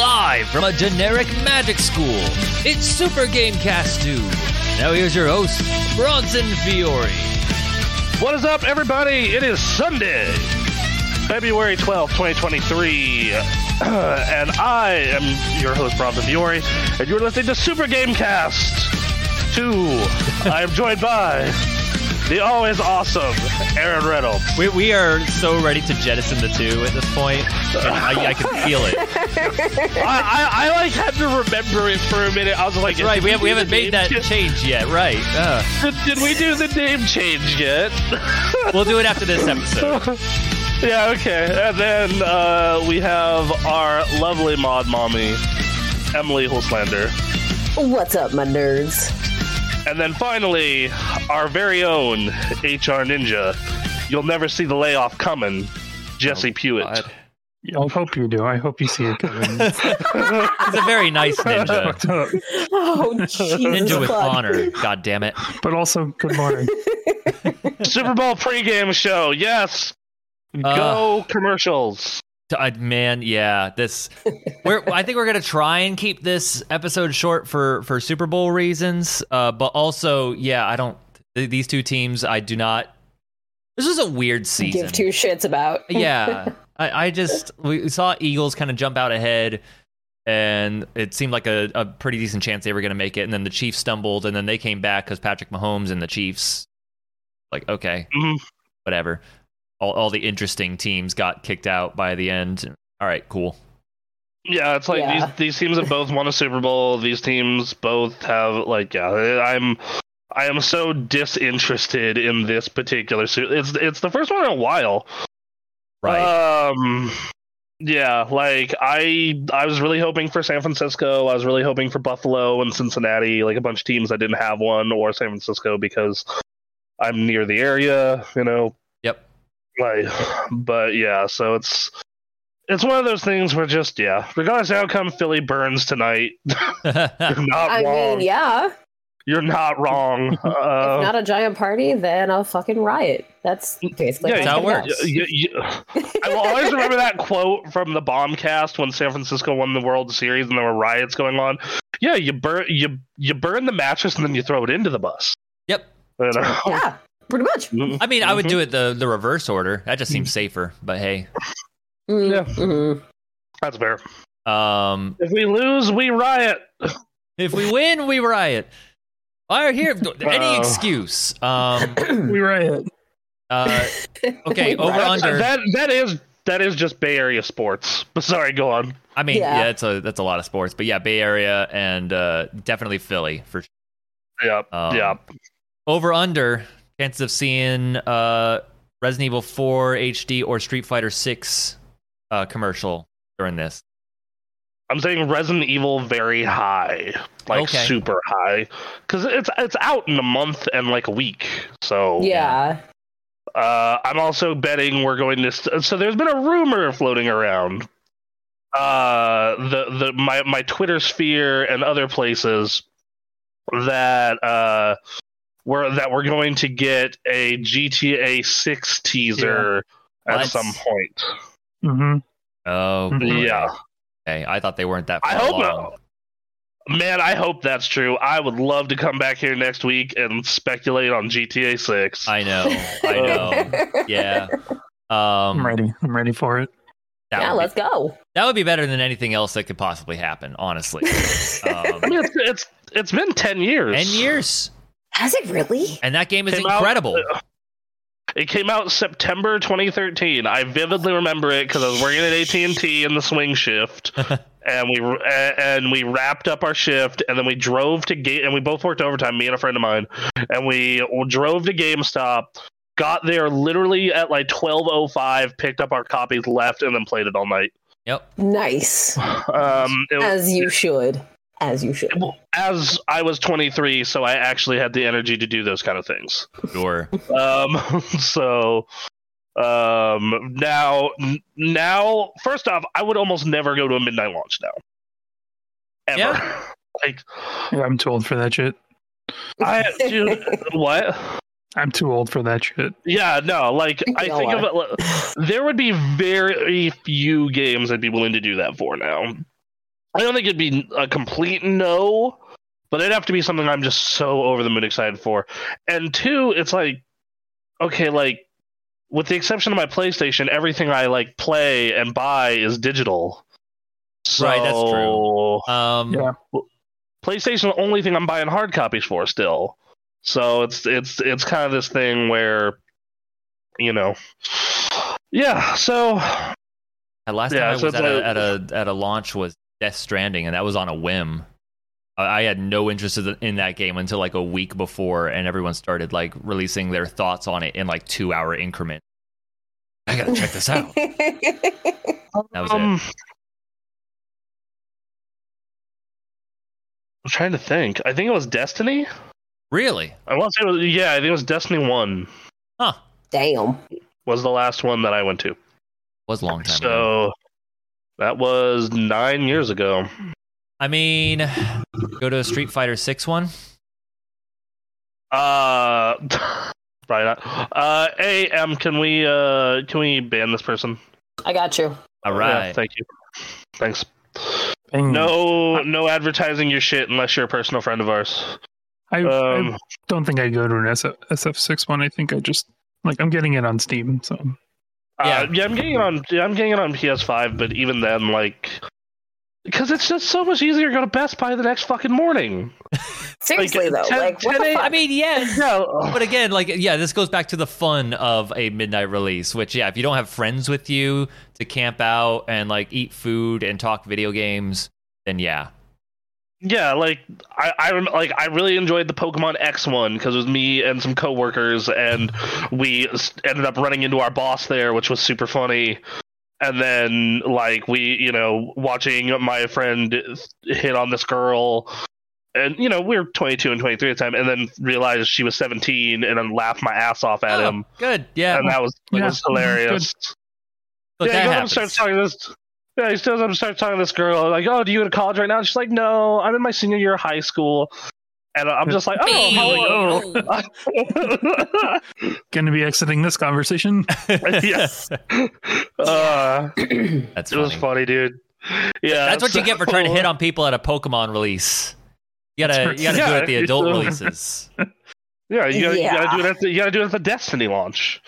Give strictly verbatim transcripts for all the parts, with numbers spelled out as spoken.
live from a generic magic school. It's Super Gamecast two. Now here's your host, Bronson Fiore. What is up, everybody? It is Sunday, February twelfth, twenty twenty-three. Uh, and I am your host, Bronson Fiore, and you're listening to Super Gamecast two. I am joined by the always awesome Aaron Reynolds. We, we are so ready to jettison the two at this point. I, I can feel it. I, I, I like had to remember it for a minute. I was like, right, we, have, we haven't made that change, change yet, right? Uh. Did, did we do the name change yet? We'll do it after this episode. Yeah, okay. And then uh, we have our lovely mod mommy, Emily Holslander. What's up, my nerds? And then finally, our very own H R Ninja. You'll never see the layoff coming, Jesse oh, Pewitt. God. I hope you do. I hope you see it coming. He's a very nice ninja. Oh, ninja with honor. God damn it. But also, good morning. Super Bowl pregame show. Yes. Go uh, commercials. I, man, yeah. This, we're, I think we're going to try and keep this episode short for, for Super Bowl reasons. Uh, but also, yeah, I don't... These two teams, I do not... This is a weird season. Give two shits about. Yeah. I, I just... We saw Eagles kind of jump out ahead, and it seemed like a, a pretty decent chance they were going to make it, and then the Chiefs stumbled, and then they came back because Patrick Mahomes and the Chiefs... Like, okay. Mm-hmm. Whatever. All, all the interesting teams got kicked out by the end. All right, cool. Yeah, it's like yeah. these these teams have both won a Super Bowl. These teams both have like yeah. I'm I am so disinterested in this particular. Su- it's it's the first one in a while. Right. Um. Yeah, like I I was really hoping for San Francisco. I was really hoping for Buffalo and Cincinnati. Like a bunch of teams that didn't have one, or San Francisco because I'm near the area. You know. Like, but yeah, so it's it's one of those things where just yeah, regardless of the outcome, Philly burns tonight. You're not I wrong. mean, yeah, you're not wrong. uh, if not a giant party, then a fucking riot. That's basically yeah, how it works. You, you, you, I will always remember that quote from the Bombcast when San Francisco won the World Series and there were riots going on. Yeah, you burn you you burn the mattress and then you throw it into the bus. Yep. You know? Yeah. Pretty much. I mean, I would mm-hmm. do it the, the reverse order. That just seems safer, but hey. Yeah. Mm-hmm. That's fair. Um, if we lose, we riot. If we win, we riot. All right, here. Any uh, excuse. Um, we riot. Uh, okay, over riot. Under. That, that, is, that is just Bay Area sports. But sorry, go on. I mean, yeah, yeah it's a, that's a lot of sports. But yeah, Bay Area and uh, definitely Philly for sure. Yeah, um, yeah. Over under. Chances of seeing uh, Resident Evil four H D or Street Fighter six uh, commercial during this. I'm saying Resident Evil very high, like okay. super high, because it's it's out in a month and like a week. So yeah, uh, I'm also betting we're going to. St- so there's been a rumor floating around uh, the the my my Twitter sphere and other places that. Uh, We're, that we're going to get a G T A six teaser yeah. at Let's... some point. Mm-hmm. Oh, boy. Yeah. Okay, I thought they weren't that far I hope along. No. Man, I hope that's true. I would love to come back here next week and speculate on G T A six. I know. I know. yeah. Um, I'm ready. I'm ready for it. That yeah, let's be, go. That would be better than anything else that could possibly happen, honestly. um, it's, it's It's been ten years. ten years. Has it really? And that game is came incredible. Out, it came out September twenty thirteen. I vividly remember it because I was working at A T and T in the swing shift, and we and we wrapped up our shift, and then we drove to Ga- and we both worked overtime, me and a friend of mine, and we drove to GameStop, got there literally at like twelve oh five, picked up our copies, left, and then played it all night. Yep. Nice. Um, it, As you should. As you should. As I was twenty-three, so I actually had the energy to do those kind of things. Sure. um, so um, now, now, first off, I would almost never go to a midnight launch now. Ever. Yeah. like, yeah, I'm too old for that shit. I dude, what? I'm too old for that shit. Yeah, no, like I think are. of it. There would be very few games I'd be willing to do that for now. I don't think it'd be a complete no, but it'd have to be something I'm just so over the moon excited for. And two, it's like, okay, like, with the exception of my PlayStation, everything I like play and buy is digital. So, right, that's true. Um, yeah. PlayStation's the only thing I'm buying hard copies for still. So it's it's it's kind of this thing where, you know, yeah. So, and last yeah, time I so was at, like, a, at a at a launch was Death Stranding, and that was on a whim. I had no interest in that game until like a week before, and everyone started like releasing their thoughts on it in like two hour increments. I gotta check this out. That was um, it. I'm trying to think. I think it was Destiny. Really? I want to say it was, yeah. I think it was Destiny One. Huh. Damn. Was the last one that I went to. Was a long time so, ago. So that was nine years ago. I mean, go to a Street Fighter six one. Uh, probably not. Uh, hey, Em, can we uh can we ban this person? I got you. All right. Yeah, thank you. Thanks. Dang. No, no advertising your shit unless you're a personal friend of ours. I, um, I don't think I go to an S F six one. I think I just like I'm getting it on Steam. So yeah, uh, yeah, I'm getting it on I'm getting it on P S five, but even then, like. Because it's just so much easier to go to Best Buy the next fucking morning. Seriously, like, though. ten, like, what the fuck? I mean, yes. No. But again, like, yeah, this goes back to the fun of a midnight release, which, yeah, if you don't have friends with you to camp out and, like, eat food and talk video games, then yeah. Yeah, like, I, I, like, I really enjoyed the Pokemon X one because it was me and some coworkers, and we ended up running into our boss there, which was super funny. And then, like, we, you know, watching my friend hit on this girl. And, you know, we were twenty-two and twenty-three at the time. And then realized she was seventeen and then laughed my ass off at oh, him. Good, yeah. And that was, yeah. was hilarious. But yeah, that he goes up and starts talking to this, yeah, he goes up and starts talking to this girl. Like, oh, do you go to college right now? And she's like, no, I'm in my senior year of high school. And I'm just like, oh, like, oh. Going to be exiting this conversation. Yes. Uh, that's it funny. was funny, dude. Yeah, that's so. what you get for trying to hit on people at a Pokemon release. You gotta, you gotta yeah, do it at the adult so. releases. Yeah, you gotta, yeah, you gotta do it at the, you gotta do it at the Destiny launch,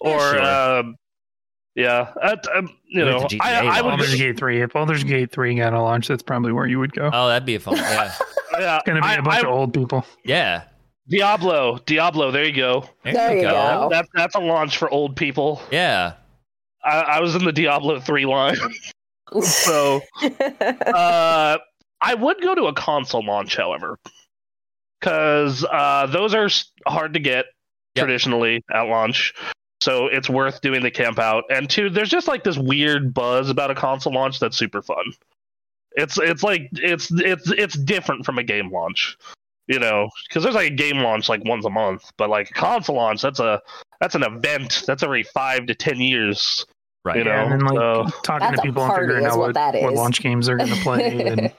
or sure. uh, yeah, at, um, you know, I, I would. Baldur's Gate three. If Baldur's Gate three got a launch, that's probably where you would go. Oh, that'd be a fun. Yeah. Yeah, it's gonna be I, a bunch I, of old people. Yeah, Diablo, Diablo. There you go. There, there you go. go. That, that's a launch for old people. Yeah, I, I was in the Diablo three line, so uh, I would go to a console launch, however, because uh, those are hard to get yep. traditionally at launch. So it's worth doing the camp out. And two, there's just like this weird buzz about a console launch that's super fun. It's it's like it's it's it's different from a game launch, you know, because there's like a game launch like once a month, but like a console launch that's a that's an event that's every five to ten years, right? You yeah, know, and then, like, so, talking to people and figuring out what, what, what launch games they're going to play. And...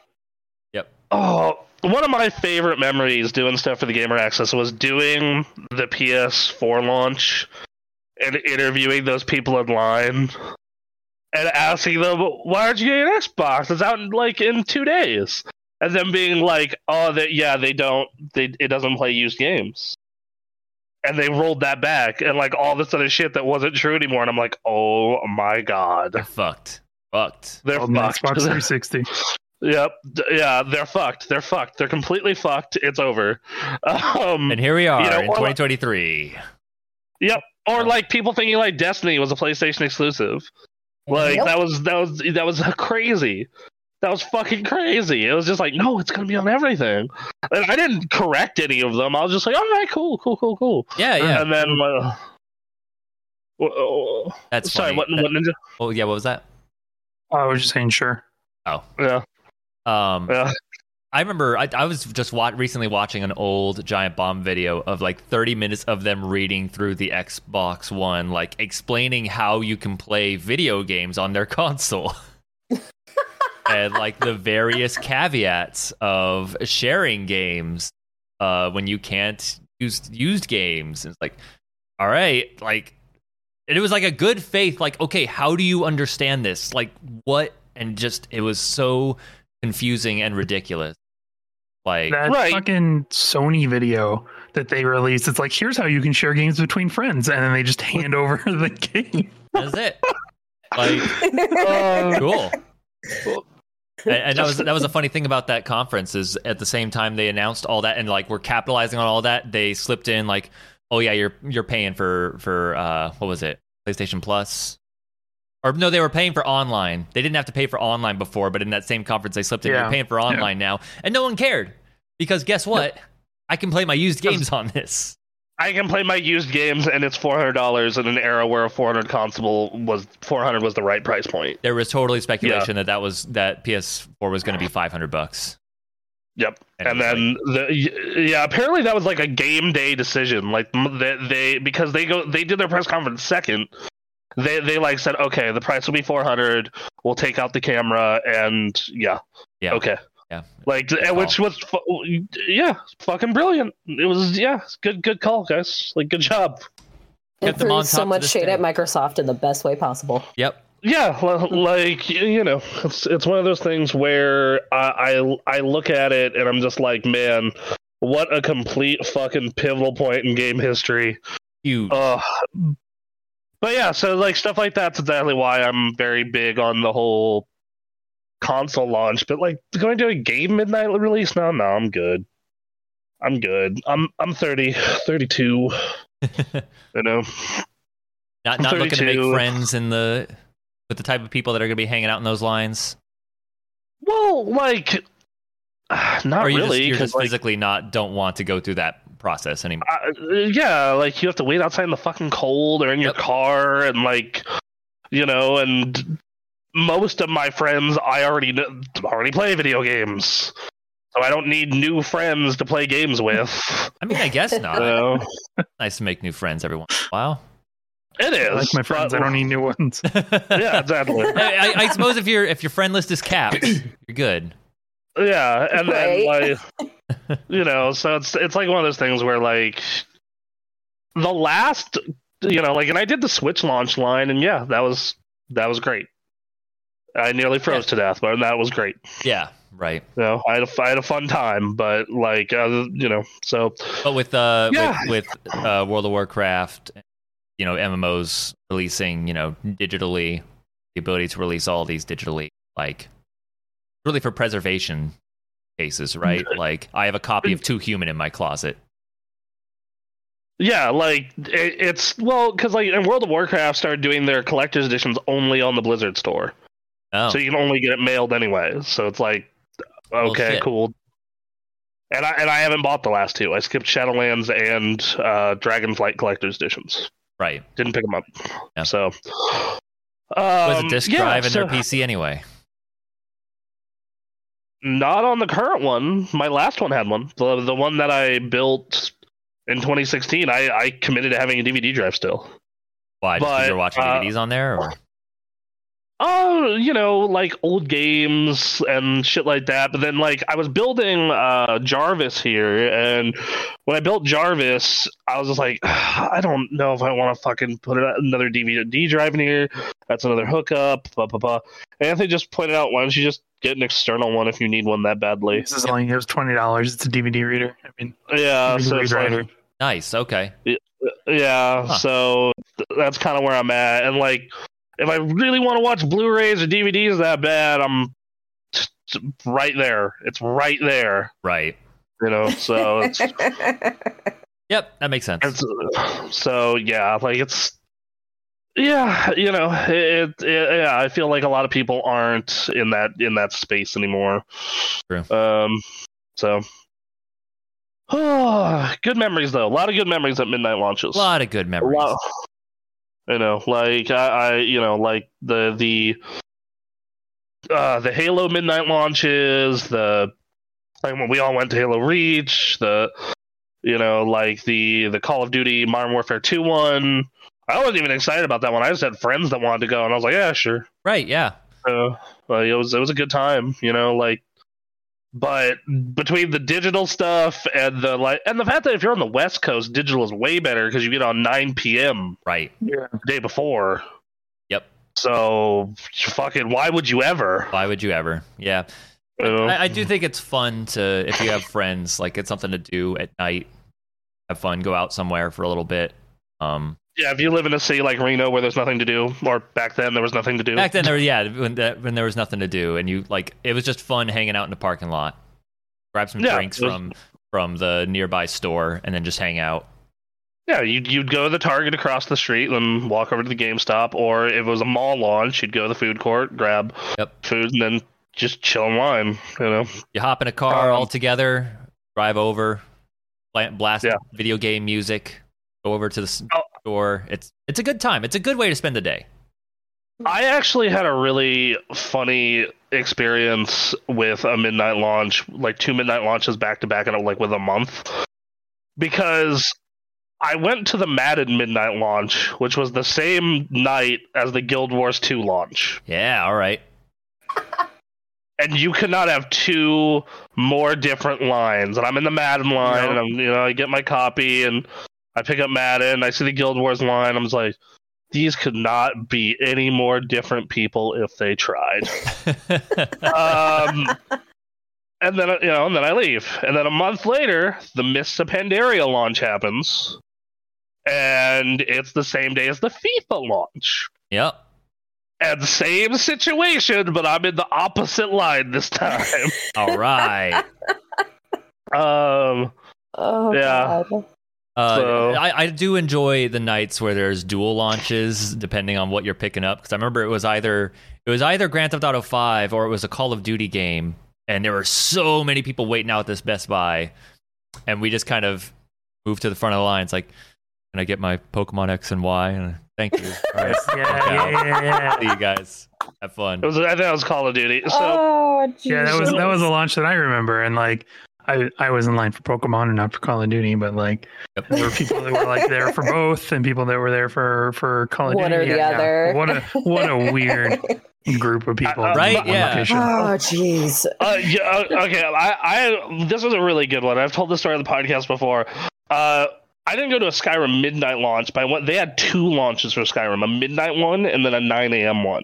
Yep. Oh, one of my favorite memories doing stuff for the Gamer Access was doing the P S four launch and interviewing those people in line. And asking them, why aren't you getting an Xbox? It's out in, like, in two days. And them being like, oh, that yeah, they don't, they it doesn't play used games. And they rolled that back, and like all this other shit that wasn't true anymore. And I'm like, oh my god, they're fucked, fucked. They're Old fucked. Xbox three sixty. Yep, yeah, they're fucked. They're fucked. They're completely fucked. It's over. Um, and here we are you know, in twenty twenty-three. Like, yep, or like people thinking like Destiny was a PlayStation exclusive. Like yep. that was that was that was crazy. That was fucking crazy. It was just like, no, it's gonna be on everything. And I didn't correct any of them. I was just like, all right, cool, cool, cool, cool. Yeah, yeah. And then, uh, oh, that's sorry. Funny. What? That, what ninja? Oh yeah, what was that? Oh, I was just saying, sure. Oh yeah. Um. Yeah. I remember I, I was just wa- recently watching an old Giant Bomb video of like thirty minutes of them reading through the Xbox One, like explaining how you can play video games on their console and like the various caveats of sharing games uh, when you can't use used games. And it's like, all right, like and it was like a good faith, like, OK, how do you understand this? Like what? And just it was so confusing and ridiculous. Like that right. fucking Sony video that they released. It's like, here's how you can share games between friends, and then they just hand over the game. That's it. Like, uh, cool. cool. And, and that was that was a funny thing about that conference is at the same time they announced all that and like we're capitalizing on all that. They slipped in like, oh yeah, you're you're paying for for uh, what was it, PlayStation Plus. Or no, they were paying for online. They didn't have to pay for online before, but in that same conference, they slipped in. Yeah. You're paying for online yeah. now. And no one cared. Because guess what? No. I can play my used games on this. I can play my used games, and it's four hundred dollars in an era where a four hundred console was four hundred was the right price point. There was totally speculation yeah. that, that, was, that P S four was going to be five hundred bucks. Yep. And, and then, like, the, yeah, apparently that was like a game day decision. Like they, they Because they go, they did their press conference second. They they like said, okay, the price will be four hundred. We'll take out the camera and yeah. Yeah. Okay. Yeah. Like, good which call. was, fu- yeah, fucking brilliant. It was, yeah, good, good call, guys. Like, good job. It threw so much shade day. at Microsoft in the best way possible. Yep. Yeah. Well, like, you know, it's, it's one of those things where I, I, I look at it and I'm just like, man, what a complete fucking pivotal point in game history. Huge. Uh, But yeah, so like stuff like that's exactly why I'm very big on the whole console launch. But like going to a game midnight release? No, no, I'm good. I'm good. I'm I'm thirty, thirty-two. You know, not not looking to make friends in the with the type of people that are going to be hanging out in those lines. Well, like, not or you really. Just, you're just like, physically not don't want to go through that process anymore. Uh, yeah, like you have to wait outside in the fucking cold or in your yep. car, and like, you know, and most of my friends I already know, already play video games, so I don't need new friends to play games with. I mean, I guess not. So, nice to make new friends every once in a while. It is. I like my friends, but I don't need new ones. Yeah, exactly. I, I, I suppose if your if your friend list is capped, you're good. Yeah, and then right. like. You know, so it's it's like one of those things where like the last, you know, like, and I did the Switch launch line, and yeah, that was that was great. I nearly froze yeah. to death, but that was great. Yeah, right. You know, I had a, I had a fun time, but like, uh, you know, so. But with uh, yeah. with, with uh, World of Warcraft, you know, M M Os releasing, you know, digitally, the ability to release all these digitally, like, really for preservation cases, right? Like, I have a copy of Two Human in my closet. Yeah, like it, it's well, because like, and World of Warcraft started doing their collector's editions only on the Blizzard store, oh. so you can only get it mailed anyway. So it's like, okay, well, cool. And I and I haven't bought the last two. I skipped Shadowlands and uh, Dragonflight collector's editions. Right, didn't pick them up. Yeah. So um, was a disk yeah, drive in so, their P C anyway. Not on the current one. My last one had one. The the one that I built in twenty sixteen, I, I committed to having a D V D drive still. Why? Just because you're watching uh, D V Ds on there? Or? Oh, you know, like old games and shit like that. But then, like, I was building uh, Jarvis here, and when I built Jarvis, I was just like, I don't know if I want to fucking put another D V D drive in here. That's another hookup. Blah, blah, blah. And Anthony just pointed out, why don't you just get an external one if you need one that badly. This is only it was twenty dollars. It's a D V D reader. I mean, yeah, D V D so it's like, nice. Okay. Yeah, huh. So that's kind of where I'm at. And like, if I really want to watch Blu-rays or D V Ds that bad, I'm right there. It's right there. Right. You know. So. It's, yep, that makes sense. It's, so yeah, like it's. Yeah, you know, it, it, yeah, I feel like a lot of people aren't in that in that space anymore. True. Um, so, oh, good memories though. A lot of good memories at midnight launches. A lot of good memories. Lot, you know, like I, I, you know, like the the uh, the Halo midnight launches. The like when we all went to Halo Reach. The you know, like the the Call of Duty Modern Warfare two one. I wasn't even excited about that one. I just had friends that wanted to go, and I was like, "Yeah, sure, right, yeah." So, like, it was it was a good time, you know. Like, but between the digital stuff and the like, and the fact that if you're on the West Coast, digital is way better because you get on nine p.m. right, yeah. the day before. Yep. So, fucking, why would you ever? Why would you ever? Yeah. I, I do think it's fun to, if you have friends, like it's something to do at night. Have fun, go out somewhere for a little bit. Um, yeah, if you live in a city like Reno where there's nothing to do, or back then there was nothing to do. Back then, there yeah, when, that, when there was nothing to do, and you like it was just fun hanging out in the parking lot, grab some yeah, drinks was, from from the nearby store, and then just hang out. Yeah, you'd you'd go to the Target across the street, then walk over to the GameStop, or if it was a mall launch, you'd go to the food court, grab yep. food, and then just chill and wine. You know, you hop in a car um, all together, drive over, blast yeah. video game music, go over to the oh. store. It's it's a good time. It's a good way to spend the day. I actually had a really funny experience with a midnight launch, like two midnight launches back to back, and like with a month, because I went to the Madden midnight launch, which was the same night as the Guild Wars two launch. Yeah, all right. And you could not have two more different lines. And I'm in the Madden line, no. and I'm, you know, I get my copy, and I pick up Madden. I see the Guild Wars line. I'm just like, these could not be any more different people if they tried. um, and then, you know, and then I leave. And then a month later, the Mists of Pandaria launch happens, and it's the same day as the FIFA launch. Yep. And same situation, but I'm in the opposite line this time. All right. Um. Oh yeah. God. Uh, so. I, I do enjoy the nights where there's dual launches, depending on what you're picking up. Because I remember it was either it was either Grand Theft Auto five or it was a Call of Duty game, and there were so many people waiting out this Best Buy, and we just kind of moved to the front of the line. It's like, can I get my Pokemon X and Y? And thank you. All right. yeah, yeah, yeah, yeah. See you guys. Have fun. It was, I think that was Call of Duty. So. Oh, geez. Yeah, that was that was a launch that I remember, and like I, I was in line for Pokemon and not for Call of Duty, but like yep. there were people that were like there for both, and people that were there for, for Call of one Duty. One or the yeah, other. Yeah. What a what a weird group of people, uh, right? Yeah. Location. Oh, jeez. Uh, yeah, okay, I, I this was a really good one. I've told this story on the podcast before. Uh. I didn't go to a Skyrim midnight launch, but I went, they had two launches for Skyrim, a midnight one and then a nine a.m. one.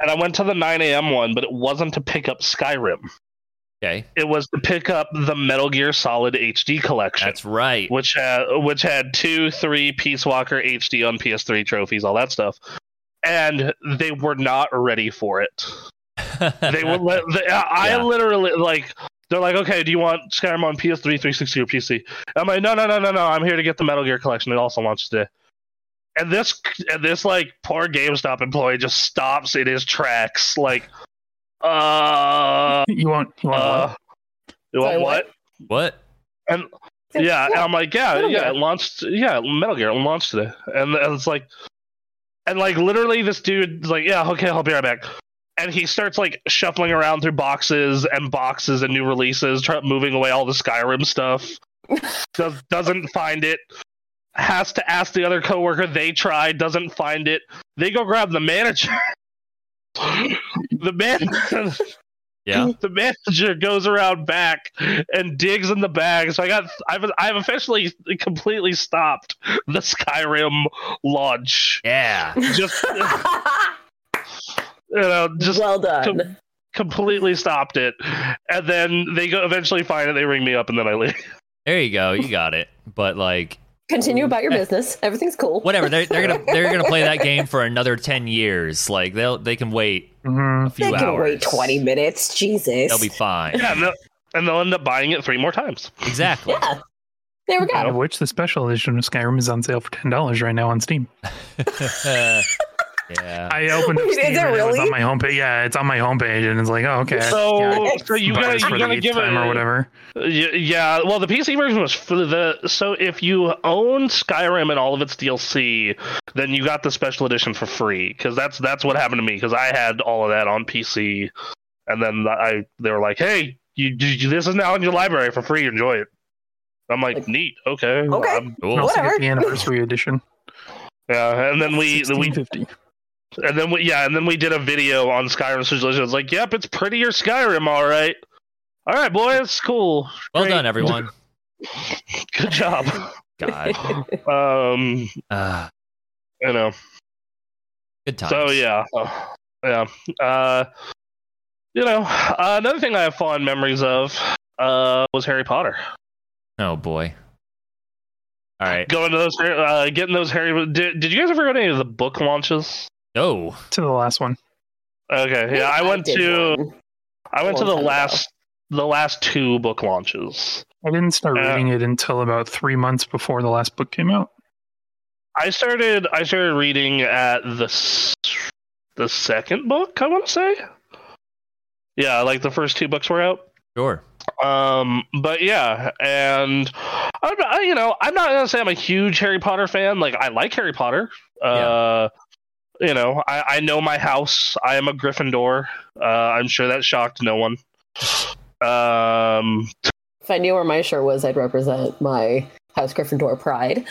And I went to the nine a.m. one, but it wasn't to pick up Skyrim. Okay. It was to pick up the Metal Gear Solid H D collection. That's right. Which had, which had two, three, Peace Walker, H D on P S three trophies, all that stuff. And they were not ready for it. They were. Li- they, I, yeah. I literally, like... They're like, okay, do you want Skyrim on P S three, three sixty, or P C? I'm like, no, no, no, no, no. I'm here to get the Metal Gear collection. It also launched today. And this, and this, like, poor GameStop employee just stops in his tracks, like, uh, you want, you want, uh, you want Sorry, what? What? And yeah, and I'm like, yeah, Metal yeah, Gear. It launched, yeah, Metal Gear, it launched today, and, and it's like, and like, literally, this dude's like, yeah, okay, I'll be right back. And he starts, like, shuffling around through boxes and boxes and new releases, try- moving away all the Skyrim stuff. Does- doesn't find it. Has to ask the other coworker. They try. Doesn't find it. They go grab the manager. the man. Yeah. The manager goes around back and digs in the bag. So I got. I've. I've officially completely stopped the Skyrim launch. Yeah. Just. You know, just well done. Com- completely stopped it, and then they go eventually find it. They ring me up, and then I leave. There you go, you got it. But like, continue about your business. Everything's cool. Whatever. They're, they're gonna they're gonna play that game for another ten years. Like they'll they can wait mm-hmm. a few hours. They can hours. wait twenty minutes. Jesus, they'll be fine. Yeah, and they'll, and they'll end up buying it three more times. Exactly. Yeah. There we go. Out of which the special edition of Skyrim is on sale for ten dollars right now on Steam. Yeah. I opened Wait, up Steam is it, really? It was on my homepage. Yeah, it's on my homepage, and it's like, oh, okay. So, yeah, so you gotta, you gotta give it or whatever. Yeah. Well, the P C version was for the. So if you own Skyrim and all of its D L C, then you got the special edition for free. Because that's that's what happened to me. Because I had all of that on P C, and then I they were like, hey, you, you this is now in your library for free. Enjoy it. I'm like, like neat. Okay. Okay. I'm cool. Also get the anniversary edition. Yeah, and then we the we fifty. And then we, yeah, and then we did a video on Skyrim Special Edition. I was like, "Yep, it's prettier Skyrim, all right, all right, boys, cool." Well Great. done, everyone. Good job. God, um, uh, you know, good times. So yeah, uh, yeah. Uh, you know, uh, another thing I have fond memories of uh, was Harry Potter. Oh boy! All right, going to those, uh, getting those Harry. Did, did you guys ever go to any of the book launches? No, to the last one. Okay, yeah, I went I to. One. I went to the last, the last two book launches. I didn't start uh, reading it until about three months before the last book came out. I started. I started reading at the the second book. I want to say. Yeah, like the first two books were out. Sure. Um, but yeah, and I'm not, you know, I'm not gonna say I'm a huge Harry Potter fan. Like, I like Harry Potter. Uh, yeah. You know, I, I know my house. I am a Gryffindor. Uh, I'm sure that shocked no one. Um, if I knew where my shirt was, I'd represent my house Gryffindor pride.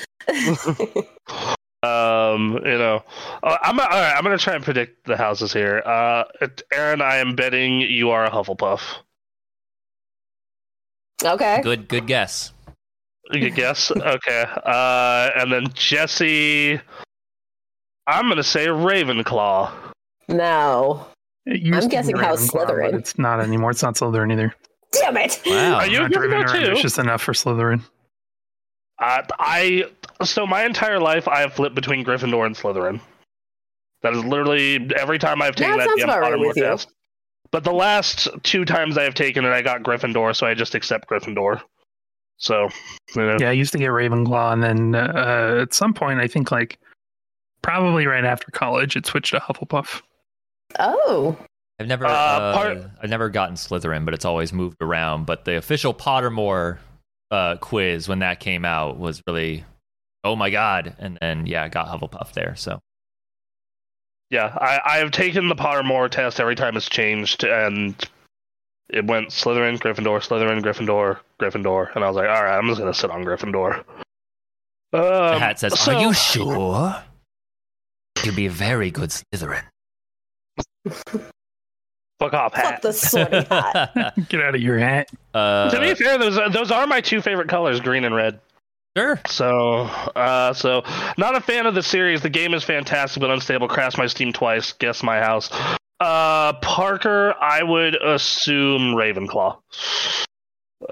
Um, you know, uh, I'm all right, I'm gonna try and predict the houses here. Uh, Aaron, I am betting you are a Hufflepuff. Okay. Good, good guess. Good guess. Okay. Uh, and then Jesse, I'm gonna say Ravenclaw. No. I'm guessing House Slytherin. It's not anymore. It's not Slytherin either. Damn it! Wow. Are you driven or ambitious enough for Slytherin? Uh, I. So my entire life, I have flipped between Gryffindor and Slytherin. That is literally every time I've taken that, that damn Pottermore test. But the last two times I have taken it, I got Gryffindor, so I just accept Gryffindor. So, you know. Yeah, I used to get Ravenclaw, and then uh, at some point, I think like probably right after college, it switched to Hufflepuff. Oh. I've never, uh, uh, part- I've never gotten Slytherin, but it's always moved around. But the official Pottermore uh, quiz, when that came out, was really. Oh my god! And then yeah, I got Hufflepuff there. So yeah, I, I have taken the Pottermore test every time it's changed, and it went Slytherin, Gryffindor, Slytherin, Gryffindor, Gryffindor, and I was like, all right, I'm just gonna sit on Gryffindor. Um, the hat says, so, "Are you sure? You'll be a very good Slytherin." Fuck off, hat. Fuck the sweaty hat. Get out of your hat. Uh, to be fair, those those are my two favorite colors: green and red. Sure. So, uh, so not a fan of the series. The game is fantastic, but unstable. Crashed my Steam twice. Guess my house. Uh, Parker, I would assume Ravenclaw.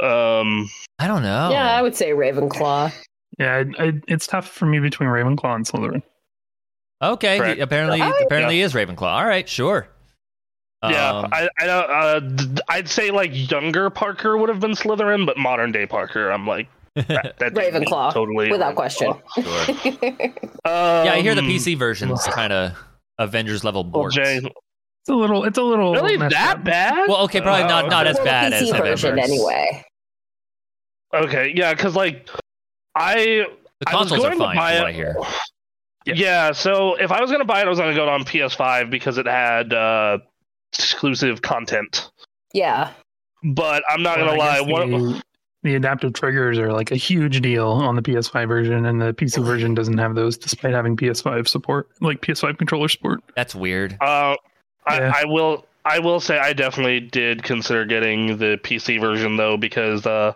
Um, I don't know. Yeah, I would say Ravenclaw. Yeah, I, I, it's tough for me between Ravenclaw and Slytherin. Okay, he, apparently, I, apparently yeah. Is Ravenclaw. All right, sure. Yeah, um, I, I uh, I'd say like younger Parker would have been Slytherin, but modern day Parker, I'm like. That, that Ravenclaw, totally without Ravenclaw. Question. Sure. um, yeah, I hear the P C version's kind of Avengers level boards. It's a little, it's a little really that up. Bad. Well, okay, probably not, uh, not as bad as Avengers anyway. Okay, yeah, because like I, the consoles I was going are fine. To buy it. I hear. Yeah. yeah, so if I was going to buy it, I was going to go on P S five because it had uh, exclusive content. Yeah, but I'm not well, going to lie. What? The adaptive triggers are like a huge deal on the P S five version, and the P C version doesn't have those, despite having P S five support, like P S five controller support. That's weird. Uh, yeah. I, I will, I will say, I definitely did consider getting the P C version though, because uh,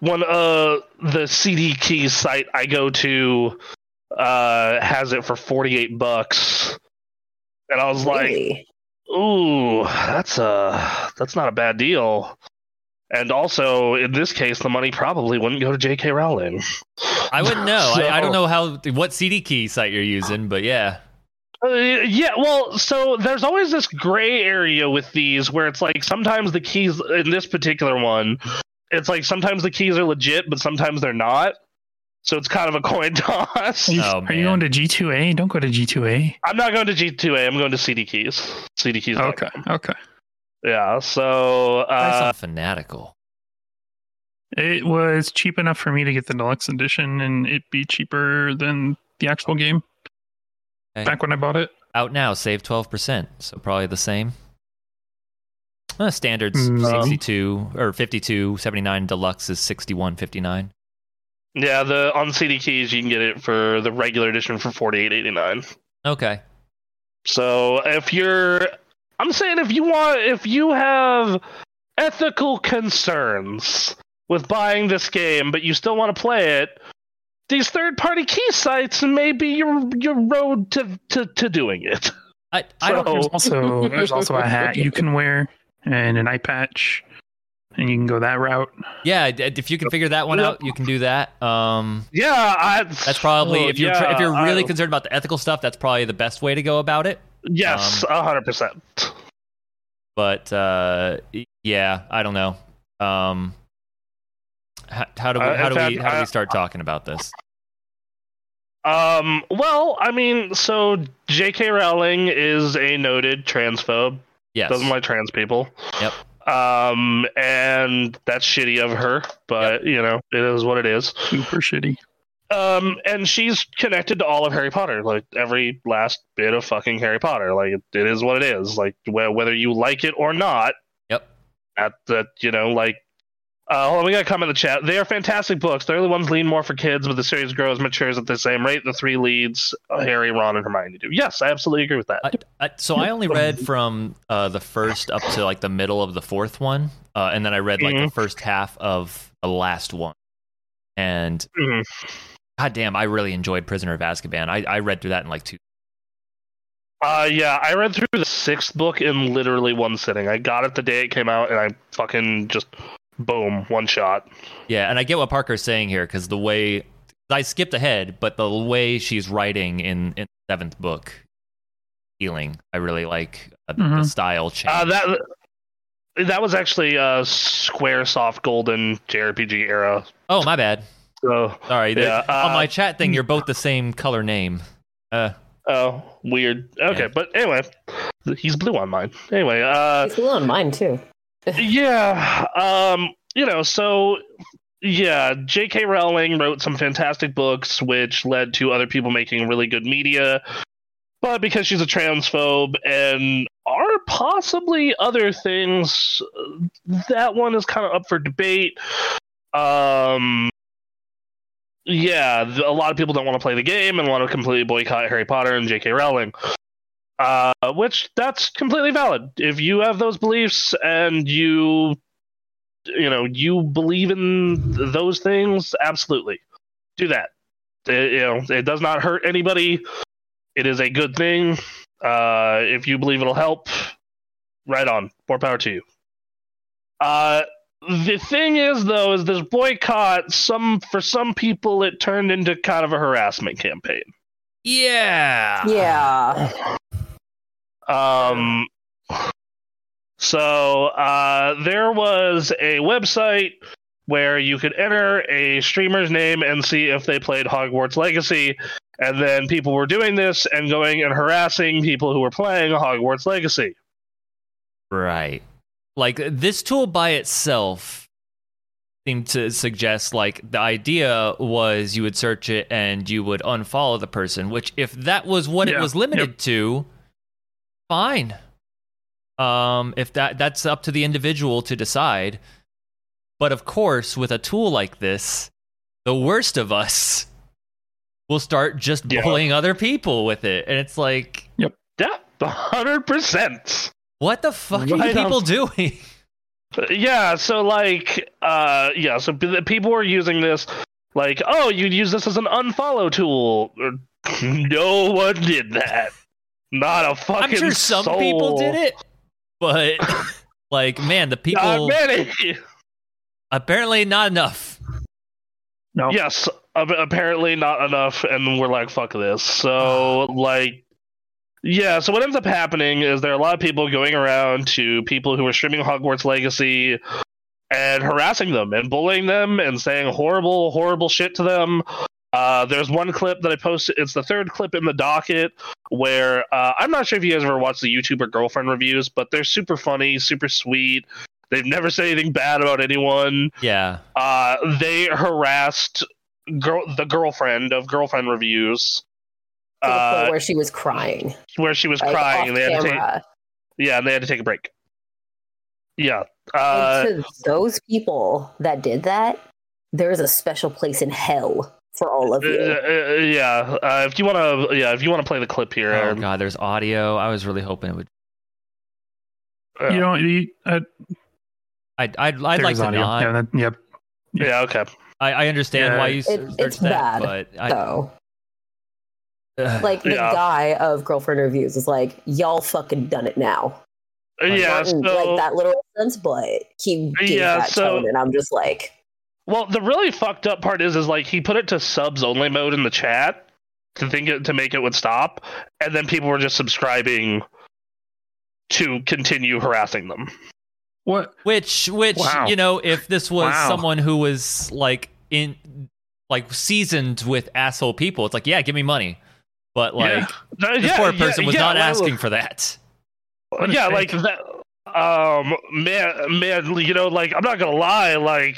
one uh the C D Key site I go to uh has it for forty-eight bucks, and I was really? like, ooh, that's a that's not a bad deal. And also, in this case, the money probably wouldn't go to J K Rowling. I wouldn't know. so, I, I don't know how what C D Key site you're using, but yeah. Uh, yeah, well, so there's always this gray area with these where it's like sometimes the keys, in this particular one, it's like sometimes the keys are legit, but sometimes they're not. So it's kind of a coin toss. Oh, are you going to G two A? Don't go to G two A. I'm not going to G two A. I'm going to C D Keys. C D Keys. Okay, okay. Yeah, so... Uh, that's fanatical. It was cheap enough for me to get the deluxe edition, and it'd be cheaper than the actual game. Okay. Back when I bought it. Out now, save twelve percent, so probably the same. Uh, standard's no. sixty-two, or fifty-two, seventy-nine, deluxe is sixty-one, fifty-nine. Yeah, the on C D Keys, you can get it for the regular edition for forty-eight eighty-nine. Okay. So, if you're... I'm saying if you want, if you have ethical concerns with buying this game, but you still want to play it, these third-party key sites may be your your road to, to, to doing it. I, I so, don't. There's also there's also a hat you can wear and an eye patch, and you can go that route. Yeah, if you can figure that one out, you can do that. Um, yeah, I, that's probably well, if you're yeah, if you're really I, concerned about the ethical stuff, that's probably the best way to go about it. Yes, a hundred percent. But uh, yeah, I don't know. Um, how, how do we how do we how do we start talking about this? Um, well, I mean, so J K. Rowling is a noted transphobe. Yes. Doesn't like trans people. Yep. Um, and that's shitty of her, but, yep. you know, it is what it is. Super shitty. Um, and she's connected to all of Harry Potter, like, every last bit of fucking Harry Potter. Like, it, it is what it is. Like, wh- whether you like it or not. Yep. At the, you know, like, Uh, hold on, we got to comment in the chat. They are fantastic books. The early ones lean more for kids, but the series grows, matures at the same rate. The three leads, Harry, Ron, and Hermione do. Yes, I absolutely agree with that. I, I, so I only read from uh, the first up to like the middle of the fourth one, uh, and then I read like mm-hmm. the first half of the last one. And mm-hmm. goddamn, I really enjoyed Prisoner of Azkaban. I, I read through that in like two. Uh, yeah, I read through the sixth book in literally one sitting. I got it the day it came out, and I fucking just... boom, one shot. Yeah, and I get what Parker's saying here, because the way I skipped ahead, but the way she's writing in, in the seventh book, healing, I really like uh, mm-hmm. the style change. Uh, that that was actually uh, Squaresoft Golden J R P G era. Oh, my bad. So sorry. Yeah, uh, on my chat thing, you're both the same color name. Uh, oh, weird. Okay, yeah. But anyway, he's blue on mine. Anyway, uh, he's blue on mine too. Yeah, um, you know, so, yeah, J K. Rowling wrote some fantastic books, which led to other people making really good media, but because she's a transphobe and are possibly other things, that one is kind of up for debate. Um, yeah, a lot of people don't want to play the game and want to completely boycott Harry Potter and J K. Rowling. Uh, which that's completely valid. If you have those beliefs and you, you know, you believe in those things, absolutely do that. It, you know, it does not hurt anybody. It is a good thing. Uh, if you believe it'll help, right on. More power to you. Uh, the thing is, though, is this boycott. Some for some people, it turned into kind of a harassment campaign. Yeah. Yeah. Um, so, uh, there was a website where you could enter a streamer's name and see if they played Hogwarts Legacy. And then people were doing this and going and harassing people who were playing Hogwarts Legacy. Right. Like, this tool by itself seemed to suggest, like, the idea was you would search it and you would unfollow the person, which if that was what yeah. it was limited yep. to... Fine. Um, if that that's up to the individual to decide. But of course, with a tool like this, the worst of us will start just yeah. bullying other people with it. And it's like, yep, yeah, one hundred percent. What the fuck right are people on. doing? Yeah, so like, uh, yeah, so the people were using this like, oh, you'd use this as an unfollow tool. No one did that. Not a fucking I'm sure some soul. people did it, but like, man, the people. Not many. Apparently, not enough. No. Yes, apparently not enough, and we're like, fuck this. So, like, yeah. So what ends up happening is there are a lot of people going around to people who are streaming Hogwarts Legacy and harassing them and bullying them and saying horrible, horrible shit to them. Uh, there's one clip that I posted. It's the third clip in the docket where uh, I'm not sure if you guys ever watched the YouTuber Girlfriend Reviews, but they're super funny, super sweet. They've never said anything bad about anyone. Yeah. Uh, they harassed girl, the girlfriend of Girlfriend Reviews. To the uh, point where she was crying. Where she was like crying. And they had to take, yeah, and they had to take a break. Yeah. Uh, and to those people that did that, there's a special place in hell. For all of you, uh, uh, yeah. Uh, if you want to, yeah, if you want to play the clip here. Oh um, God, there's audio. I was really hoping it would. Uh, you don't. You, uh, I I I'd like to not. Yeah, that, yep. Yeah. Okay. I, I understand yeah. why you it, searched it's that, bad, but I, though. Uh, like the yeah. guy of Girlfriend Reviews is like, y'all fucking done it now. yeah, so, like that little sense, but he gave yeah, that so, tone, and I'm just like, well, the really fucked up part is, is like he put it to subs only mode in the chat to think it, to make it would stop, and then people were just subscribing to continue harassing them. What? Which, which, wow. you know, if this was wow. someone who was like in, like seasoned with asshole people, it's like, yeah, give me money. But like yeah. this yeah, poor person yeah, was yeah, not well, asking for that. Yeah, like that. Um, man, man, you know, like I'm not gonna lie, like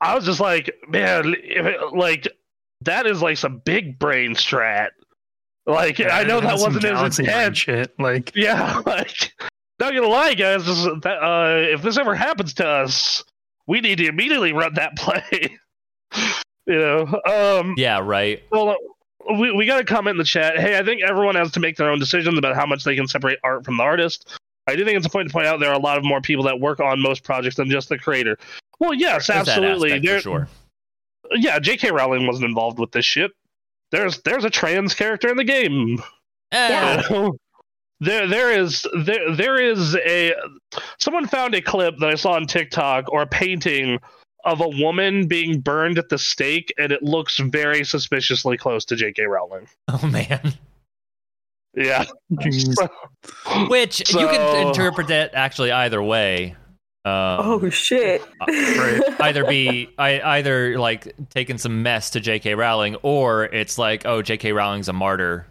I was just like, man, if it, like that is like some big brain strat. Like yeah, I know that wasn't his intent. Shit, like yeah, like not gonna lie, guys. This is, uh, if this ever happens to us, we need to immediately run that play. you know. Um, yeah. Right. Well. Uh, We we got a comment in the chat. Hey, I think everyone has to make their own decisions about how much they can separate art from the artist. I do think it's important to point out there are a lot of more people that work on most projects than just the creator. Well, yes, there's absolutely. There, for sure. Yeah, J K. Rowling wasn't involved with this shit. There's there's a trans character in the game. Yeah. Uh, there there is there there is a someone found a clip that I saw on TikTok or a painting of a woman being burned at the stake, and it looks very suspiciously close to J K. Rowling. Oh man, yeah. Which so, you can interpret that actually either way. Um, oh shit! either be I, either like taking some mess to J K. Rowling, or it's like, oh, J K. Rowling's a martyr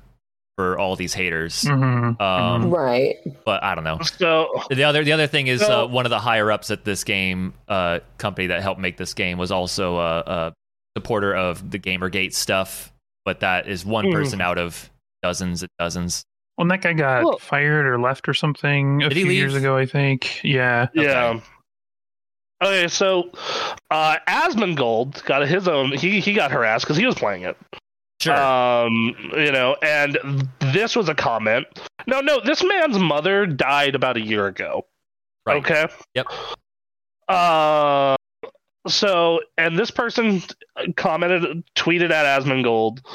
for all these haters, mm-hmm. um, right? But I don't know. So the other the other thing is so, uh, one of the higher ups at this game uh, company that helped make this game was also a, a supporter of the Gamergate stuff. But that is one mm. person out of dozens and dozens. Well, and that guy got cool. fired or left or something a Did few he leave? years ago, I think. Yeah. Yeah. Okay. Okay, so uh, Asmongold got his own. He he got harassed because he was playing it. Sure. Um, you know, and this was a comment. No, no, this man's mother died about a year ago. Right. Okay. Yep. Uh, so, and this person commented, tweeted at Asmongold.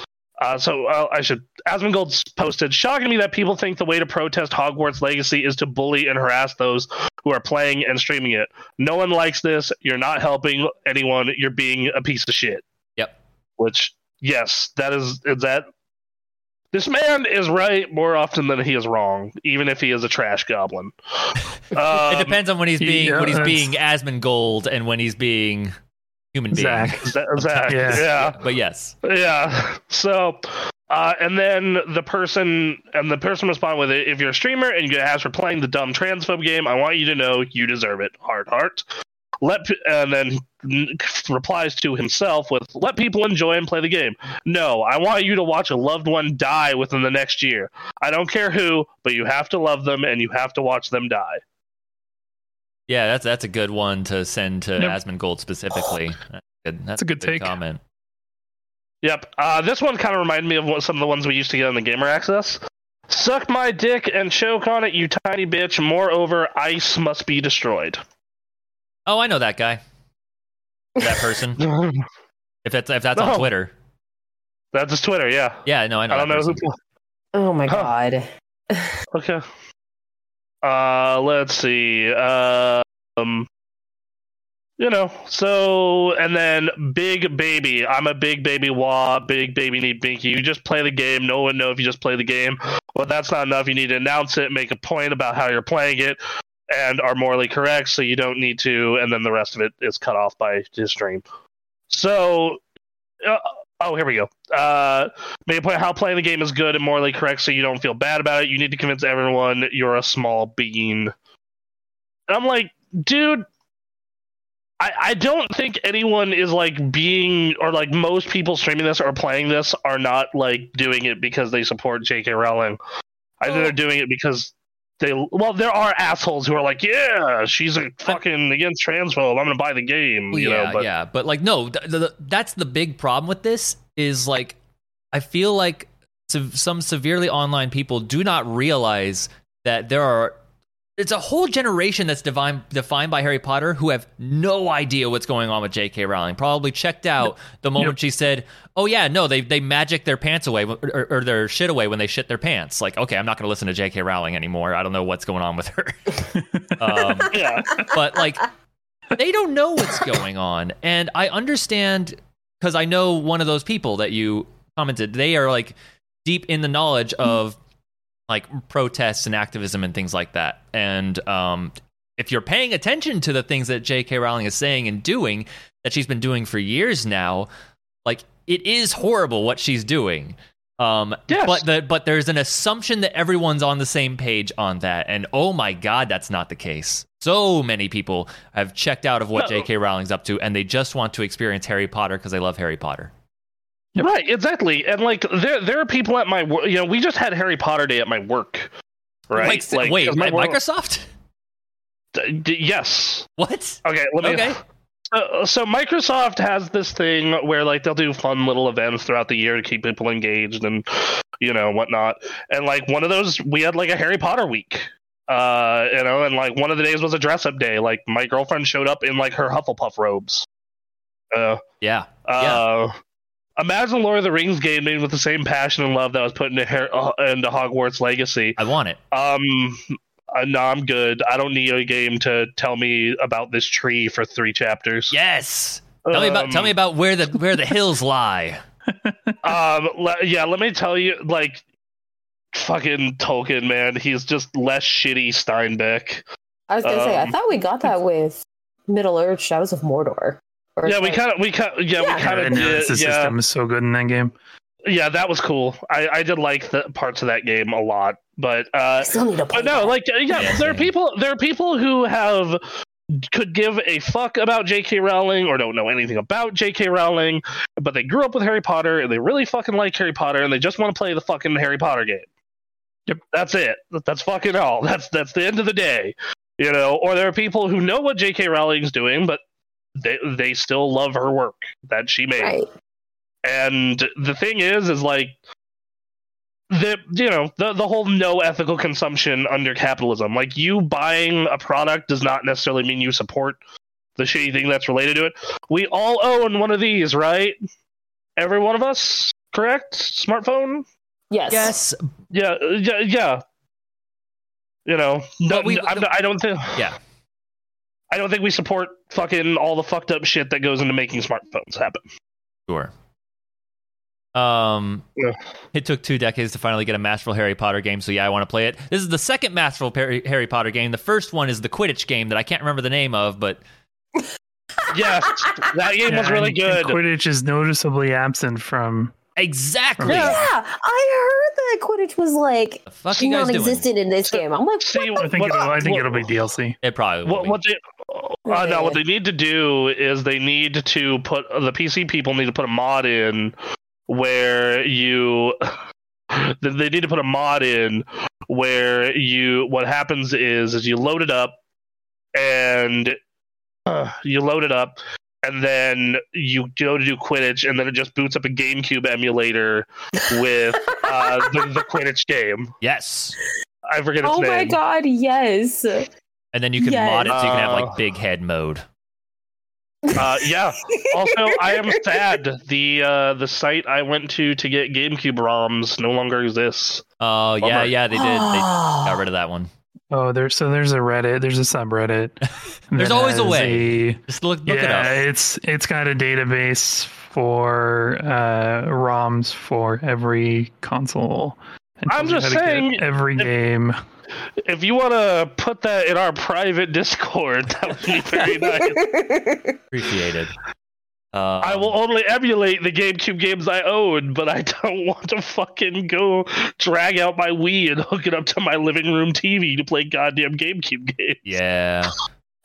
Uh, so uh, I should, Asmongold posted, shocking me that people think the way to protest Hogwarts Legacy is to bully and harass those who are playing and streaming it. No one likes this. You're not helping anyone. You're being a piece of shit. Yep. Which... Yes, that is, is that. This man is right more often than he is wrong, even if he is a trash goblin. Um, it depends on when he's being yeah, when he's being Asmongold and when he's being human being. Zach, Zach, yeah. yeah. But yes, yeah. So, uh, and then the person and the person responded with, "If you're a streamer and you get asked for playing the dumb transphobe game, I want you to know you deserve it. Hard heart." Let and then replies to himself with, let people enjoy and play the game. No, I want you to watch a loved one die within the next year. I don't care who, but you have to love them and you have to watch them die. Yeah, that's that's a good one to send to yep. Asmongold specifically. That's, good. that's, that's a good, good take. Comment. Yep. Uh, this one kind of reminded me of what, some of the ones we used to get on the Gamer Access. Suck my dick and choke on it, you tiny bitch. Moreover, ice must be destroyed. Oh, I know that guy. That person. if that's if that's no. on Twitter. That's his Twitter, yeah. Yeah, no, I know. I don't know who oh my huh. god. okay. Uh, let's see. Uh, um, you know, so and then Big Baby. I'm a big baby wah, big baby need binky. You just play the game, no one knows if you just play the game. Well, that's not enough. You need to announce it, make a point about how you're playing it. And are morally correct, so you don't need to, and then the rest of it is cut off by his stream. So, uh, oh, here we go. Uh, make a point how playing the game is good and morally correct, so you don't feel bad about it. You need to convince everyone you're a small bean. And I'm like, dude, I, I don't think anyone is, like, being, or, like, most people streaming this or playing this are not, like, doing it because they support J K. Rowling. I think they're doing it because... They, well, there are assholes who are like, yeah, she's a fucking against transphobe. I'm gonna buy the game, you yeah, know. But. Yeah, but like, no, th- th- that's the big problem with this. Is like, I feel like some severely online people do not realize that there are it's a whole generation that's divine, defined by Harry Potter who have no idea what's going on with J K. Rowling. Probably checked out the moment yep. she said, oh, yeah, no, they they magic their pants away or, or their shit away when they shit their pants. Like, okay, I'm not going to listen to J K. Rowling anymore. I don't know what's going on with her. um, yeah. But, like, they don't know what's going on. And I understand, because I know one of those people that you commented, they are, like, deep in the knowledge of like protests and activism and things like that. And um, if you're paying attention to the things that J K. Rowling is saying and doing, that she's been doing for years now, like, it is horrible what she's doing. Um, yes. But the, but there's an assumption that everyone's on the same page on that. And oh my God, that's not the case. So many people have checked out of what no. J K. Rowling's up to, and they just want to experience Harry Potter because they love Harry Potter. Yep. Right, exactly. And like there there are people at my, you know, we just had Harry Potter Day at my work, right? Like, like, wait, at Microsoft? D- d- yes. What? Okay, let me... Okay. Uh, so Microsoft has this thing where like they'll do fun little events throughout the year to keep people engaged and, you know, whatnot. And like one of those, we had like a Harry Potter week. Uh, you know, and like one of the days was a dress-up day. Like my girlfriend showed up in like her Hufflepuff robes. Uh, yeah. Uh, yeah. Imagine Lord of the Rings game made with the same passion and love that was put into, uh, into Hogwarts Legacy. I want it. Um, uh, no, I'm good. I don't need a game to tell me about this tree for three chapters. Yes. Tell um, me about tell me about where the where the hills lie. um, le- yeah, let me tell you, like, fucking Tolkien, man, he's just less shitty Steinbeck. I was gonna um, say, I thought we got that with Middle Earth: Shadows of Mordor. Yeah, we kind of, we kind, yeah, yeah, we kind of did. The yeah. system is so good in that game. Yeah, that was cool. I, I did like the parts of that game a lot, but uh, I still need to play but no, like yeah, yeah, there are people, there are people who have could give a fuck about J K. Rowling or don't know anything about J K. Rowling, but they grew up with Harry Potter and they really fucking like Harry Potter and they just want to play the fucking Harry Potter game. Yep, that's it. That's fucking all. That's that's the end of the day, you know. Or there are people who know what J K. Rowling's doing, but they they still love her work that she made. Right. And the thing is, is like, the you know, the, the whole no ethical consumption under capitalism. Like, you buying a product does not necessarily mean you support the shitty thing that's related to it. We all own one of these, right? Every one of us, correct? Smartphone? Yes. Yes. Yeah, yeah, yeah. You know, no, we, I'm, the, I don't think... Yeah. I don't think we support fucking all the fucked up shit that goes into making smartphones happen. Sure. Um, yeah. It took two decades to finally get a masterful Harry Potter game, so yeah, I want to play it. This is the second masterful Harry Potter game. The first one is the Quidditch game that I can't remember the name of, but... yes, that game yeah, was really and, good. And Quidditch is noticeably absent from... Exactly. Yeah. yeah, I heard that Quidditch was like non-existent in this so, game. I'm like, see, I think, it'll, I think it'll be D L C. It probably will. What, what they, uh, no, what they need to do is they need to put the P C people need to put a mod in where you. They need to put a mod in where you. What happens is is you load it up, and uh, you load it up. And then you go to do Quidditch, and then it just boots up a GameCube emulator with uh, the, the Quidditch game. Yes. I forget its oh name. Oh my god, yes. And then you can yes. mod it so you can have, like, big head mode. Uh, yeah. Also, I am sad. The uh, the site I went to to get GameCube ROMs no longer exists. Oh, Bummer. yeah, yeah, they did. They got rid of that one. Oh, there's so there's a Reddit, there's a subreddit. There's always a way. A, Just look, look yeah, it up. It's it's got a database for uh, ROMs for every console. And I'm just saying, every if, game. If you want to put that in our private Discord, that would be very nice. Appreciated. Um, I will only emulate the GameCube games I own, but I don't want to fucking go drag out my Wii and hook it up to my living room T V to play goddamn GameCube games. Yeah.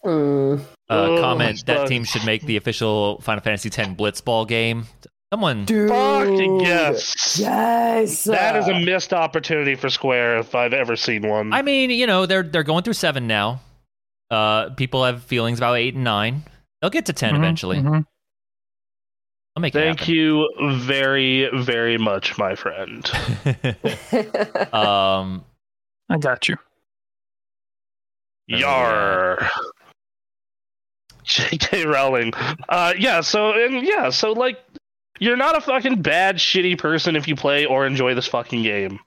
Uh, uh, comment that fun. Team should make the official Final Fantasy X Blitzball game. Someone. Dude. Fucking yes. Yes. That is a missed opportunity for Square if I've ever seen one. I mean, you know, they're they're going through seven now. Uh, people have feelings about eight and nine. They'll get to ten mm-hmm, eventually. Mm-hmm. Thank you very, very much, my friend. um, I got you. Yar. J K. Rowling. Uh, yeah, so, and yeah, so, like, you're not a fucking bad, shitty person if you play or enjoy this fucking game.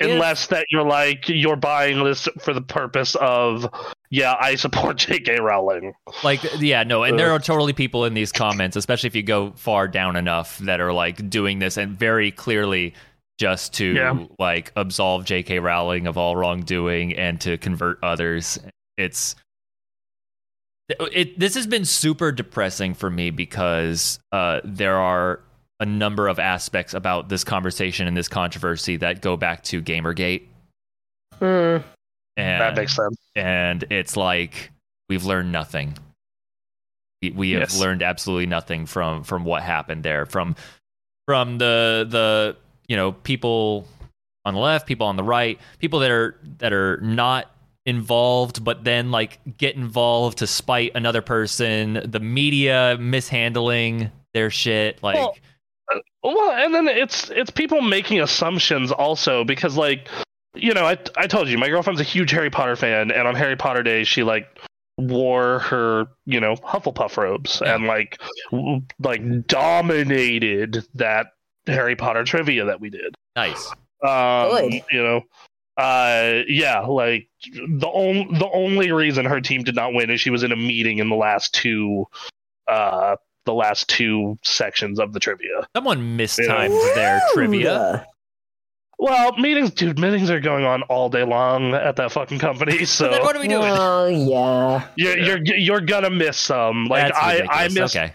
Yeah. Unless that you're, like, you're buying this for the purpose of, yeah, I support J K. Rowling. Like, yeah, no, and there are totally people in these comments, especially if you go far down enough, that are, like, doing this and very clearly just to, yeah. like, absolve J K. Rowling of all wrongdoing and to convert others. It's... It, this has been super depressing for me because uh, there are a number of aspects about this conversation and this controversy that go back to Gamergate. Mm, and, that makes sense. And it's like, we've learned nothing. We, we yes. have learned absolutely nothing from, from what happened there. From from the the you know people on the left, people on the right, people that are that are not involved but then like get involved to spite another person, the media mishandling their shit, like well, well and then it's it's people making assumptions also, because like, you know, I I told you my girlfriend's a huge Harry Potter fan, and on Harry Potter Day she like wore her, you know, Hufflepuff robes and like w- like dominated that Harry Potter trivia that we did. Nice. Um, you know, Uh, yeah, like the only the only reason her team did not win is she was in a meeting in the last two, uh, the last two sections of the trivia. Someone mistimed yeah. their trivia. Well, meetings, dude, meetings are going on all day long at that fucking company. So then what are we doing? Oh yeah, you're you're you're gonna miss some. Like That's I ridiculous. I missed. Okay.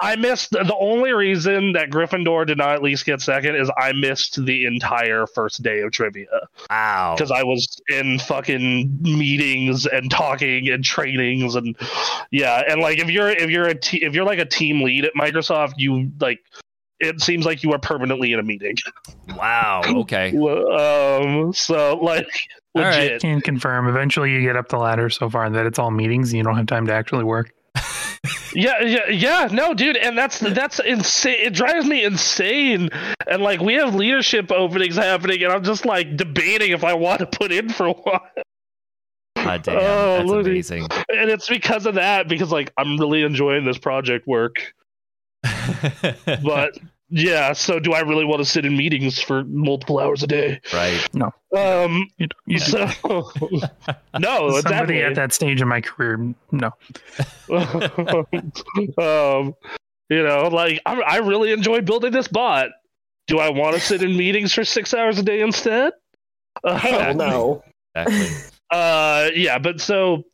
I missed the only reason that Gryffindor did not at least get second is I missed the entire first day of trivia. Wow. Because I was in fucking meetings and talking and trainings and yeah. And like if you're if you're a te- if you're like a team lead at Microsoft, you like it seems like you are permanently in a meeting. Wow. Okay. um. So like. Legit. All right. Can confirm. Eventually, you get up the ladder so far that it's all meetings and you don't have time to actually work. Yeah, yeah, yeah. No, dude, and that's that's insane. It drives me insane. And like, we have leadership openings happening, and I'm just like debating if I want to put in for one. God damn, oh, that's literally. Amazing. And it's because of that, because like I'm really enjoying this project work. But yeah, so do I really want to sit in meetings for multiple hours a day? Right. No. Um. You you so, no. Somebody definitely. At that stage in my career, no. um. You know, like I, I really enjoy building this bot. Do I want to sit in meetings for six hours a day instead? Exactly. Uh, no. Exactly. Uh. Yeah. But so.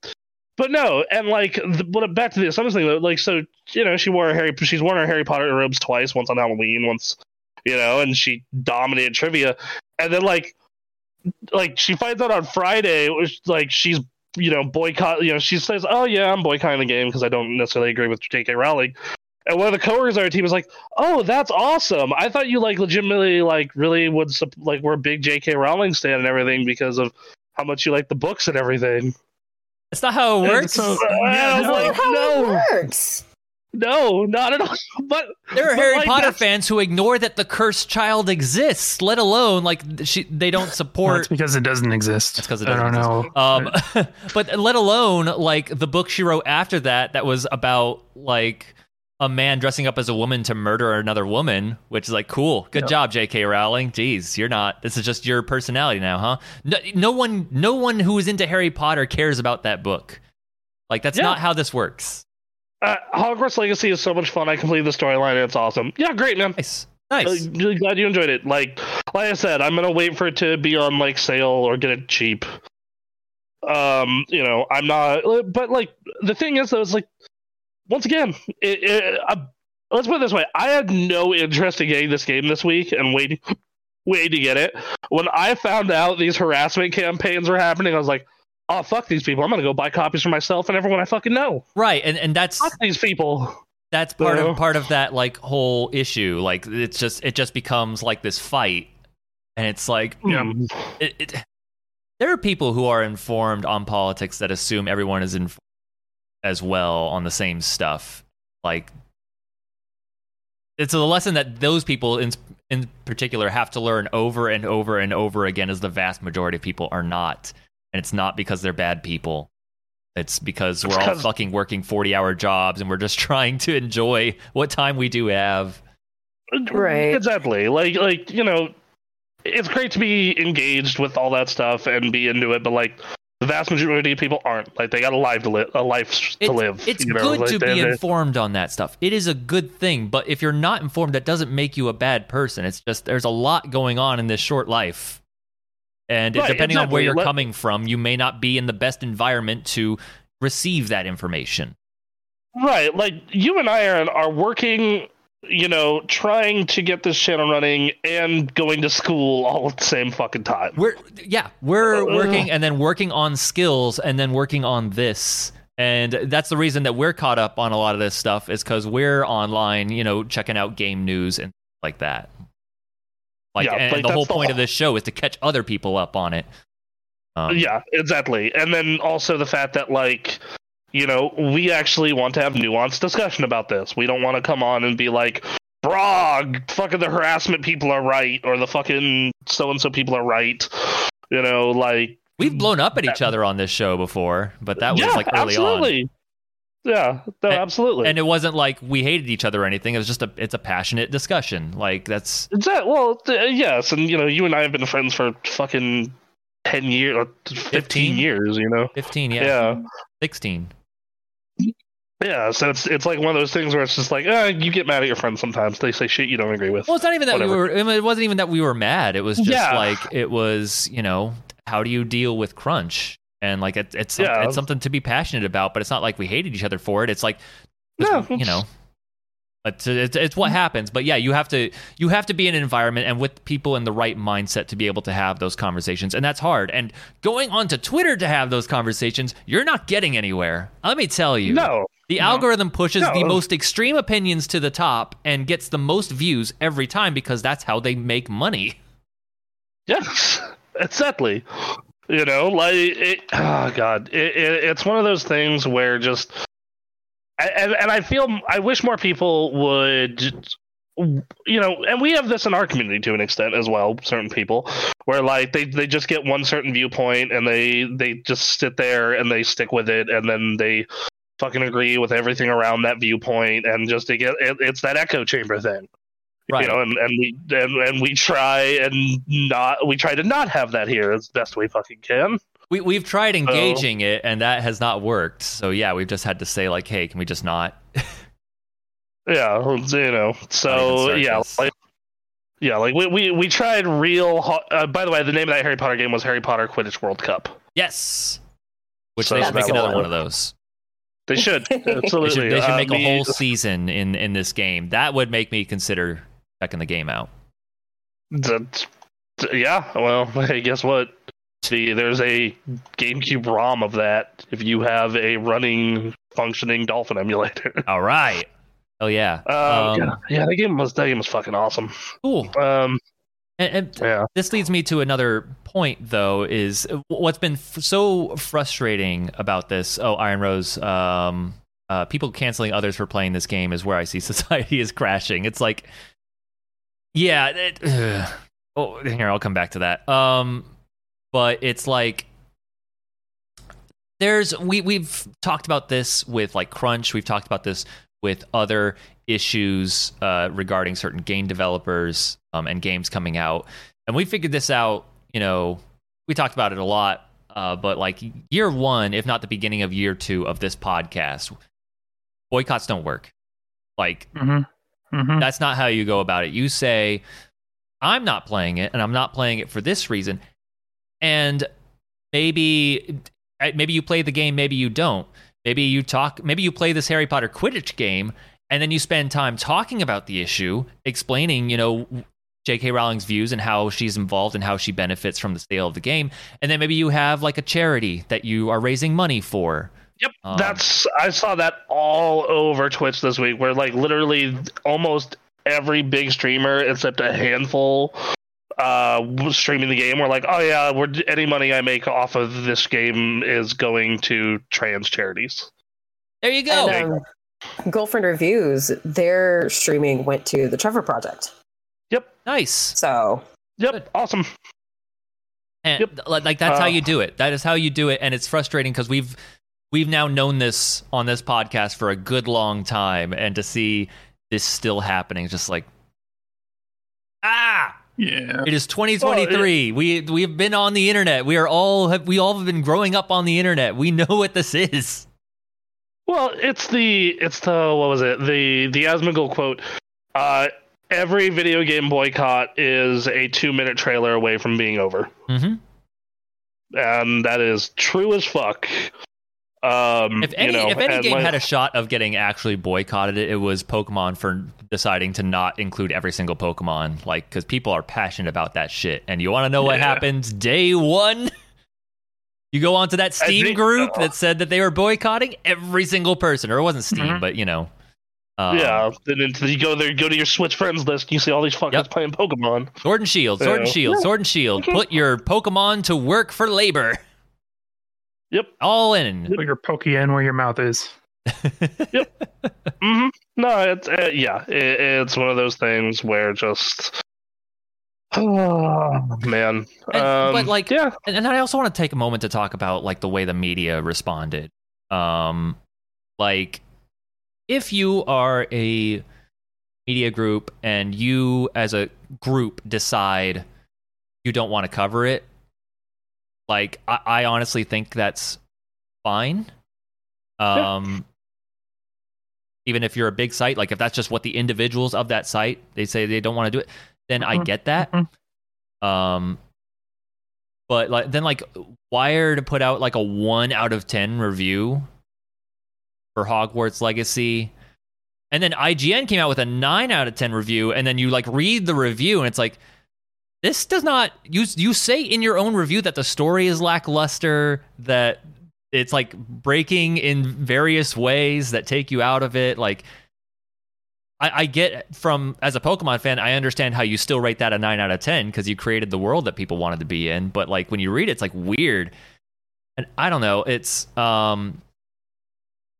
But no, and like, the, but back to the assumption thing though, like, so, you know, she wore her Harry, she's worn her Harry Potter robes twice, once on Halloween, once, you know, and she dominated trivia. And then like, like she finds out on Friday, which, like she's, you know, boycott, you know, she says, oh yeah, I'm boycotting the game because I don't necessarily agree with J K. Rowling. And one of the coworkers on our team was like, oh, that's awesome. I thought you like legitimately like really would, like we're a big J K. Rowling stan and everything because of how much you like the books and everything. It's not how it works. So, yeah, no, like, how no. It works. No, not at all. But there are but Harry like Potter that's... fans who ignore that the cursed child exists, let alone like she, they don't support. No, it's because it doesn't exist. It's because it doesn't I don't exist. know. Um, but let alone like the book she wrote after that, that was about like a man dressing up as a woman to murder another woman, which is like cool. Good yep. job, J K. Rowling. Jeez, you're not. This is just your personality now, huh? No, no one, no one who is into Harry Potter cares about that book. Like that's yeah. not how this works. Uh, Hogwarts Legacy is so much fun. I completed the storyline. It's awesome. Yeah, great man. Nice, nice. Uh, really glad you enjoyed it. Like, like I said, I'm gonna wait for it to be on like sale or get it cheap. Um, you know, I'm not. But like the thing is, though, it's like. Once again, it, it, uh, let's put it this way. I had no interest in getting this game this week and waiting waiting to get it. When I found out these harassment campaigns were happening, I was like, oh, fuck these people. I'm going to go buy copies for myself and everyone I fucking know. Right, and, and that's... Fuck these people. That's part so. of part of that like whole issue. Like it's just It just becomes like this fight, and it's like... Mm. It, it, there are people who are informed on politics that assume everyone is informed as well on the same stuff. Like it's a lesson that those people in in particular have to learn over and over and over again, as the vast majority of people are not, and it's not because they're bad people. It's because we're all fucking working forty-hour jobs, and we're just trying to enjoy what time we do have. Right. Exactly. Like, like you know, it's great to be engaged with all that stuff and be into it, but like the vast majority of people aren't. Like, they got a life to live. A life to live. It's good to be informed on that stuff. It is a good thing, but if you're not informed, that doesn't make you a bad person. It's just there's a lot going on in this short life. And right, depending exactly. on where you're Let, coming from, you may not be in the best environment to receive that information. Right. Like, you and I are, are working, you know, trying to get this channel running and going to school all at the same fucking time. We're Yeah, we're uh, working and then working on skills and then working on this. And that's the reason that we're caught up on a lot of this stuff is because we're online, you know, checking out game news and like that. Like, yeah, and, like and the whole point the, of this show is to catch other people up on it. Um, yeah, exactly. And then also the fact that, like, you know, we actually want to have nuanced discussion about this. We don't want to come on and be like, brah, fucking the harassment people are right, or the fucking so-and-so people are right. You know, like... We've blown up at that, each other on this show before, but that was, yeah, like, early absolutely. on. Yeah, no, and, absolutely. And it wasn't like we hated each other or anything. It was just a, it's a passionate discussion. Like, that's... Exactly. Well, th- yes, and, you know, you and I have been friends for fucking ten years, or fifteen, fifteen years, you know? fifteen, yeah. yeah. sixteen. Yeah, so it's it's like one of those things where it's just like, eh, you get mad at your friends sometimes. They say shit you don't agree with. Well, it's not even that Whatever. we were... I mean, it wasn't even that we were mad. It was just yeah. like, it was, you know, how do you deal with crunch? And like it, it's some, yeah. it's something to be passionate about, but it's not like we hated each other for it. It's like, no, you know, it's, it's it's what happens. But yeah, you have to you have to be in an environment and with people in the right mindset to be able to have those conversations, and that's hard. And going onto Twitter to have those conversations, you're not getting anywhere. Let me tell you, no, the no. algorithm pushes no. the most extreme opinions to the top and gets the most views every time because that's how they make money. Yes, exactly. You know, like, it, oh God, it, it, it's one of those things where just, and, and I feel, I wish more people would, you know, and we have this in our community to an extent as well, certain people, where like, they, they just get one certain viewpoint and they, they just sit there and they stick with it and then they fucking agree with everything around that viewpoint and just to get, it, it's that echo chamber thing. Right. You know, and, and we and, and we try and not we try to not have that here as best we fucking can. We we've tried engaging so. it and that has not worked. So yeah, we've just had to say like, hey, can we just not? yeah, you know. So yeah, like, yeah, like we we, we tried real. Uh, by the way, the name of that Harry Potter game was Harry Potter Quidditch World Cup. Yes, which so they should make another one, one of those. They should absolutely. they should, they should make uh, a whole me, season in in this game. That would make me consider checking the game out. That, yeah, well, hey, guess what? See, there's a GameCube ROM of that if you have a running, functioning Dolphin emulator. All right. Oh, yeah. Uh, um, yeah, yeah, that game was that game was fucking awesome. Cool. Um, and and yeah. This leads me to another point, though, is what's been f- so frustrating about this. Oh, Iron Rose, um, uh, people canceling others for playing this game is where I see society is crashing. It's like... Yeah, it, oh, here, I'll come back to that. Um, but it's like, there's, we, we've talked about this with like crunch, we've talked about this with other issues uh, regarding certain game developers um, and games coming out. And we figured this out, you know, we talked about it a lot, uh, but like year one, if not the beginning of year two of this podcast, boycotts don't work. Like, mm-hmm. Mm-hmm. That's not how you go about it. You say, I'm not playing it, and I'm not playing it for this reason. And maybe maybe you play the game, maybe you don't. Maybe you talk. Maybe you play this Harry Potter Quidditch game, and then you spend time talking about the issue, explaining, you know, J K Rowling's views and how she's involved and how she benefits from the sale of the game. And then maybe you have like a charity that you are raising money for. Yep, um, that's I saw that all over Twitch this week, where like literally almost every big streamer except a handful uh, was streaming the game. We're like, oh yeah, we're any money I make off of this game is going to trans charities. There you go. And, um, Girlfriend Reviews, their streaming went to the Trevor Project. Yep, nice. So yep, good. Awesome. And yep. like that's uh, how you do it. That is how you do it, and it's frustrating because we've. we've now known this on this podcast for a good long time, and to see this still happening, just like, ah, yeah, it is twenty twenty-three. Well, it, we we've been on the internet. We are all have, we all have been growing up on the internet. We know what this is. Well, it's the it's the what was it the the Asmongold quote. Uh, every video game boycott is a two minute trailer away from being over. Mm-hmm. And that is true as fuck. Um, if any, you know, if any game like, had a shot of getting actually boycotted, it was Pokemon for deciding to not include every single Pokemon, like, because people are passionate about that shit. And you want to know yeah. what happens day one? You go onto that Steam think, group uh, that said that they were boycotting every single person, or it wasn't Steam, mm-hmm. but you know. Um, yeah, then you go there, go to your Switch friends list, and you see all these fuckers yep. playing Pokemon. Sword and Shield, Sword so. and Shield, yeah. Sword and Shield. Put your Pokemon to work for labor. Yep. All in. Put your Pokemon where your mouth is. Yep. Mm-hmm. No, it's uh, yeah, it, it's one of those things where just, oh man. Um, and, but like, yeah. And, and I also want to take a moment to talk about like the way the media responded. Um, like. If you are a media group and you as a group decide you don't want to cover it, like, I, I honestly think that's fine. Um, yeah. Even if you're a big site, like if that's just what the individuals of that site, they say they don't want to do it, then mm-hmm. I get that. Mm-hmm. Um, but like then like Wired put out like a one out of ten review for Hogwarts Legacy, and then I G N came out with a nine out of ten review, and then you like read the review and it's like, this does not, you you say in your own review that the story is lackluster, that it's like breaking in various ways that take you out of it. Like, I, I get from, as a Pokemon fan, I understand how you still rate that a nine out of ten because you created the world that people wanted to be in, but like when you read it, it's like weird, and I don't know, it's um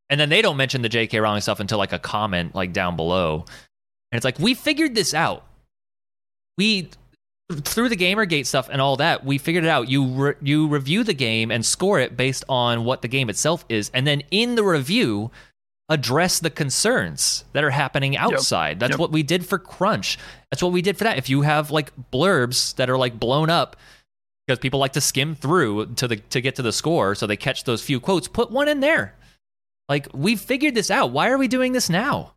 and then they don't mention the J K Rowling stuff until like a comment like down below. And it's like, we figured this out. We, through the Gamergate stuff and all that, we figured it out. You re- you review the game and score it based on what the game itself is. And then in the review, address the concerns that are happening outside. Yep. That's yep. what we did for Crunch. That's what we did for that. If you have like blurbs that are like blown up, because people like to skim through to the to get to the score, so they catch those few quotes, put one in there. Like, we figured this out. Why are we doing this now?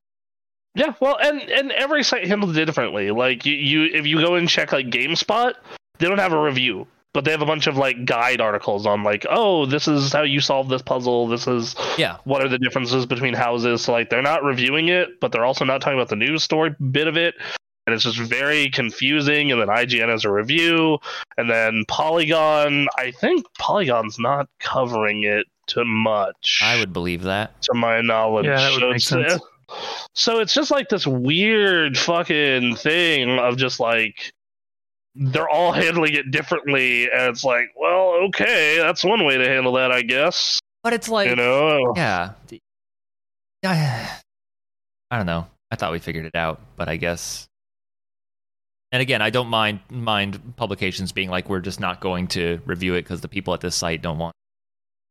Yeah, well, and, and every site handles it differently. Like, you, you, if you go and check, like, GameSpot, they don't have a review, but they have a bunch of, like, guide articles on, like, oh, this is how you solve this puzzle. This is yeah. what are the differences between houses. So, like, they're not reviewing it, but they're also not talking about the news story bit of it. And it's just very confusing. And then I G N has a review. And then Polygon, I think Polygon's not covering it too much. I would believe that. To my knowledge. Yeah, that would so, make sense. So it's just like this weird fucking thing of just like, they're all handling it differently, and it's like, well, okay, that's one way to handle that, I guess. But it's like, you know, yeah. I, I don't know. I thought we figured it out, but I guess. And again, I don't mind mind publications being like, we're just not going to review it because the people at this site don't want.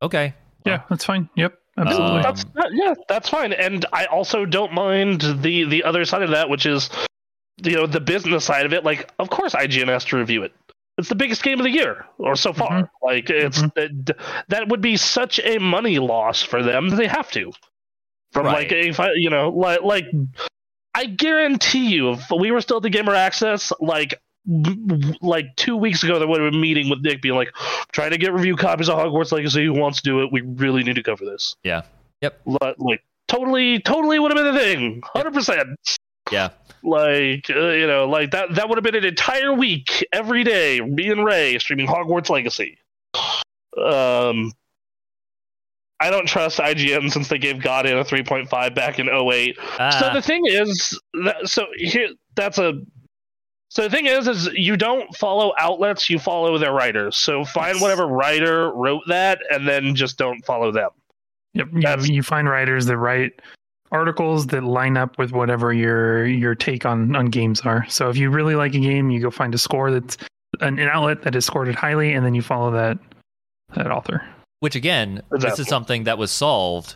Okay. Well, yeah, that's fine. Yep. Absolutely. Um, that's, yeah, that's fine. And I also don't mind the, the other side of that, which is, you know, the business side of it. Like, of course, I G N has to review it. It's the biggest game of the year, or so far. Mm-hmm. Like, it's mm-hmm. it, that would be such a money loss for them. They have to. From right. like a, you know, like like I guarantee you, if we were still at the Gamer Access, like. like two weeks ago there would have been a meeting with Nick being like, trying to get review copies of Hogwarts Legacy, who wants to do it, we really need to cover this. Yeah. Yep. Like, totally totally would have been a thing. One hundred percent. Yeah. Like, uh, you know, like that that would have been an entire week, every day, me and Ray streaming Hogwarts Legacy. um I don't trust I G N since they gave Godin a three point five back in oh eight. ah. So the thing is that, so here that's a So the thing is, is you don't follow outlets, you follow their writers. So find whatever writer wrote that, and then just don't follow them. Yep, you, you find writers that write articles that line up with whatever your your take on, on games are. So if you really like a game, you go find a score that's an, an outlet that is scored highly, and then you follow that that author. Which again, exactly. This is something that was solved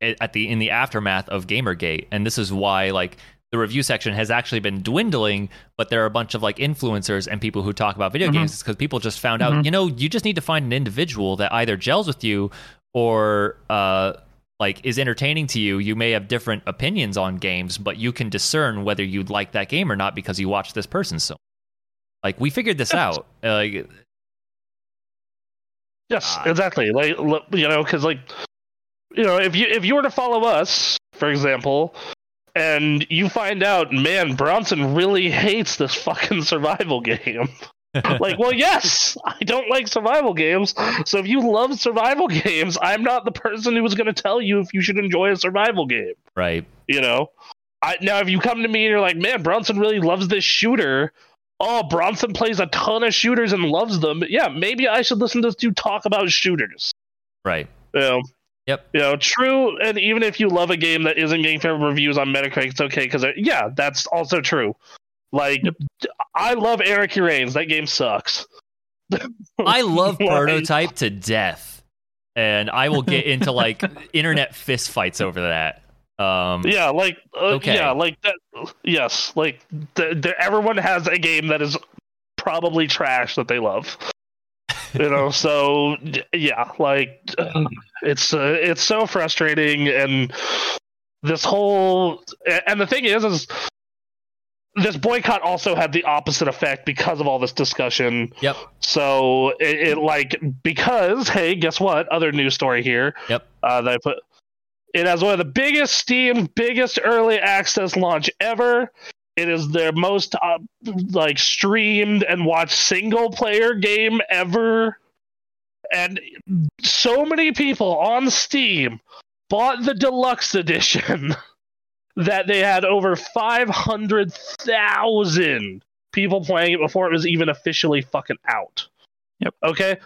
at the in the aftermath of Gamergate, and this is why like the review section has actually been dwindling. But there are a bunch of like influencers and people who talk about video mm-hmm. games because people just found mm-hmm. out, you know, you just need to find an individual that either gels with you or uh, like is entertaining to you. You may have different opinions on games, but you can discern whether you like that game or not because you watch this person. So, like, we figured this yes. out. Uh, Yes, exactly. Like, you know, because like, you know, if you if you were to follow us, for example, and you find out, man, Bronson really hates this fucking survival game. Like, well, yes, I don't like survival games. So if you love survival games, I'm not the person who is going to tell you if you should enjoy a survival game. Right. You know, I, now if you come to me and you're like, man, Bronson really loves this shooter. Oh, Bronson plays a ton of shooters and loves them. Yeah, maybe I should listen to this dude talk about shooters. Right. You know, yep. You know, true. And even if you love a game that isn't getting favorable reviews on Metacritic, it's okay. Because, yeah, that's also true. Like, I love Eric Uranes. That game sucks. I love Prototype to death. And I will get into, like, internet fistfights over that. Um, yeah, like, uh, okay. yeah, like that. Yes, like the, the, everyone has a game that is probably trash that they love, you know. So yeah, like uh, it's uh, it's so frustrating, and this whole and the thing is, is this boycott also had the opposite effect because of all this discussion. Yep. So it, it like because hey, guess what? Other news story here. Yep. Uh, that I put. It has one of the biggest Steam, biggest early access launch ever. It is their most uh, like streamed and watched single player game ever. And so many people on Steam bought the deluxe edition that they had over five hundred thousand people playing it before it was even officially fucking out. Yep. Okay.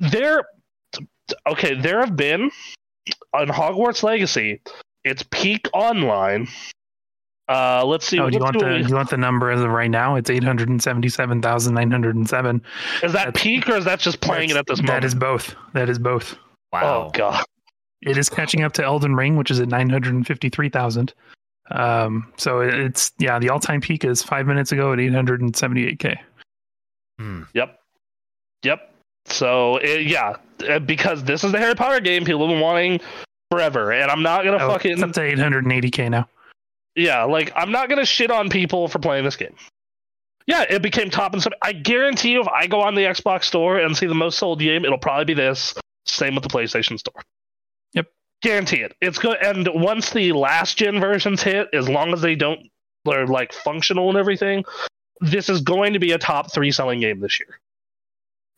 There. Okay. There have been. On Hogwarts Legacy, it's peak online. Uh, let's see. Oh, do you want the you want the number as of right now? It's eight hundred and seventy-seven thousand nine hundred and seven. Is that that's, peak or is that just playing it at this moment? That is both. That is both. Wow. Oh god. It is catching up to Elden Ring, which is at nine hundred and fifty-three thousand. Um, so it's yeah, the all-time peak is five minutes ago at eight hundred and seventy-eight k. Yep. Yep. So, it, yeah, because this is the Harry Potter game people have been wanting forever, and I'm not going to oh, fucking... It's up to eight hundred eighty k now. Yeah, like, I'm not going to shit on people for playing this game. Yeah, it became top and... I guarantee you if I go on the Xbox store and see the most sold game, it'll probably be this. Same with the PlayStation store. Yep. Guarantee it. It's good. And once the last-gen versions hit, as long as they don't... They're, like, functional and everything, this is going to be a top three selling game this year.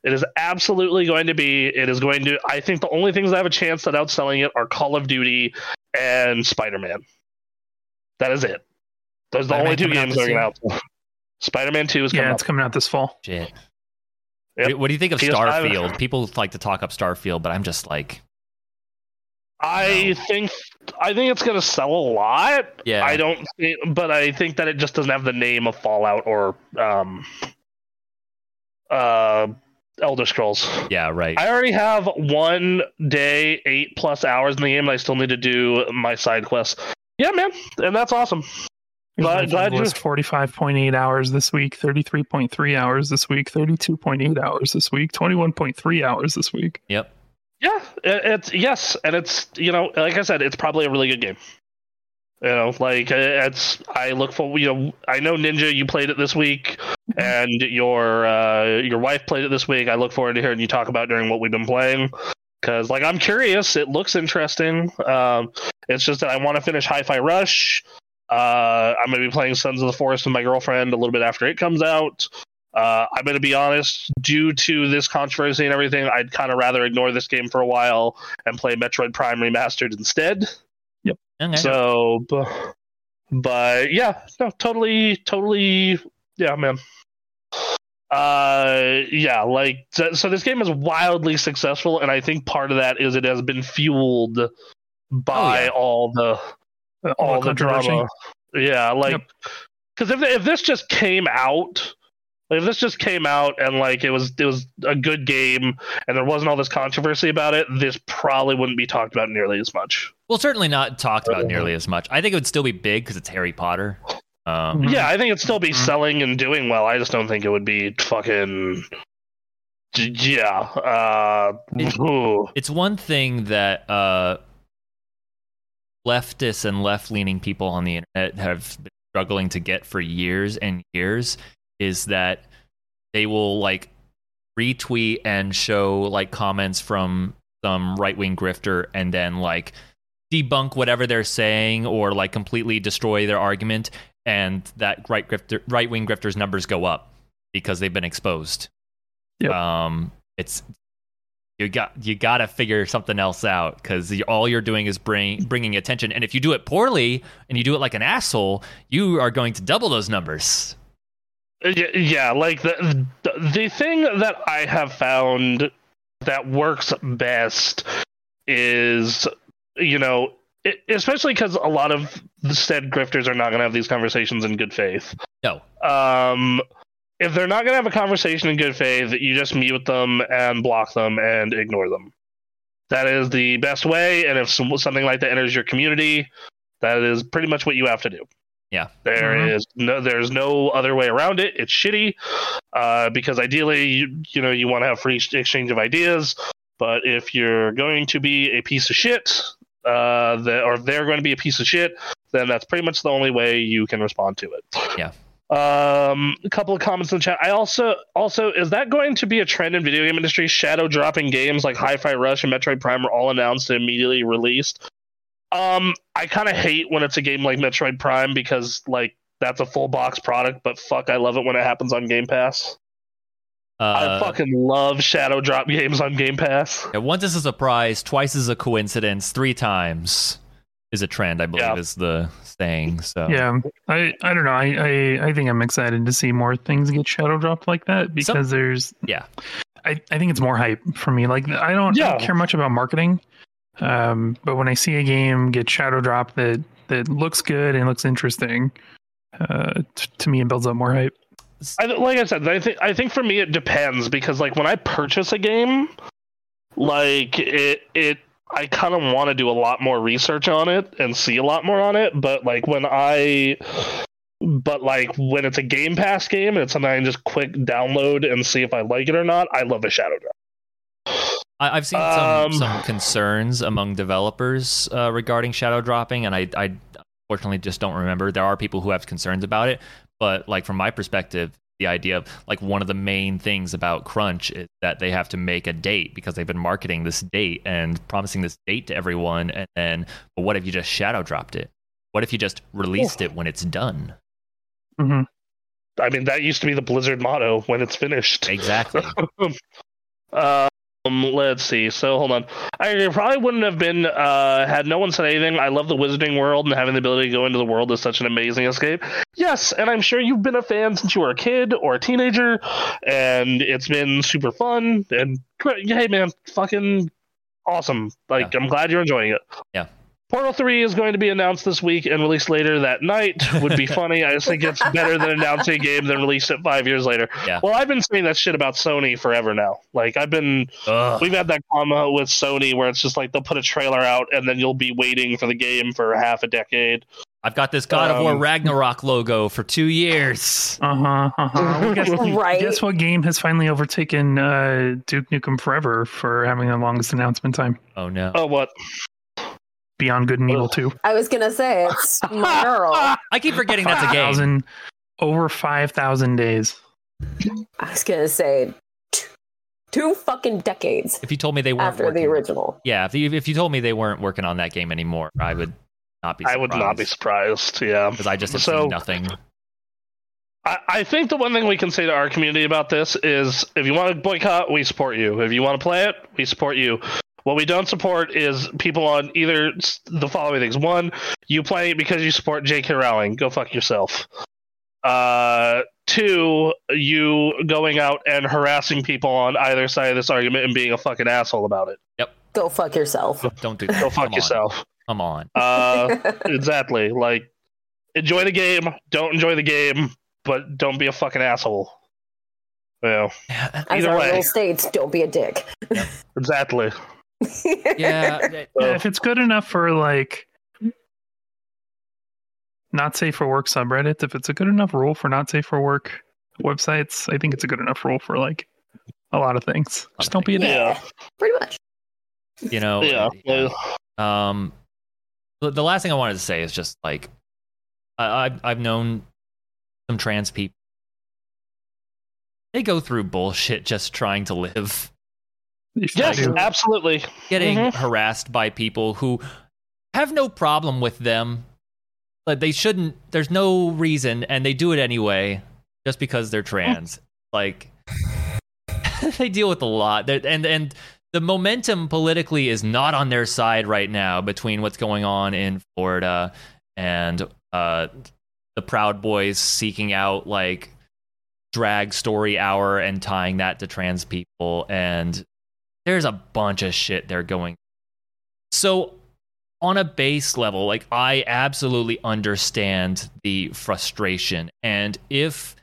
It is absolutely going to be, it is going to, I think the only things that have a chance at outselling it are Call of Duty and Spider-Man. That is it. Those are the only two games that are going to outsell. Spider-Man two is coming out. Yeah, it's coming out this fall. Shit. Yep. What do you think of Starfield? People like to talk up Starfield, but I'm just like... I think I think it's going to sell a lot. Yeah. I don't, but I think that it just doesn't have the name of Fallout or... um, uh. Elder Scrolls. Yeah, right. I already have one day, eight plus hours in the game, and I still need to do my side quests. Yeah, man, and that's awesome. Glad, glad you. forty-five point eight hours this week, thirty-three point three hours this week, thirty-two point eight hours this week, twenty-one point three hours this week. Yep. Yeah, it, it's yes, and it's you know, like I said, it's probably a really good game. You know, like it's. I look for you know. I know Ninja, you played it this week, and your uh, your wife played it this week. I look forward to hearing you talk about during what we've been playing, because like I'm curious. It looks interesting. Um, it's just that I want to finish Hi-Fi Rush. Uh, I'm gonna be playing Sons of the Forest with my girlfriend a little bit after it comes out. Uh, I'm gonna be honest. Due to this controversy and everything, I'd kind of rather ignore this game for a while and play Metroid Prime Remastered instead. Okay. So, but, but yeah, no, totally, totally, yeah, man. Uh, yeah, like so, so. This game is wildly successful, and I think part of that is it has been fueled by oh, yeah. all the all, all the drama. Yeah, like because yep. if if this just came out Like, if this just came out and like it was it was a good game and there wasn't all this controversy about it, this probably wouldn't be talked about nearly as much. Well, certainly not talked about nearly as much. I think it would still be big because it's Harry Potter. Um, yeah, I think it'd still be selling and doing well. I just don't think it would be fucking. Yeah. Uh, it's, it's one thing that uh, leftists and left-leaning people on the internet have been struggling to get for years and years. Is that they will like retweet and show like comments from some right-wing grifter and then like debunk whatever they're saying or like completely destroy their argument, and that right grifter, right-wing grifter's numbers go up because they've been exposed. Yep. Um, it's you got you got to figure something else out because all you're doing is bring bringing attention, and if you do it poorly and you do it like an asshole, you are going to double those numbers. Yeah, like the the thing that I have found that works best is, you know, it, especially because a lot of the said grifters are not going to have these conversations in good faith. No. Um, if they're not going to have a conversation in good faith, you just mute them and block them and ignore them. That is the best way, and if something like that enters your community, that is pretty much what you have to do. Yeah, there mm-hmm. is no, there's no other way around it. It's shitty uh, because ideally, you, you know, you want to have free exchange of ideas. But if you're going to be a piece of shit, uh, the, or if they're going to be a piece of shit, then that's pretty much the only way you can respond to it. Yeah. Um, a couple of comments in the chat. I also also is that going to be a trend in video game industry? Shadow dropping games like Hi-Fi Rush and Metroid Prime are all announced and immediately released. Um, I kind of hate when it's a game like Metroid Prime because, like, that's a full box product, but fuck, I love it when it happens on Game Pass. Uh, I fucking love shadow drop games on Game Pass. Yeah, once is a surprise, twice is a coincidence, three times is a trend, I believe, yeah. is the saying. So yeah, I, I don't know. I, I, I think I'm excited to see more things get shadow dropped like that because Some, there's... Yeah. I, I think it's more hype for me. Like, I don't, yeah. I don't care much about marketing. Um, but when I see a game get shadow dropped that, that looks good and looks interesting, uh, t- to me it builds up more hype. I, like I said, I think I think for me it depends because like when I purchase a game, like it it I kind of want to do a lot more research on it and see a lot more on it. But like when I, but like when it's a Game Pass game and it's something I can just quick download and see if I like it or not, I love a shadow drop. I've seen some, um, some concerns among developers uh, regarding shadow dropping, and I, I unfortunately just don't remember. There are people who have concerns about it, but like from my perspective, the idea of like one of the main things about crunch is that they have to make a date because they've been marketing this date and promising this date to everyone, and then but what if you just shadow dropped it? What if you just released oh. it when it's done? Mm-hmm. I mean, that used to be the Blizzard motto: when it's finished. Exactly. uh, Um, let's see. So hold on. I probably wouldn't have been uh, had no one said anything. I love the Wizarding World, and having the ability to go into the world is such an amazing escape. Yes, and I'm sure you've been a fan since you were a kid or a teenager, and it's been super fun. And hey, man, fucking awesome! Like yeah. I'm glad you're enjoying it. Yeah. Portal three is going to be announced this week and released later that night. Would be funny. I just think it's better than announcing a game than release it five years later. Yeah. Well, I've been saying that shit about Sony forever now. Like, I've been... Ugh. We've had that comma with Sony where it's just like, they'll put a trailer out and then you'll be waiting for the game for half a decade. I've got this God um, of War Ragnarok logo for two years. Uh-huh, uh-huh. Guess, right. Guess what game has finally overtaken uh, Duke Nukem Forever for having the longest announcement time? Oh, no. Oh, what? Beyond Good and Evil two. I was gonna say it's Merle. I keep forgetting that's a game. five thousand, over five thousand days. I was gonna say two, two fucking decades. If you told me they weren't after working, the original, yeah. If you, if you told me they weren't working on that game anymore, I would not be. Surprised. I would not be surprised. Yeah, because I just have so, seen nothing. I, I think the one thing we can say to our community about this is: if you want to boycott, we support you. If you want to play it, we support you. What we don't support is people on either the following things. One, you play because you support J K Rowling. Go fuck yourself. Uh, two, you going out and harassing people on either side of this argument and being a fucking asshole about it. Yep. Go fuck yourself. Don't do that. Go fuck Come yourself. On. Come on. Uh, exactly. Like, enjoy the game. Don't enjoy the game, but don't be a fucking asshole. Well, as our way. Rule states, don't be a dick. Yeah. Exactly. yeah. yeah. If it's good enough for, like, not safe for work subreddits, if it's a good enough rule for not safe for work websites, I think it's a good enough rule for, like, a lot of things. Just don't be a dick. Yeah, pretty much. You know, yeah. yeah. Um, the, the last thing I wanted to say is just, like, I, I've, I've known some trans people. They go through bullshit just trying to live. Yes, like, absolutely. Getting mm-hmm. harassed by people who have no problem with them. Like, they shouldn't, there's no reason, and they do it anyway just because they're trans. Like, they deal with a lot. They're, and and the momentum politically is not on their side right now between what's going on in Florida and uh, the Proud Boys seeking out, like, drag story hour and tying that to trans people, and there's a bunch of shit they're going. So on a base level, like, I absolutely understand the frustration, and if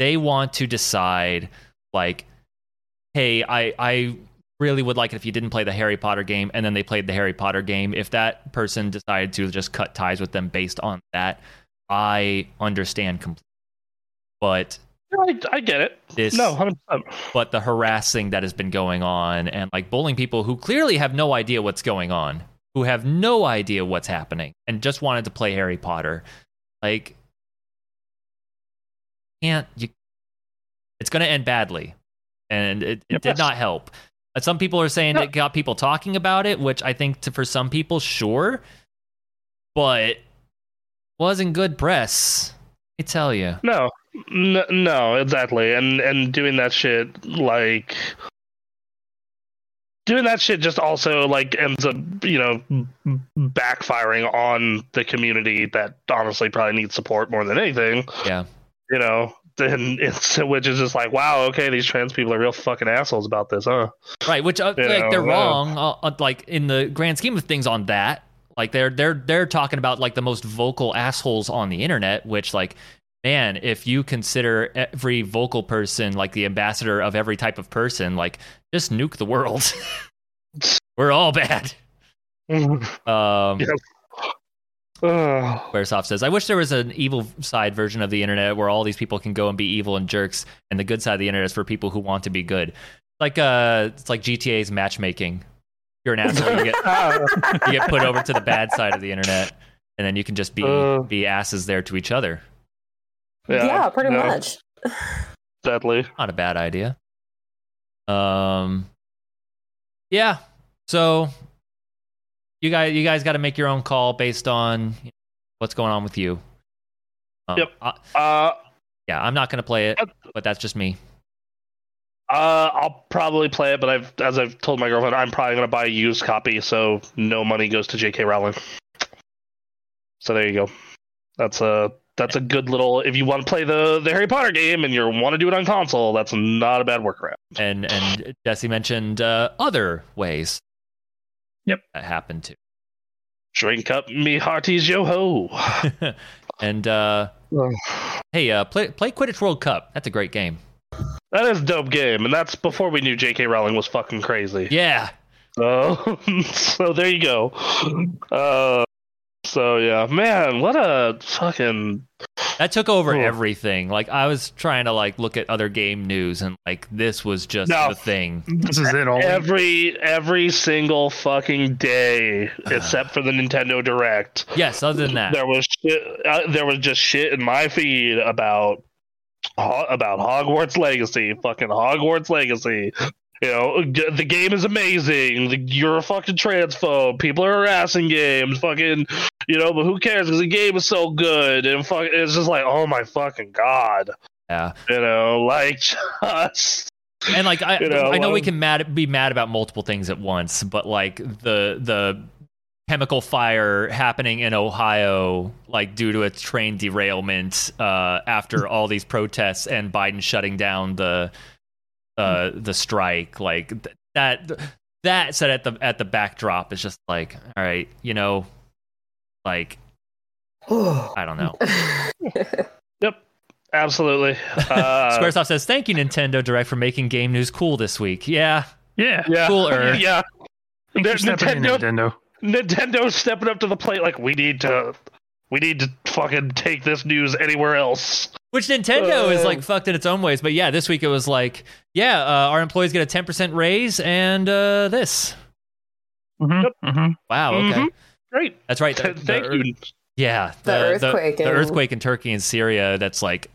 they want to decide, like, hey, I I really would like it if you didn't play the Harry Potter game, and then they played the Harry Potter game, if that person decided to just cut ties with them based on that, I understand completely. But I, I get it. This, no, one hundred percent. But the harassing that has been going on, and, like, bullying people who clearly have no idea what's going on, who have no idea what's happening, and just wanted to play Harry Potter, like, can't you? It's going to end badly, and it, it did not help. Some people are saying no. It got people talking about it, which I think to, for some people, sure, but wasn't good press. I tell you, no. No, no, exactly, and and doing that shit, like, doing that shit just also, like, ends up, you know, backfiring on the community that honestly probably needs support more than anything. Yeah, you know, then it's which is just like, wow, okay, these trans people are real fucking assholes about this, huh? Right, which uh, like know, they're uh, wrong, uh, like, in the grand scheme of things on that, like, they're they're they're talking about, like, the most vocal assholes on the internet, which, like. Man, if you consider every vocal person like the ambassador of every type of person, like, just nuke the world. We're all bad. Um, yep. uh. Squaresoft says, I wish there was an evil side version of the internet where all these people can go and be evil and jerks, and the good side of the internet is for people who want to be good. Like, uh, it's like G T A's matchmaking. You're an asshole, you get, you get put over to the bad side of the internet, and then you can just be uh. be asses there to each other. Yeah, yeah, pretty no. much. Sadly. Not a bad idea. Um, yeah. So you guys, you guys got to make your own call based on what's going on with you. Um, yep. I, uh, yeah, I'm not going to play it, uh, but that's just me. Uh, I'll probably play it, but I've, as I've told my girlfriend, I'm probably going to buy a used copy, so no money goes to J K Rowling. So there you go. That's a. That's a good little, if you want to play the, the Harry Potter game and you want to do it on console, that's not a bad workaround. And and Jesse mentioned uh, other ways. Yep. That happened too. Drink up me hearties, yo-ho. and uh, oh. hey, uh, play, play Quidditch World Cup. That's a great game. That is a dope game. And that's before we knew J K Rowling was fucking crazy. Yeah. So, so there you go. Uh. So yeah, man, what a fucking that took over oh. everything. Like, I was trying to, like, look at other game news, and, like, this was just no. the thing. This is it all. Every every single fucking day, uh, except for the Nintendo Direct. Yes, other than that, there was shit, uh, there was just shit in my feed about about Hogwarts Legacy, fucking Hogwarts Legacy. You know, the game is amazing. You're a fucking transphobe. People are harassing games. Fucking, you know, but who cares? Because the game is so good. And fuck, it's just like, oh my fucking god. Yeah. You know, like, just. And like, I, you know, I know um, we can mad be mad about multiple things at once, but like the the chemical fire happening in Ohio, like due to a train derailment uh, after all these protests and Biden shutting down the. Uh, the strike, like th- that that said at the at the backdrop is just like, all right, you know, like I don't know. Yep. Absolutely. Uh, Squaresoft says, thank you, Nintendo Direct, for making game news cool this week. Yeah. Yeah. yeah. Cooler. Yeah. There's Nintendo, Nintendo. Nintendo's stepping up to the plate like, we need to... We need to fucking take this news anywhere else. Which Nintendo uh, is like fucked in its own ways. But yeah, this week it was like, yeah, uh, our employees get a ten percent raise and uh, this. Mm-hmm, mm-hmm. Wow. Okay. Mm-hmm. Great. That's right. The, Thank the, you. Yeah. The, the, earthquake the, and... the earthquake in Turkey and Syria. That's like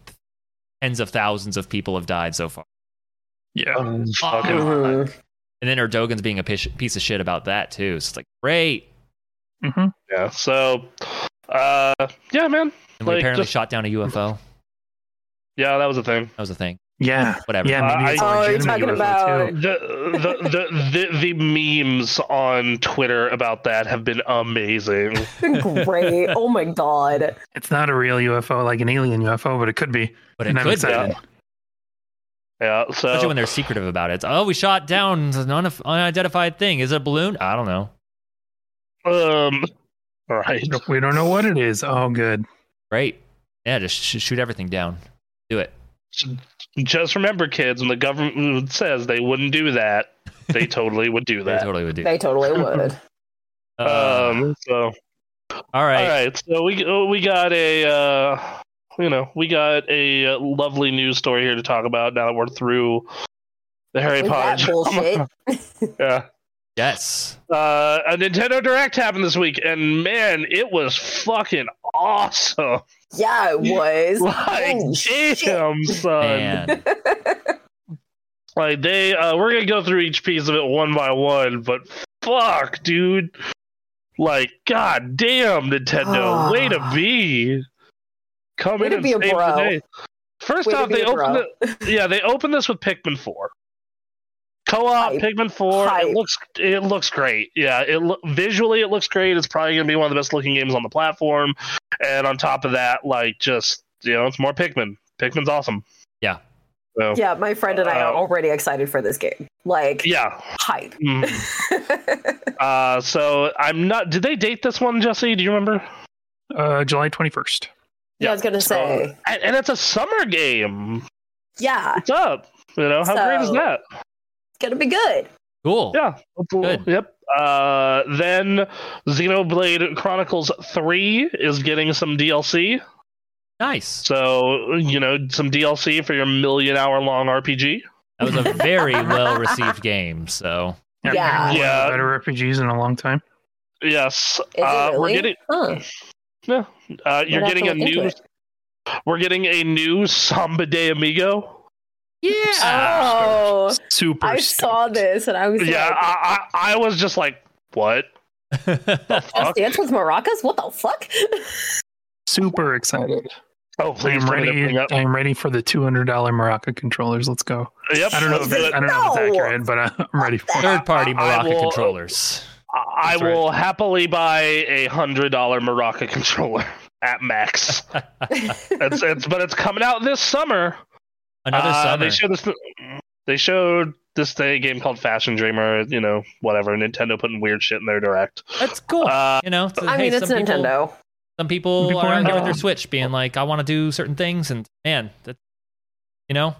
tens of thousands of people have died so far. Yeah. Oh, fuck. Mm-hmm. Fuck. And then Erdogan's being a piece of shit about that too. So it's like, great. Mm-hmm. Yeah. So. Uh, yeah, man. And we like, apparently just... shot down a U F O. Yeah, that was a thing. That was a thing. Yeah. Whatever. Yeah, uh, I, oh, you're talking about... The, the, the, the, the memes on Twitter about that have been amazing. Great. Oh, my God. It's not a real U F O, like an alien U F O, but it could be. But it and could be. Yeah, so... Especially when they're secretive about it. It's, oh, we shot down an un- unidentified thing. Is it a balloon? I don't know. Um... All right. We don't know what it is. Oh, good. Great. Yeah, just sh- shoot everything down. Do it. Just remember, kids, when the government says they wouldn't do that, they totally would do that. They totally would do that. They totally would. um, so. All right. All right. So we we got a uh, you know, we got a lovely news story here to talk about now that we're through the Harry Potter bullshit. Yeah. Yes. Uh, a Nintendo Direct happened this week, and man, it was fucking awesome. Yeah, it was. Like, oh, damn, shit. Son. Like, they, uh, we're going to go through each piece of it one by one, but fuck, dude. Like, god damn, Nintendo. Oh. Way to be. Come way in to and be save a bro. The day. First way off, they opened it, yeah, they opened this with Pikmin four. Co-op Hype. Pikmin four. Hype. It looks it looks great. Yeah, it lo- visually it looks great. It's probably gonna be one of the best looking games on the platform. And on top of that, like just you know, it's more Pikmin. Pikmin's awesome. Yeah. So, yeah, my friend and uh, I are already excited for this game. Like, yeah, hype. Mm-hmm. uh, so I'm not. Did they date this one, Jesse? Do you remember? Uh, July twenty-first. Yeah, yeah, I was gonna say. Uh, and, and it's a summer game. Yeah. What's up? You know how so, great is that? Gonna be good. Cool. Yeah. Good. Yep. Uh, then Xenoblade Chronicles three is getting some D L C. Nice. So, you know, some D L C for your million hour long R P G. That was a very well received game. So, yeah. yeah. yeah. Better R P Gs in a long time. Yes. Is uh, it really? We're getting. Huh. Yeah. Uh, you're getting a new. It. We're getting a new Samba de Amigo. Yeah. Oh, super. I stoked. Saw this and I was yeah, like, I, I I was just like, what? Just dance with maracas? What the fuck? Super excited. Oh, please! I'm ready. I'm ready for the two hundred dollar maraca controllers. Let's go. Yep. I don't know. If it, I don't no. know if it's accurate, but I'm ready for third party maraca will, controllers. I, I right. will happily buy a hundred dollar maraca controller at max. it's, it's but it's coming out this summer. Another uh, summer. They showed this. They showed this thing, game called Fashion Dreamer. You know, whatever. Nintendo putting weird shit in their Direct. That's cool. Uh, you know, so, I hey, mean, it's some Nintendo. People, some people, people are angry with their Switch, being like, "I want to do certain things," and man, that, you know,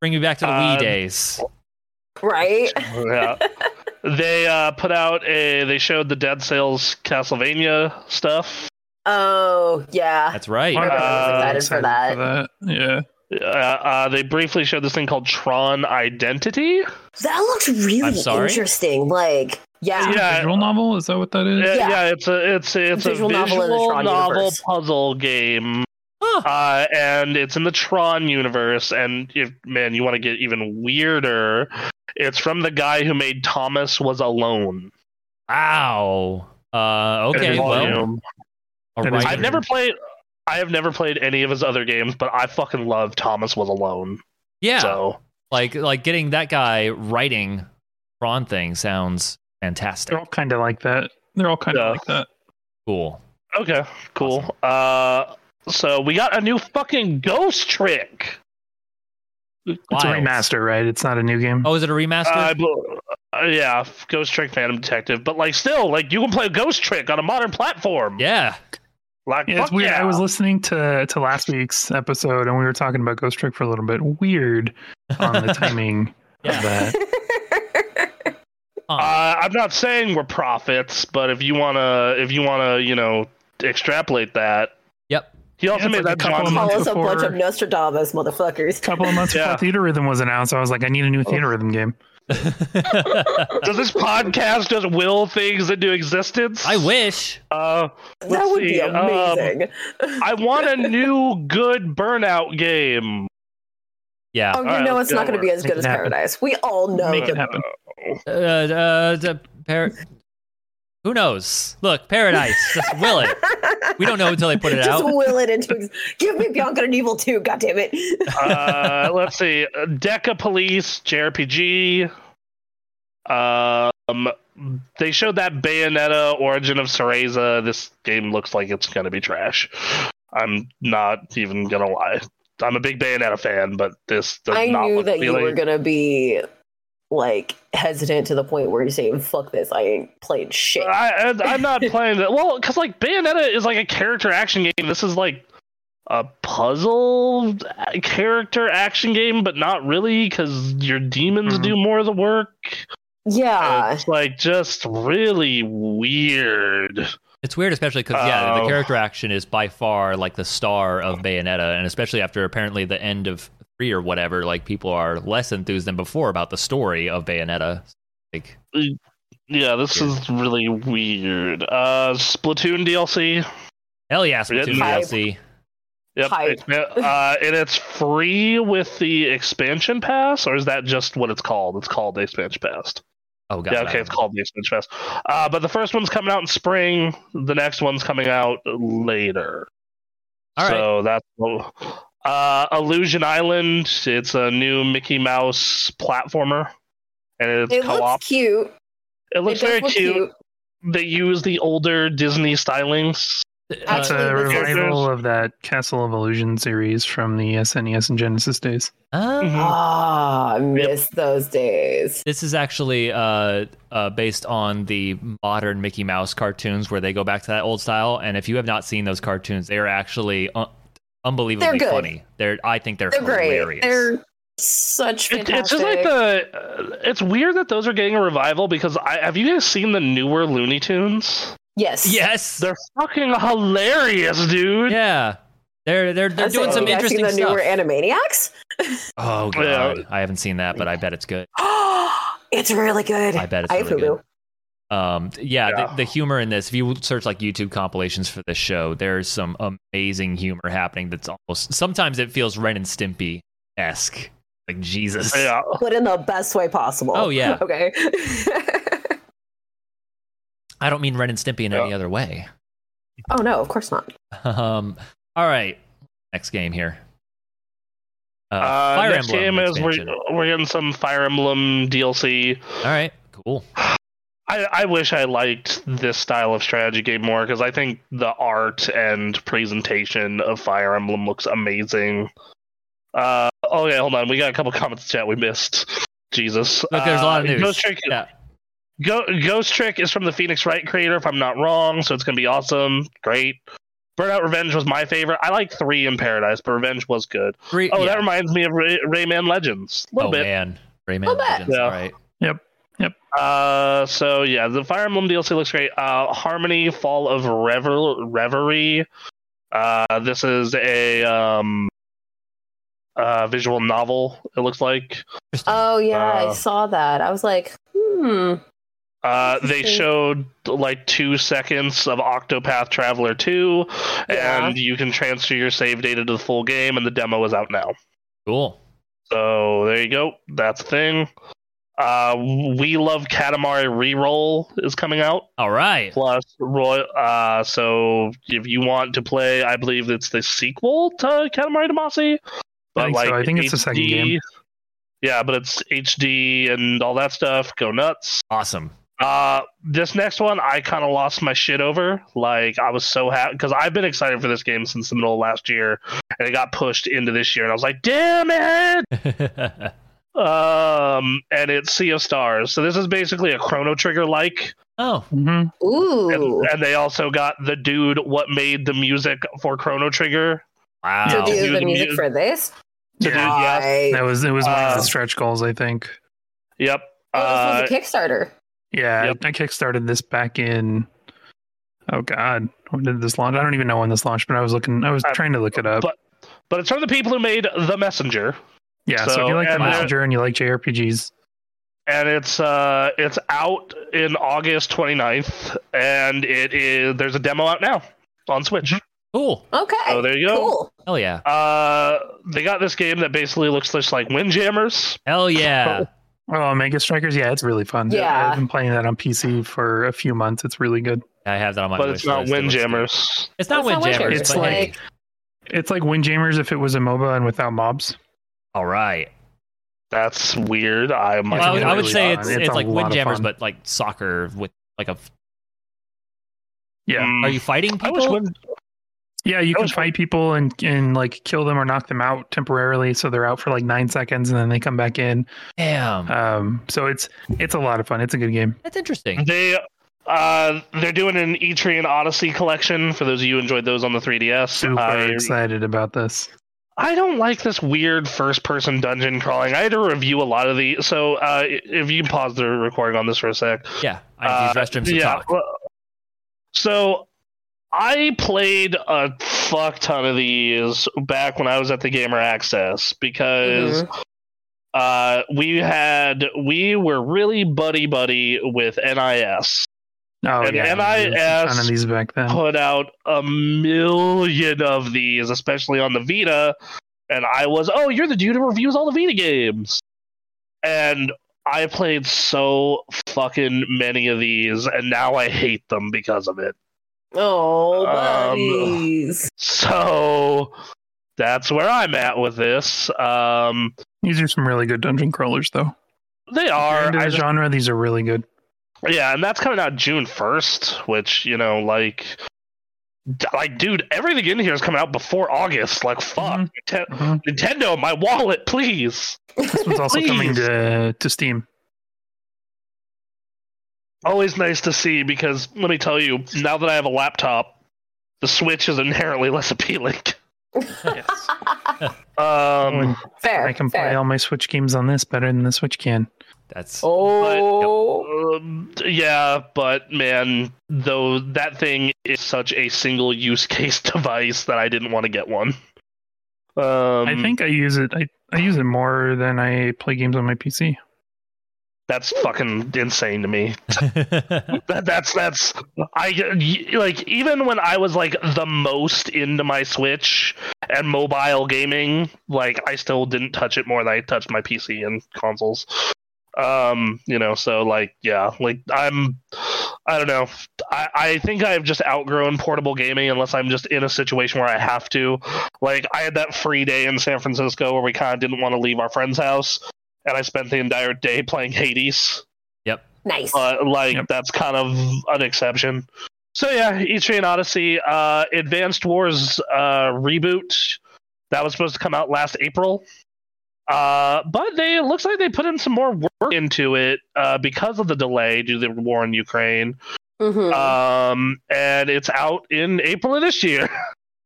bring me back to the uh, Wii days. Right. Yeah. They uh, put out a. They showed the Dead Cells Castlevania stuff. Oh yeah. That's right. Uh, I was excited for that. for that. Yeah. Uh, uh, they briefly showed this thing called Tron Identity. That looks really interesting. Like, yeah, yeah, visual novel. Is that what that is? Yeah, yeah. yeah it's a it's a, it's visual a visual novel, novel puzzle game, huh. uh, and it's in the Tron universe. And if man, you want to get even weirder, it's from the guy who made Thomas Was Alone. Wow. Uh, okay. Well, I've never played. I have never played any of his other games, but I fucking love Thomas Was Alone. Yeah. So like like getting that guy writing Tron thing sounds fantastic. They're all kind of like that. They're all kind of yeah. like that. Cool. Okay, cool. Awesome. Uh, so we got a new fucking Ghost Trick. It's Wild. A remaster, right? It's not a new game. Oh, is it a remaster? Uh, uh, yeah, Ghost Trick Phantom Detective. But like still, like you can play Ghost Trick on a modern platform. Yeah. Like, yeah, it's weird. Yeah. I was listening to, to last week's episode, and we were talking about Ghost Trick for a little bit. Weird on the timing of that. Uh, I'm not saying we're prophets, but if you wanna, if you wanna, you know, extrapolate that. Yep. He also yeah, made like that comment. Call us a bunch of Nostradamus motherfuckers. A couple of months yeah. before Theater Rhythm was announced, I was like, I need a new oh. Theater Rhythm game. Does this podcast just will things into existence? I wish. Uh, that would see. be amazing. Um, I want a new good Burnout game. Yeah. Oh, you all know right, it's not going to be as Make good as happen. Paradise. We all know. Make it happen. Uh, uh, the par- Who knows? Look, Paradise. Just will it. We don't know until they put it just out. Just will it into. Ex- Give me Bianca and Evil two. God damn it. uh, let's see. Deca Police J R P G. Um, they showed that Bayonetta Origin of Cereza. This game looks like it's going to be trash. I'm not even going to lie. I'm a big Bayonetta fan, but this does I not look I knew that appealing. You were going to be like hesitant to the point where you're saying, fuck this, I ain't playing shit. I, I, I'm not playing that. Well, because like Bayonetta is like a character action game. This is like a puzzle character action game, but not really, because your demons mm-hmm. do more of the work. Yeah. It's like just really weird. It's weird, especially because, yeah, uh, the character action is by far, like, the star of Bayonetta, and especially after apparently the end of three or whatever, like, people are less enthused than before about the story of Bayonetta. Like, yeah, this weird. is really weird. Uh, Splatoon D L C? Hell yeah, Splatoon D L C. Yep, it, uh, and it's free with the expansion pass, or is that just what it's called? It's called the expansion pass. Oh, God. Yeah, okay, it's called the Expansion Fest. Uh, but the first one's coming out in spring. The next one's coming out later. All so right. So that's... Uh, Illusion Island. It's a new Mickey Mouse platformer. And it's it co-op. looks cute. It looks it very look cute. cute. They use the older Disney stylings. That's uh, a revival of that Castle of Illusion series from the S N E S and Genesis days. Ah, mm-hmm. oh, I miss yep. those days. This is actually uh, uh, based on the modern Mickey Mouse cartoons where they go back to that old style. And if you have not seen those cartoons, they are actually un- unbelievably they're funny. They're, I think they're, they're hilarious. Great. They're such fantastic. It, it's just like the. It's weird that those are getting a revival because I, have you guys seen the newer Looney Tunes? Yes. Yes. They're fucking hilarious, dude. Yeah. They're they're they're doing saying, some interesting stuff. Have you guys seen the newer Animaniacs? Oh god. Yeah. I haven't seen that, but I bet it's good. It's really good. I bet it's I really good. Um yeah, yeah. The, the humor in this, if you search like YouTube compilations for this show, there's some amazing humor happening that's almost sometimes it feels Ren and Stimpy-esque. Like Jesus. Yeah. But in the best way possible. Oh yeah. Okay. I don't mean Ren and Stimpy in yeah. any other way. Oh, no, of course not. Um, all right. Next game here. Uh, uh, Fire next Emblem game expansion. is we're, we're getting some Fire Emblem D L C. All right, cool. I, I wish I liked this style of strategy game more because I think the art and presentation of Fire Emblem looks amazing. Uh, okay, hold on. We got a couple comments in chat we missed. Jesus. Look, there's uh, a lot of news. No trick- yeah. Go- Ghost Trick is from the Phoenix Wright creator, if I'm not wrong, so it's going to be awesome. Great. Burnout Revenge was my favorite. I like three in Paradise, but Revenge was good. Three, oh, yeah. That reminds me of Ray- Rayman Legends. A little oh, bit. man. Rayman Legends, yeah. right. Yep. Yep. Uh, so, yeah, the Fire Emblem D L C looks great. Uh, Harmony, Fall of Revel- Reverie. Uh, this is a um, uh, visual novel, it looks like. Oh, yeah, uh, I saw that. I was like, hmm... Uh, they showed like two seconds of Octopath Traveler two, yeah. and you can transfer your save data to the full game, and the demo is out now. Cool. So there you go. That's a thing. Uh, We Love Katamari Reroll is coming out. All right. Plus, Roy, uh, so if you want to play, I believe it's the sequel to Katamari Damacy. But I think, like, so. I think it's the second game. Yeah, but it's H D and all that stuff. Go nuts. Awesome. Uh, this next one, I kind of lost my shit over. Like, I was so happy because I've been excited for this game since the middle of last year, and it got pushed into this year, and I was like, "Damn it!" um, and it's Sea of Stars. So this is basically a Chrono Trigger like Oh. Mm-hmm. Ooh. And, and they also got the dude what made the music for Chrono Trigger. Wow. To do, do the, the music, music for this? To yeah. do, yes. That was, it was one uh, of the stretch goals, I think. Yep. Well, uh, this was a Kickstarter. Yeah, yep. I kickstarted this back in... Oh, God. When did this launch? I don't even know when this launched, but I was looking. I was uh, trying to look it up. But, but it's from the people who made The Messenger. Yeah, so, so if you like The Messenger and you like J R P Gs. And it's uh, it's out in August twenty-ninth, and it is there's a demo out now on Switch. Cool. Okay. So there you go. Cool. Hell yeah. Uh, they got this game that basically looks just like Windjammers. Hell yeah. Oh, oh, Mega Strikers. Yeah, it's really fun. Yeah. I've been playing that on P C for a few months. It's really good. I have that on my. But it's not Windjammers. It's not Windjammers. It's like it's like Windjammers if it was a MOBA and without mobs. All right. That's weird. I, well, I would, I would really say it's, it's it's like Windjammers, but like soccer with like a. F- yeah. Are you fighting people? Wind- yeah, you I can fight people and, and like kill them or knock them out temporarily, so they're out for like nine seconds and then they come back in. Damn. Um. So it's it's a lot of fun. It's a good game. That's interesting. They uh they're doing an Etrian Odyssey collection for those of you who enjoyed those on the three D S. Super I, excited about this. I don't like this weird first-person dungeon crawling. I had to review a lot of the... So, uh, if you can pause the recording on this for a sec. Yeah, I have uh, these restrooms to yeah. talk. So, I played a fuck ton of these back when I was at the Gamer Access because mm-hmm. uh, we had... We were really buddy-buddy with N I S. Oh, and yeah, N I S of these back then. Put out a million of these, especially on the Vita. And I was, oh, you're the dude who reviews all the Vita games. And I played so fucking many of these, and now I hate them because of it. Oh, buddies. Um, so that's where I'm at with this. Um, these are some really good dungeon crawlers, though. They are. In the genre, these are really good. Yeah, and that's coming out June first, which, you know, like, like, dude, everything in here is coming out before August. Like, fuck. Mm-hmm. Te- mm-hmm. Nintendo, my wallet, please. This one's also coming to, to Steam. Always nice to see, because let me tell you, now that I have a laptop, the Switch is inherently less appealing. Yes. um, fair, I can fair. play all my Switch games on this better than the Switch can. That's oh but, um, yeah, but man, though that thing is such a single use case device that I didn't want to get one. Um, I think I use it. I, I use it more than I play games on my P C. That's fucking insane to me. that, that's that's I like even when I was like the most into my Switch and mobile gaming, like I still didn't touch it more than I touched my P C and consoles. Um, you know, so like, yeah, like I'm, I don't know. I, I think I've just outgrown portable gaming unless I'm just in a situation where I have to. Like I had that free day in San Francisco where we kind of didn't want to leave our friend's house. And I spent the entire day playing Hades. Yep. Nice. Uh, like yep. That's kind of an exception. So yeah, Etrian Odyssey, uh, Advanced Wars, uh, reboot that was supposed to come out last April. Uh, but they it looks like they put in some more work into it uh, because of the delay due to the war in Ukraine. Mm-hmm. Um, and it's out in April of this year.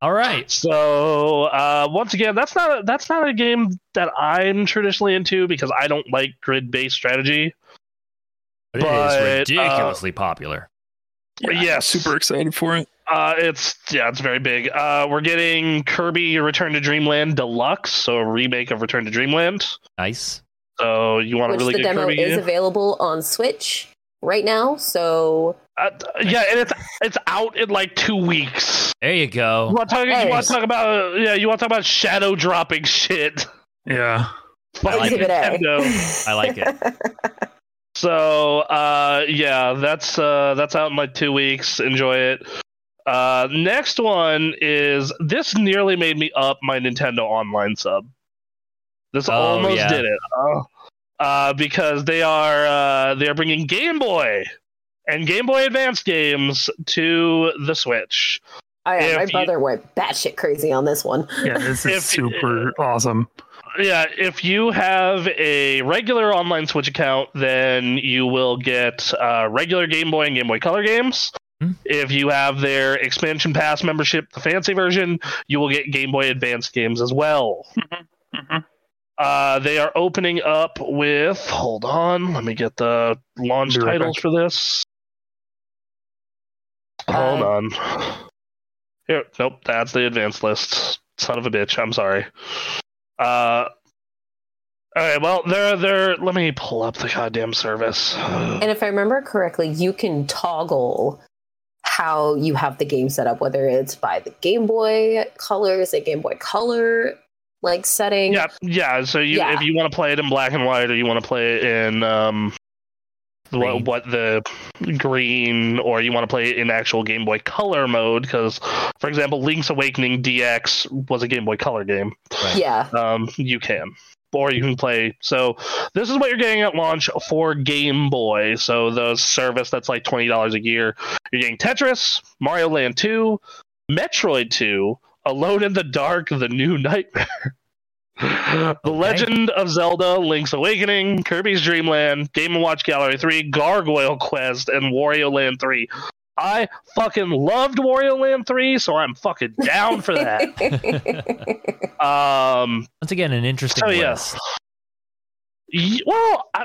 All right. So uh, once again, that's not a, that's not a game that I'm traditionally into because I don't like grid-based strategy. But it but, is ridiculously uh, popular. Yeah, yeah, super excited for it. Uh, it's yeah, it's very big. Uh, we're getting Kirby Return to Dreamland Deluxe, so a remake of Return to Dreamland. Nice. So you want Which a really good Kirby game? The demo is available on Switch right now. So uh, yeah, and it's it's out in like two weeks. There you go. You want to talk, hey. you want to talk about uh, yeah? You want to talk about shadow dropping shit? Yeah. I like it. I like it. So uh, yeah, that's uh, that's out in like two weeks. Enjoy it. Uh, next one is this nearly made me up my Nintendo Online sub. This oh, almost yeah. did it, uh, uh, because they are uh, they are bringing Game Boy and Game Boy Advance games to the Switch. I, my brother you, went batshit crazy on this one. Yeah, this is if, super awesome. Yeah, if you have a regular online Switch account, then you will get uh, regular Game Boy and Game Boy Color games. Mm-hmm. If you have their expansion pass membership, the fancy version, you will get Game Boy Advance games as well. Mm-hmm. Mm-hmm. Uh, they are opening up with... Hold on, let me get the launch You're titles right for this. Uh, hold on. Here, nope, that's the advanced list. Son of a bitch, I'm sorry. Uh, all right, well, they're, they're, let me pull up the goddamn service. And if I remember correctly, you can toggle how you have the game set up, whether it's by the Game Boy Color, say Game Boy Color, like setting. Yeah, yeah. So you, yeah. if you want to play it in black and white, or you want to play it in um, what, what the green, or you want to play it in actual Game Boy Color mode, because, for example, Link's Awakening D X was a Game Boy Color game. Right. Yeah. Um, you can. Or you can play. So this is what you're getting at launch for Game Boy. So the service that's like twenty dollars a year. You're getting Tetris, Mario Land two, Metroid two, Alone in the Dark, The New Nightmare, The Legend of Zelda, Link's Awakening, Kirby's Dream Land, Game and Watch Gallery three, Gargoyle Quest, and Wario Land three. I fucking loved Wario Land three, so I'm fucking down for that. um, Once again, an interesting so, list. Yeah. Well, I,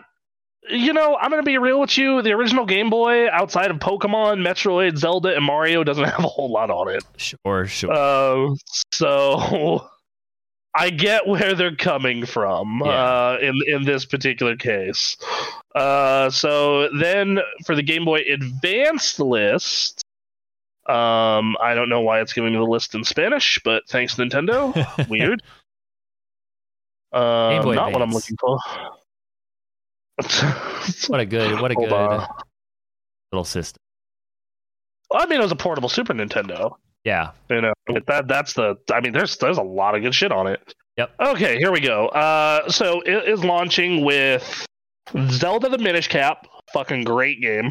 you know, I'm going to be real with you. The original Game Boy, outside of Pokemon, Metroid, Zelda, and Mario, doesn't have a whole lot on it. Sure, sure. Uh, so... I get where they're coming from yeah. uh, in in this particular case. Uh, so then for the Game Boy Advance list, um, I don't know why it's giving me the list in Spanish, but thanks, Nintendo. Weird. Uh, not Advance. What I'm looking for. what a good, what a Hold good on. little system. Well, I mean, it was a portable Super Nintendo. Yeah, you know that that's the. I mean, there's there's a lot of good shit on it. Yep. Okay, here we go. Uh, so it is launching with Zelda: The Minish Cap, fucking great game.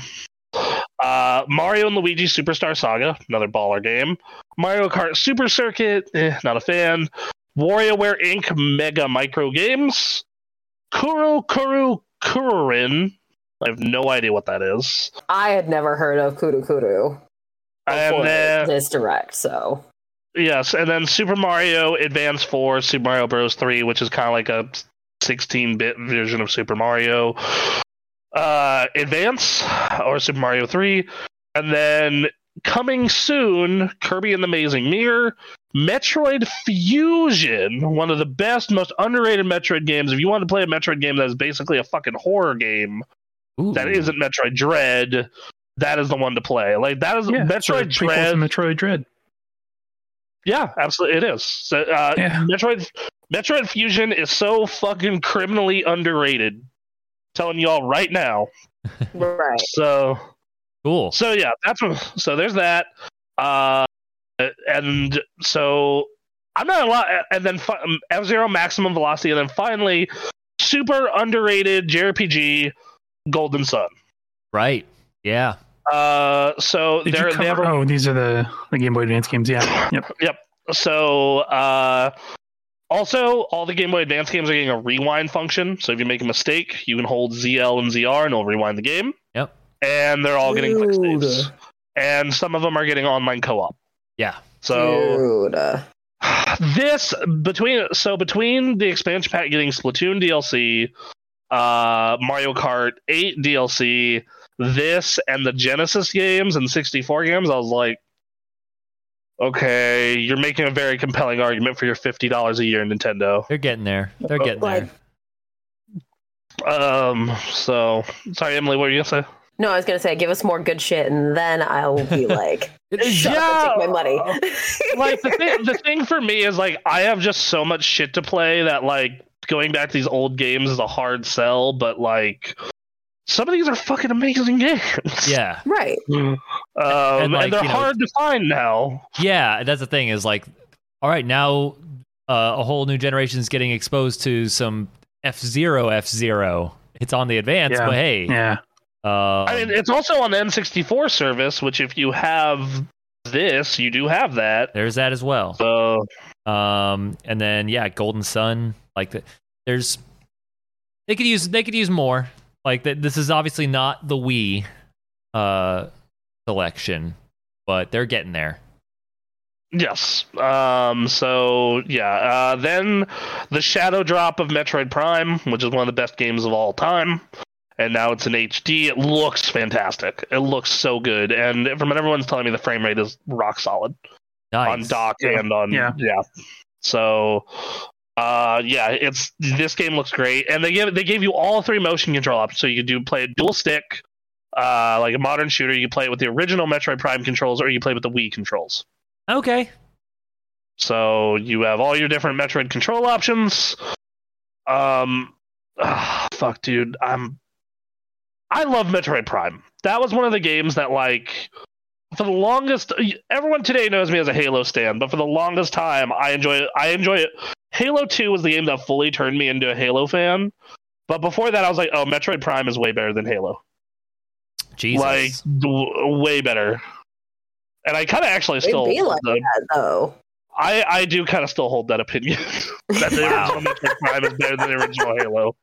Uh, Mario and Luigi Superstar Saga, another baller game. Mario Kart Super Circuit, eh, not a fan. WarioWare Incorporated. Mega Micro Games. Kuru Kuru Kururin. I have no idea what that is. I had never heard of Kuru Kuru. And then this direct, so yes, and then Super Mario Advance four, Super Mario Bros. three, which is kind of like a sixteen-bit version of Super Mario uh, Advance or Super Mario three, and then coming soon, Kirby and the Amazing Mirror, Metroid Fusion, one of the best, most underrated Metroid games. If you want to play a Metroid game that is basically a fucking horror game, Ooh. that isn't Metroid Dread. That is the one to play. Like that is yeah, Metroid so Dread. Metroid Dread. Yeah, absolutely, it is. So, uh, yeah. Metroid, Metroid Fusion is so fucking criminally underrated. I'm telling y'all right now. Right. So cool. So yeah, that's what, so. There's that. Uh, and so I'm not a lot. And then F-Zero Maximum Velocity, and then finally, super underrated J R P G, Golden Sun. Right. Yeah. Uh, so Did they're, they have a, oh, these are the, the Game Boy Advance games. Yeah. Yep. Yep. So uh, also, all the Game Boy Advance games are getting a rewind function. So if you make a mistake, you can hold Z L and Z R, and it'll rewind the game. Yep. And they're all Dude. getting quick saves. And some of them are getting online co-op. Yeah. So Dude. this between so between the expansion pack getting Splatoon D L C, uh, Mario Kart eight D L C. This and the Genesis games and sixty-four games, I was like, okay, you're making a very compelling argument for your fifty dollars a year Nintendo. They're getting there. They're getting like, there. Um, so, sorry, Emily, what were you going to say? No, I was going to say, give us more good shit, and then I'll be like, shut yeah. up and take my money. Like, the thing, the thing for me is, like, I have just so much shit to play that, like, going back to these old games is a hard sell, but, like... Some of these are fucking amazing games. Yeah. Right. Um, and, and, like, and they're you know, hard to find now. Yeah, that's the thing is like, all right, now uh, a whole new generation is getting exposed to some F-Zero F-Zero. It's on the Advance, yeah. but hey. Yeah. Um, I mean, it's also on the N sixty-four service, which if you have this, you do have that. There's that as well. So, um, and then, yeah, Golden Sun. Like, there's, they could use they could use more. Like, this is obviously not the Wii uh, selection, but they're getting there. Yes. Um, so, yeah. Uh, then the shadow drop of Metroid Prime, which is one of the best games of all time. And now it's in H D. It looks fantastic. It looks so good. And from what everyone's telling me, the frame rate is rock solid. Nice. On dock yeah. and on... Yeah. yeah. So... Uh, yeah, it's this game looks great, and they give they gave you all three motion control options, so you can do play a dual stick, uh, like a modern shooter. You can play it with the original Metroid Prime controls, or you play with the Wii controls. Okay. So you have all your different Metroid control options. Um, oh, fuck, dude, I'm. I love Metroid Prime. That was one of the games that, like, for the longest, everyone today knows me as a Halo stan, but for the longest time, I enjoy it. I enjoy it. Halo two was the game that fully turned me into a Halo fan. But before that, I was like, oh, Metroid Prime is way better than Halo. Jesus. Like, w- way better. And I kind of actually It'd still... Be like the, that, though. I, I do kind of still hold that opinion. That the original Metroid Prime is better than the original Halo.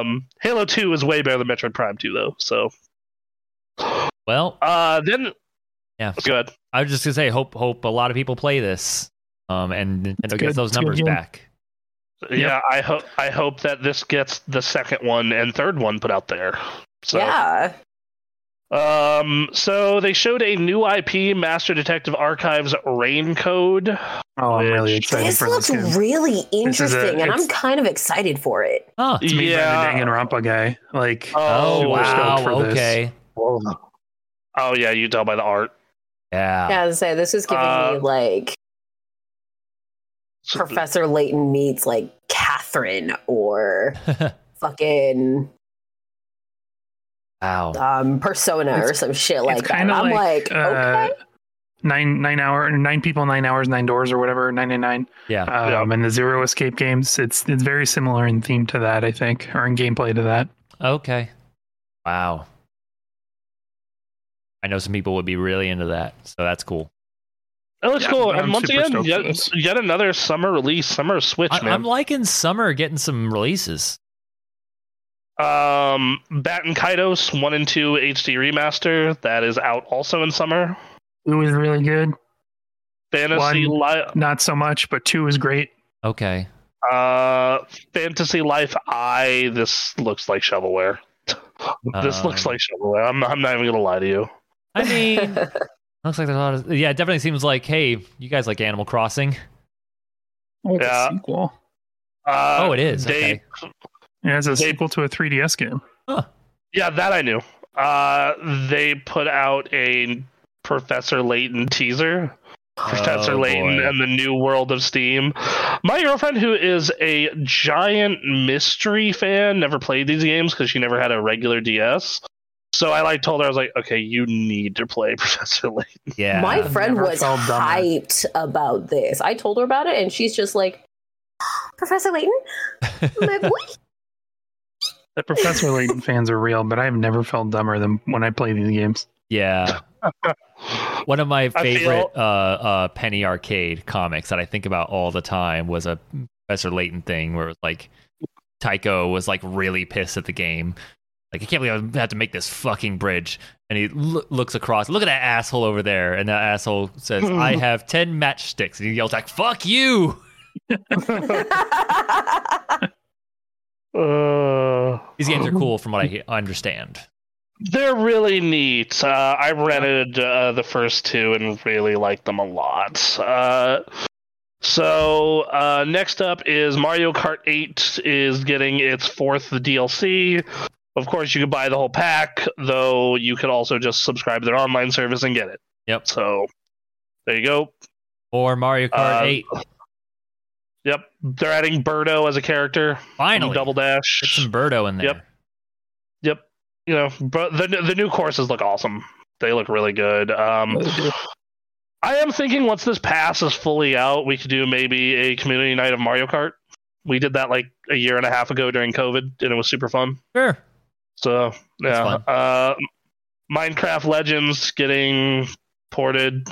Um, Halo two is way better than Metroid Prime two, though. So, Well... Uh, then... Yeah. Go ahead. I was just going to say, hope hope a lot of people play this. Um, and Nintendo gets those numbers back. Yeah, I hope I hope that this gets the second one and third one put out there. So, yeah. Um. So they showed a new I P, Master Detective Archives Rain Code. Oh, I'm really excited this for this. This looks really interesting, a, and I'm kind of excited for it. Oh, it's me, yeah. Brandon Danganronpa guy. Like, oh, oh wow, for okay. This. Oh yeah, you tell by the art. Yeah. Yeah, I was gonna say this is giving uh, me like. Professor Layton meets like Catherine or fucking wow, um, Persona it's, or some shit like that. Like, I'm like, uh, okay, nine nine hour nine people nine hours nine doors or whatever nine nine nine. Yeah, um, yeah. And the Zero Escape games. It's it's very similar in theme to that, I think, or in gameplay to that. Okay, wow. I know some people would be really into that, so that's cool. It looks yeah, cool, and I'm once again, yet, yet another summer release, summer Switch, I, man. I'm liking summer getting some releases. Um, Batten Kaitos one and two H D Remaster, that is out also in summer. two is really good. Fantasy Life... Not so much, but two is great. Okay. Uh, Fantasy Life I... This looks like shovelware. this um... looks like shovelware. I'm, I'm not even going to lie to you. I mean... Looks like there's a lot of yeah. It definitely seems like hey, you guys like Animal Crossing. Oh, it's yeah. a sequel. Uh, oh, it is. They, okay. Yeah, it's a they, sequel to a three D S game. Huh. Yeah, that I knew. Uh, they put out a Professor Layton teaser. Professor oh, Layton boy. And the New World of Steam. My girlfriend, who is a giant mystery fan, never played these games because she never had a regular D S. So I like told her I was like, okay, you need to play Professor Layton. Yeah, my friend was hyped about this. I told her about it, and she's just like, oh, Professor Layton, my boy. The Professor Layton fans are real, but I've never felt dumber than when I play these games. Yeah, one of my favorite feel... uh, uh, Penny Arcade comics that I think about all the time was a Professor Layton thing where it was like Tycho was like really pissed at the game. Like, I can't believe I have to make this fucking bridge. And he lo- looks across. Look at that asshole over there. And that asshole says, I have ten matchsticks. And he yells like, fuck you! uh, These games are cool from what I, he- I understand. They're really neat. Uh, I rented uh, the first two and really liked them a lot. Uh, so, uh, next up is Mario Kart eight is getting its fourth D L C. Of course, you could buy the whole pack, though you could also just subscribe to their online service and get it. Yep. So, there you go. Or Mario Kart uh, eight. Yep. They're adding Birdo as a character. Finally. Double Dash. Get some Birdo in there. Yep. Yep. You know, but the, the new courses look awesome. They look really good. Um, I am thinking once this pass is fully out, we could do maybe a community night of Mario Kart. We did that like a year and a half ago during COVID, and it was super fun. Sure. So, yeah, uh, Minecraft Legends getting ported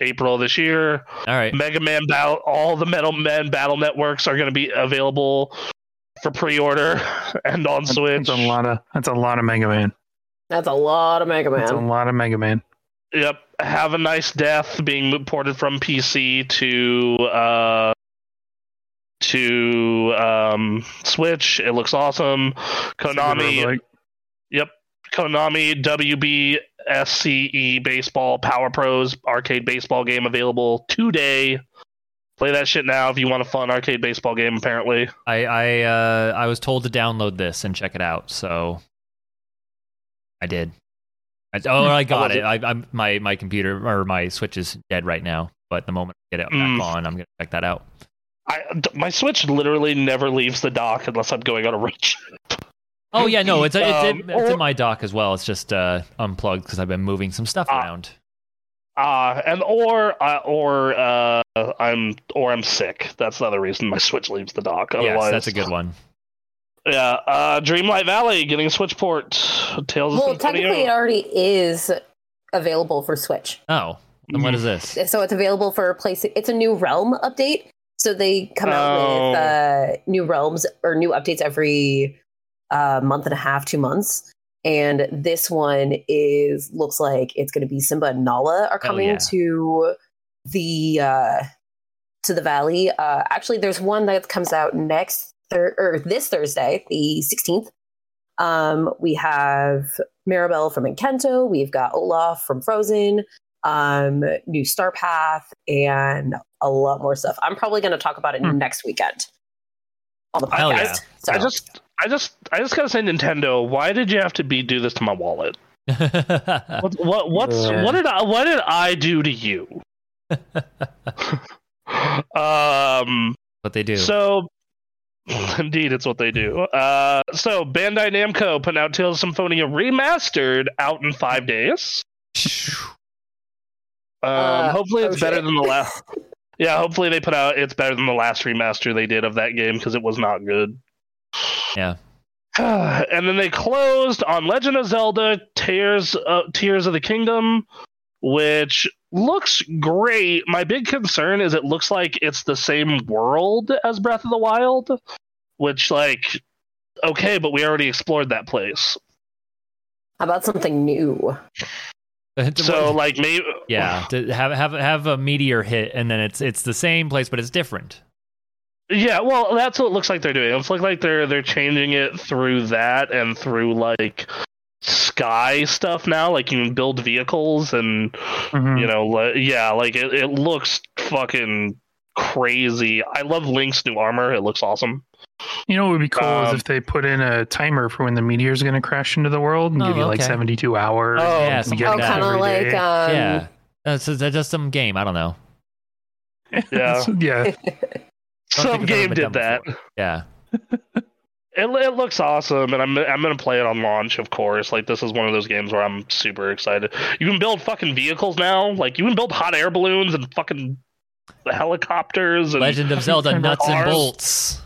April this year. All right. Mega Man Battle, all the Metal Man Battle Networks are going to be available for pre-order and on that's, Switch. That's a lot of that's a lot of Mega Man. That's a lot of Mega Man. That's a lot of Mega Man. Yep. Have a Nice Death being ported from P C to uh, to um, Switch. It looks awesome. Konami. Yep. Konami W B S C E Baseball Power Pros arcade baseball game available today. Play that shit now if you want a fun arcade baseball game. Apparently, I I, uh, I was told to download this and check it out, so I did. I, oh, I got I it. it. I, I'm my my computer or my Switch is dead right now, but the moment I get it back mm. on, I'm gonna check that out. I my Switch literally never leaves the dock unless I'm going on a road trip. Oh yeah, no, it's it's, um, in, it's or, in my dock as well. It's just uh, unplugged because I've been moving some stuff uh, around. Uh and or uh, or uh, I'm or I'm sick. That's another reason my Switch leaves the dock. Otherwise, yes, that's a good one. Yeah, uh, Dreamlight Valley getting a Switch port. Tales well, of technically, it already is available for Switch. Oh, then what is this? So it's available for place. It's a new realm update. So they come out oh. with uh, new realms or new updates every. A uh, month and a half, two months, and this one is looks like it's going to be Simba and Nala are coming yeah. to the uh, to the valley. Uh, actually, there's one that comes out next thir- or this Thursday, the sixteenth. Um, we have Mirabelle from Encanto. We've got Olaf from Frozen. Um, new Star Path and a lot more stuff. I'm probably going to talk about it hmm. next weekend on the podcast. Yeah. So. I just. I just, I just gotta say, Nintendo, why did you have to be do this to my wallet? what, what, what's, yeah. what did I, what did I do to you? um, what they do. So, indeed, it's what they do. Uh, so Bandai Namco put out Tales of Symphonia Remastered out in five days. um, uh, hopefully, it's oh, better shit. than the last. yeah, hopefully they put out it's better than the last remaster they did of that game because it was not good. Yeah. And then they closed on Legend of Zelda Tears uh, Tears of the Kingdom, which looks great. My big concern is it looks like it's the same world as Breath of the Wild, which, like, okay, but we already explored that place. How about something new? So, like, maybe... Yeah, to have, have, have a meteor hit, and then it's it's the same place, but it's different. Yeah, well, that's what it looks like they're doing. It's like they're they're changing it through that and through like sky stuff now. Like you can build vehicles and mm-hmm. you know, le- yeah, like it, it looks fucking crazy. I love Link's new armor. It looks awesome. You know what would be cool um, is if they put in a timer for when the meteor's going to crash into the world and oh, give you okay. like seventy-two hours. Oh, yeah, oh kind of like um... yeah, that's just some game. I don't know. Yeah, yeah. Some game did that. Before. Yeah, it it looks awesome, and I'm I'm gonna play it on launch, of course. Like this is one of those games where I'm super excited. You can build fucking vehicles now. Like you can build hot air balloons and fucking helicopters. And Legend of Zelda nuts and bolts.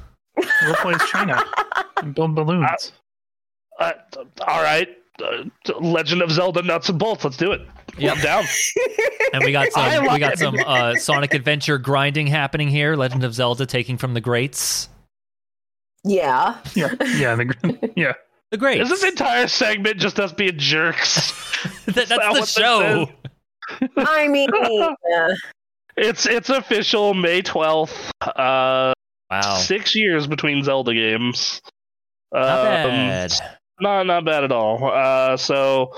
We'll play China and build balloons. Uh, uh, all right, uh, Legend of Zelda nuts and bolts. Let's do it. Yep. I'm down. And we got some we got some uh, Sonic Adventure grinding happening here. Legend of Zelda taking from the greats. Yeah. Yeah. Yeah. The, yeah. The greats. Is this entire segment just us being jerks? that, that's that the show. I mean, yeah. it's it's official May twelfth. Uh, wow. Six years between Zelda games. Not um, bad. No, not bad at all. Uh, so.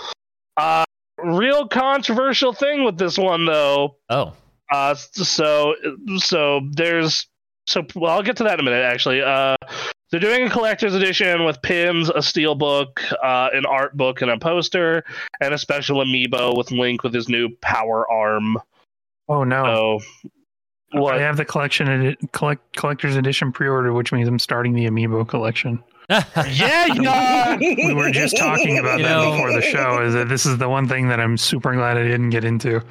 Uh, Real controversial thing with this one, though. Oh. Uh, so, so there's... So, well, I'll get to that in a minute, actually. Uh, they're doing a collector's edition with pins, a steelbook, uh, an art book, and a poster, and a special amiibo with Link with his new power arm. Oh, no. So, what? I have the collection edi- collect- collector's edition pre-order, which means I'm starting the amiibo collection. yeah, yeah, we were just talking about you that know. before the show. Is that this is the one thing that I'm super glad I didn't get into.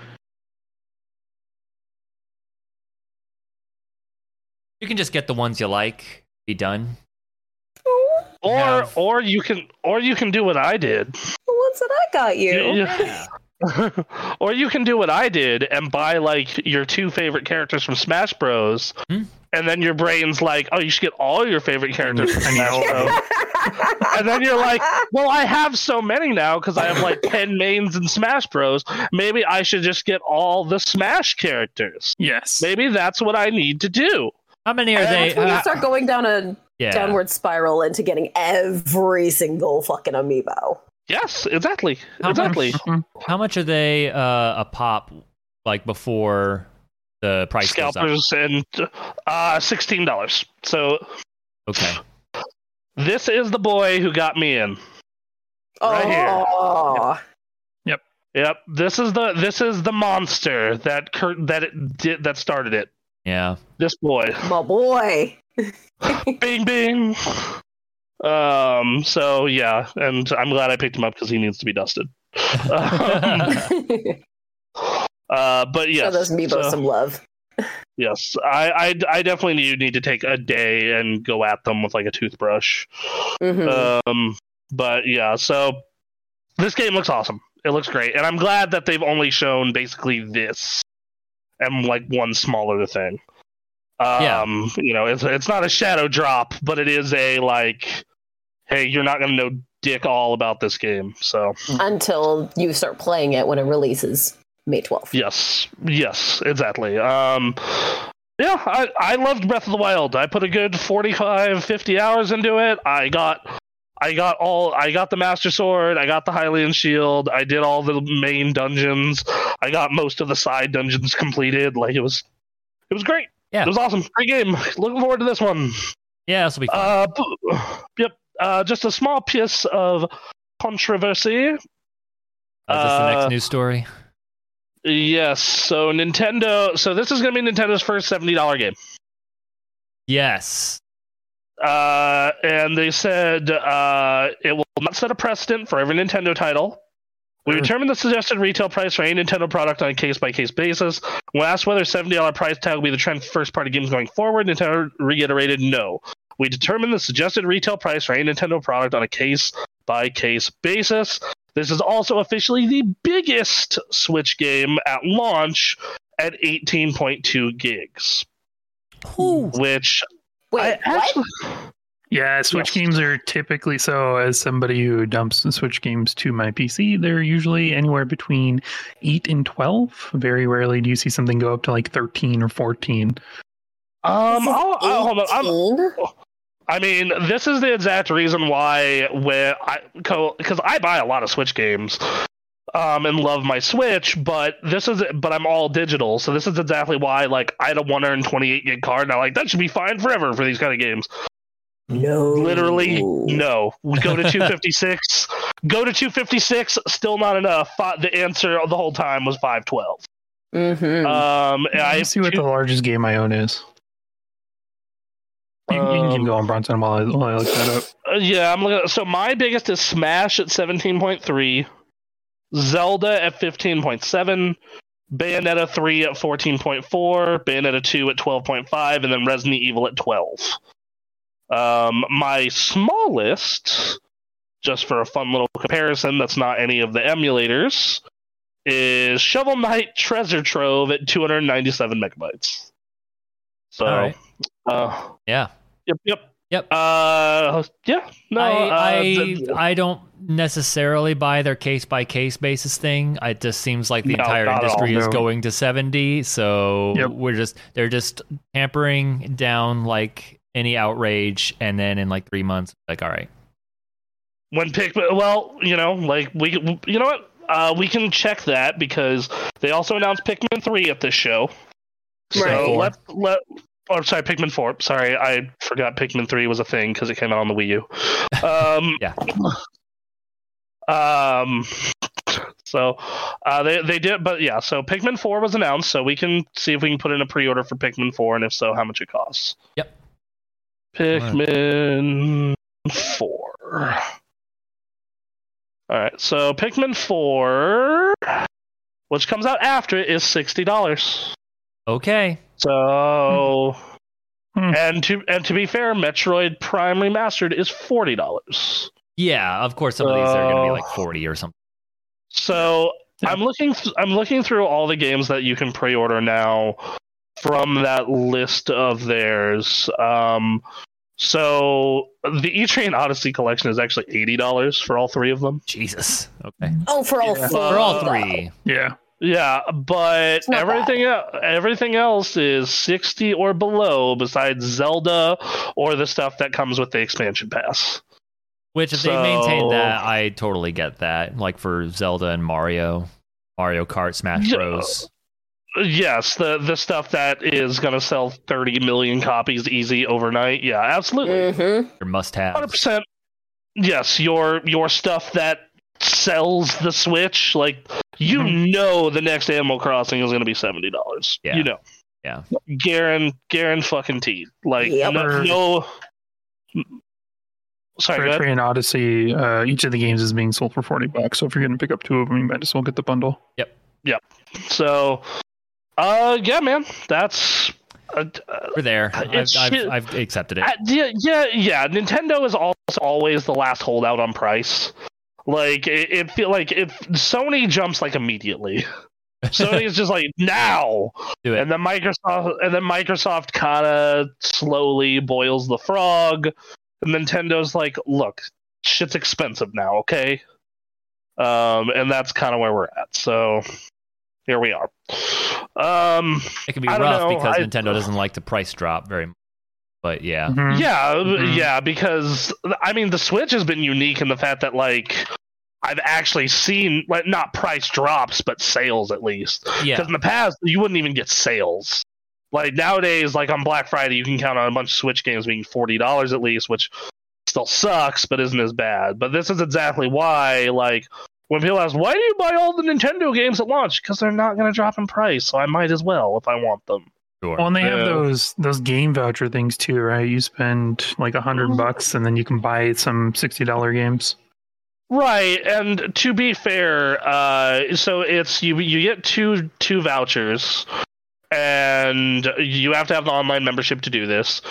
You can just get the ones you like. Be done. Or, have... or you can, or you can do what I did. The ones that I got you. Yeah. Or you can do what I did and buy like your two favorite characters from Smash Bros. Hmm? And then your brain's like, oh, you should get all your favorite characters from Smash Bros. And then you're like, well, I have so many now because I have like ten mains in Smash Bros. Maybe I should just get all the Smash characters. Yes. Maybe that's what I need to do. How many are and they? That's when uh, you start going down a yeah. downward spiral into getting every single fucking amiibo. Yes, exactly. How exactly. Much, how much are they uh, a pop like before the price Scalpers goes up? And uh, sixteen dollars. So okay. This is the boy who got me in. Oh. Right here. Yep. Yep. Yep. This is the this is the monster that cur- that it did that started it. Yeah. This boy. My boy. Bing bing. Um, so yeah, and I'm glad I picked him up because he needs to be dusted. um, uh, but yes. So those Meebo so, some love. Yes, I, I, I definitely need, need to take a day and go at them with like a toothbrush. Mm-hmm. Um, but yeah, so this game looks awesome. It looks great, and I'm glad that they've only shown basically this and like one smaller thing. Um, yeah. You know, it's it's not a shadow drop, but it is a like, hey, you're not going to know dick all about this game. So until you start playing it when it releases May twelfth. Yes, yes, exactly. Um, yeah, I, I loved Breath of the Wild. I put a good forty-five, fifty hours into it. I got I got all I got the Master Sword. I got the Hylian Shield. I did all the main dungeons. I got most of the side dungeons completed. Like it was, it was great. Yeah, it was awesome. Great game. Looking forward to this one. Yeah, this will be fun. Uh, yep. Uh, just a small piece of controversy. Oh, is this uh, the next news story? Yes. So Nintendo. So this is going to be Nintendo's first seventy dollars game. Yes. Uh, and they said uh, it will not set a precedent for every Nintendo title. We determined the suggested retail price for any Nintendo product on a case-by-case basis. When asked whether seventy dollars price tag will be the trend for first-party games going forward, Nintendo reiterated no. We determined the suggested retail price for any Nintendo product on a case-by-case basis. This is also officially the biggest Switch game at launch at eighteen point two gigs. Ooh. Which Wait, I actually... What? Yeah, Switch yes. games are typically so, as somebody who dumps Switch games to my P C, they're usually anywhere between eight and twelve. Very rarely do you see something go up to like thirteen or fourteen. Um, I'll, I'll, hold on. I'm, I mean, this is the exact reason why, where I, because I buy a lot of Switch games um, and love my Switch, but this is, but I'm all digital, so this is exactly why, like, I had a one twenty-eight gig card, and I'm like, that should be fine forever for these kind of games. No. Literally, no. Go to two fifty-six. Go to two fifty-six. Still not enough. The answer the whole time was five twelve. Mm-hmm. Um, Let me I see what two... the largest game I own is. You, um, you can keep going, Bronson, while I, while I look that up. Yeah, I'm looking. At, so my biggest is Smash at seventeen point three, Zelda at fifteen point seven, Bayonetta three at fourteen point four, Bayonetta two at twelve point five, and then Resident Evil at twelve. Um, my smallest, just for a fun little comparison, that's not any of the emulators, is Shovel Knight Treasure Trove at two hundred ninety-seven megabytes. So, right. uh, yeah, yep, yep, yep. Uh, yeah, no, I, uh, I, th- I don't necessarily buy their case by case basis thing. It just seems like the no, entire industry all, is no. going to seventy, so yep. we're just they're just tampering down like. Any outrage, and then in like three months, like all right. When pick, well, you know, like we, you know what, uh, we can check that because they also announced Pikmin three at this show. Right. So let let. Oh, sorry, Pikmin four. Sorry, I forgot Pikmin three was a thing because it came out on the Wii U. Um, yeah. Um. So, uh, they they did, but yeah. So Pikmin four was announced, so we can see if we can put in a pre-order for Pikmin four, and if so, how much it costs. Yep. Pikmin four. Alright, so Pikmin four, which comes out after it, is sixty dollars. Okay. So, hmm. and to and to be fair, Metroid Prime Remastered is forty dollars. Yeah, of course some of these uh, are going to be like forty or something. So, I'm looking. Th- I'm looking through all the games that you can pre-order now from that list of theirs. Um, so the E-Train Odyssey collection is actually eighty dollars for all three of them. Jesus. Okay. Oh, for all yeah. four, uh, for all three. Yeah. Yeah, but everything el- everything else is sixty or below, besides Zelda or the stuff that comes with the expansion pass. Which, if so, they maintain that, I totally get that. Like for Zelda and Mario, Mario Kart, Smash Bros. Yes, the, the stuff that is going to sell thirty million copies easy overnight. Yeah, absolutely. Mm-hmm. Your must-have. one hundred percent. Yes, your your stuff that sells the Switch, like, you mm-hmm. know the next Animal Crossing is going to be seventy dollars. Yeah. You know. Yeah. Garen, Garen fucking T. Like, yeah, no... no Sorry, for and Odyssey, uh, each of the games is being sold for forty bucks. So if you're going to pick up two of them, you might as well get the bundle. Yep. Yep. So, uh, yeah, man, that's... Uh, We're there. I've, I've, I've accepted it. Uh, yeah, yeah, yeah. Nintendo is almost always the last holdout on price. Like, it, it feel like if Sony jumps, like, immediately. Sony is just like, now! Do it. And then Microsoft, and then Microsoft kind of slowly boils the frog. And Nintendo's like, look, shit's expensive now, okay? Um, and that's kind of where we're at. So here we are. Um, it can be rough know, because I, Nintendo doesn't like to price drop very much. But yeah. Mm-hmm. Yeah, mm-hmm. yeah, because, I mean, the Switch has been unique in the fact that, like, I've actually seen, like, not price drops, but sales at least. Because yeah. in the past, you wouldn't even get sales. Like, nowadays, like, on Black Friday, you can count on a bunch of Switch games being forty dollars at least, which still sucks, but isn't as bad. But this is exactly why, like, when people ask, why do you buy all the Nintendo games at launch? Because they're not going to drop in price, so I might as well if I want them. Sure. Well, and they yeah. have those those game voucher things, too, right? You spend, like, one hundred bucks, and then you can buy some sixty dollars games. Right, and to be fair, uh, so it's you you get two two vouchers, and you have to have the online membership to do this.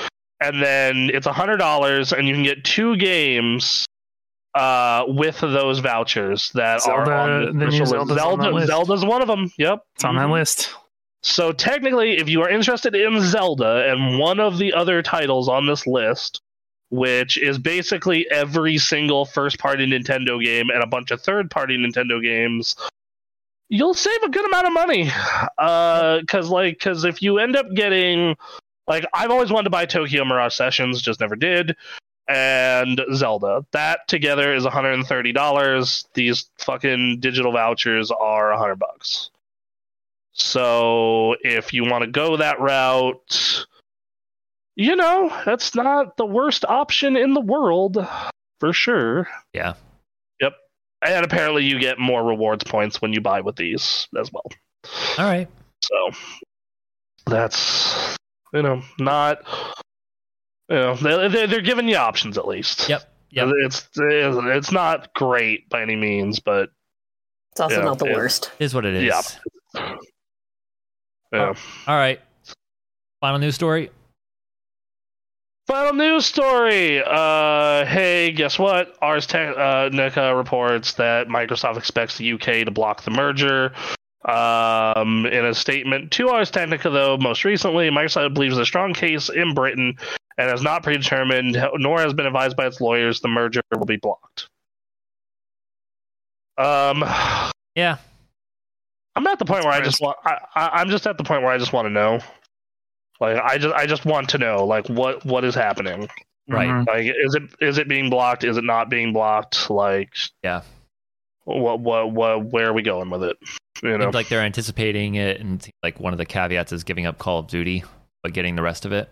And then it's one hundred dollars, and you can get two games uh, with those vouchers that Zelda, are on the new Zelda's, Zelda, on Zelda's one of them. Yep. It's on that list. So technically, if you are interested in Zelda and one of the other titles on this list, which is basically every single first-party Nintendo game and a bunch of third-party Nintendo games, you'll save a good amount of money, uh, because like, because if you end up getting, like, I've always wanted to buy Tokyo Mirage Sessions, just never did, and Zelda. That together is one hundred and thirty dollars. These fucking digital vouchers are a hundred bucks. So if you want to go that route, you know that's not the worst option in the world, for sure. Yeah. And apparently you get more rewards points when you buy with these as well. All right. So that's, you know, not, you know, they, they're giving you options at least. Yep. Yep. It's, it's not great by any means, but it's also you know, not the it, worst. It is what it is. Yeah. yeah. All right. Final news story. Final news story. Uh, hey, guess what? Ars Technica reports that Microsoft expects the U K to block the merger. Um, in a statement to Ars Technica, though, most recently, Microsoft believes a strong case in Britain and has not predetermined, nor has been advised by its lawyers, the merger will be blocked. Um. Yeah. I'm at the point That's where I just want. I, I, I'm just at the point where I just want to know. Like I just, I just want to know, like what, what is happening, right? Mm-hmm. Like, is it, is it being blocked? Is it not being blocked? Like, yeah, what, what, what? Where are we going with it? You know, seems like they're anticipating it, and like one of the caveats is giving up Call of Duty, but getting the rest of it.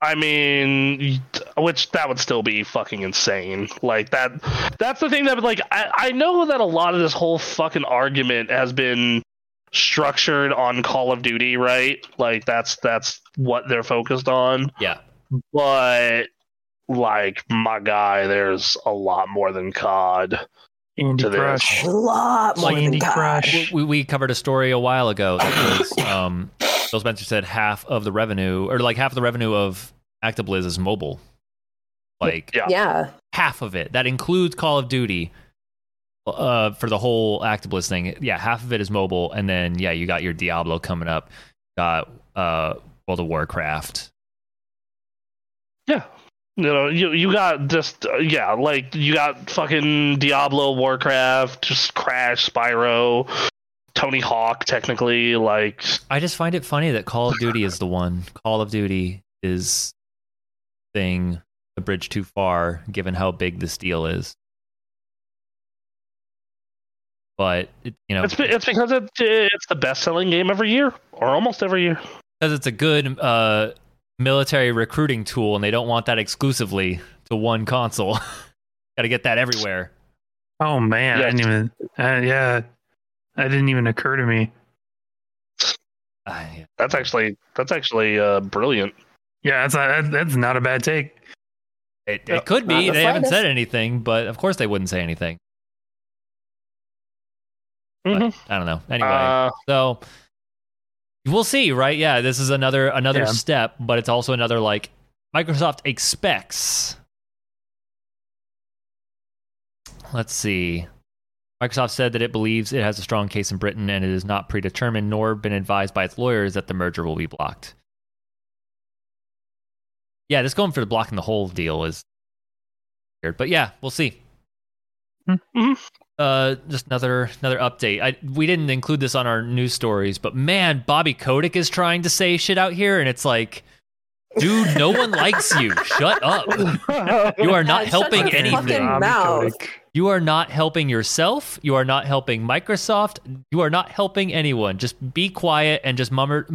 I mean, which that would still be fucking insane. Like that, that's the thing that, like, I, I know that a lot of this whole fucking argument has been structured on Call of Duty, right? Like that's that's what they're focused on. Yeah. But like, my guy, there's a lot more than C O D. Candy Crush. A lot more Candy than Crush. We, we covered a story a while ago that was um Bill Spencer said half of the revenue or like half of the revenue of ActiBliz is mobile. Like yeah. half of it. That includes Call of Duty. uh, for the whole Actablizz thing, yeah, half of it is mobile, and then yeah, you got your Diablo coming up, got uh, World of Warcraft. Yeah, you know, you you got just uh, yeah, like you got fucking Diablo, Warcraft, just Crash, Spyro, Tony Hawk. Technically, like I just find it funny that Call of Duty is the one. Call of Duty is thing. A bridge too far, given how big this deal is. But it, you know, it's, be, it's because it, it's the best-selling game every year, or almost every year, because it's a good uh, military recruiting tool, and they don't want that exclusively to one console. Got to get that everywhere. Oh man, yeah. I didn't even. Uh, yeah, that didn't even occur to me. Uh, yeah. That's actually that's actually uh, brilliant. Yeah, that's not, that's not a bad take. It, it could be. They haven't said anything, but of course they wouldn't say anything. Mm-hmm. But I don't know. Anyway, uh, so we'll see, right? Yeah, this is another another yeah. step, but it's also another like Microsoft expects. Let's see. Microsoft said that it believes it has a strong case in Britain, and it is not predetermined nor been advised by its lawyers that the merger will be blocked. Yeah, just going for the blocking the whole deal is weird, but yeah, we'll see. Mm-hmm. Uh, just another another update. I we didn't include this on our news stories, but man, Bobby Kotick is trying to say shit out here, and it's like, dude, no one likes you. Shut up. You are not God, helping anything. You are not helping yourself. You are not helping Microsoft. You are not helping anyone. Just be quiet and just mummer,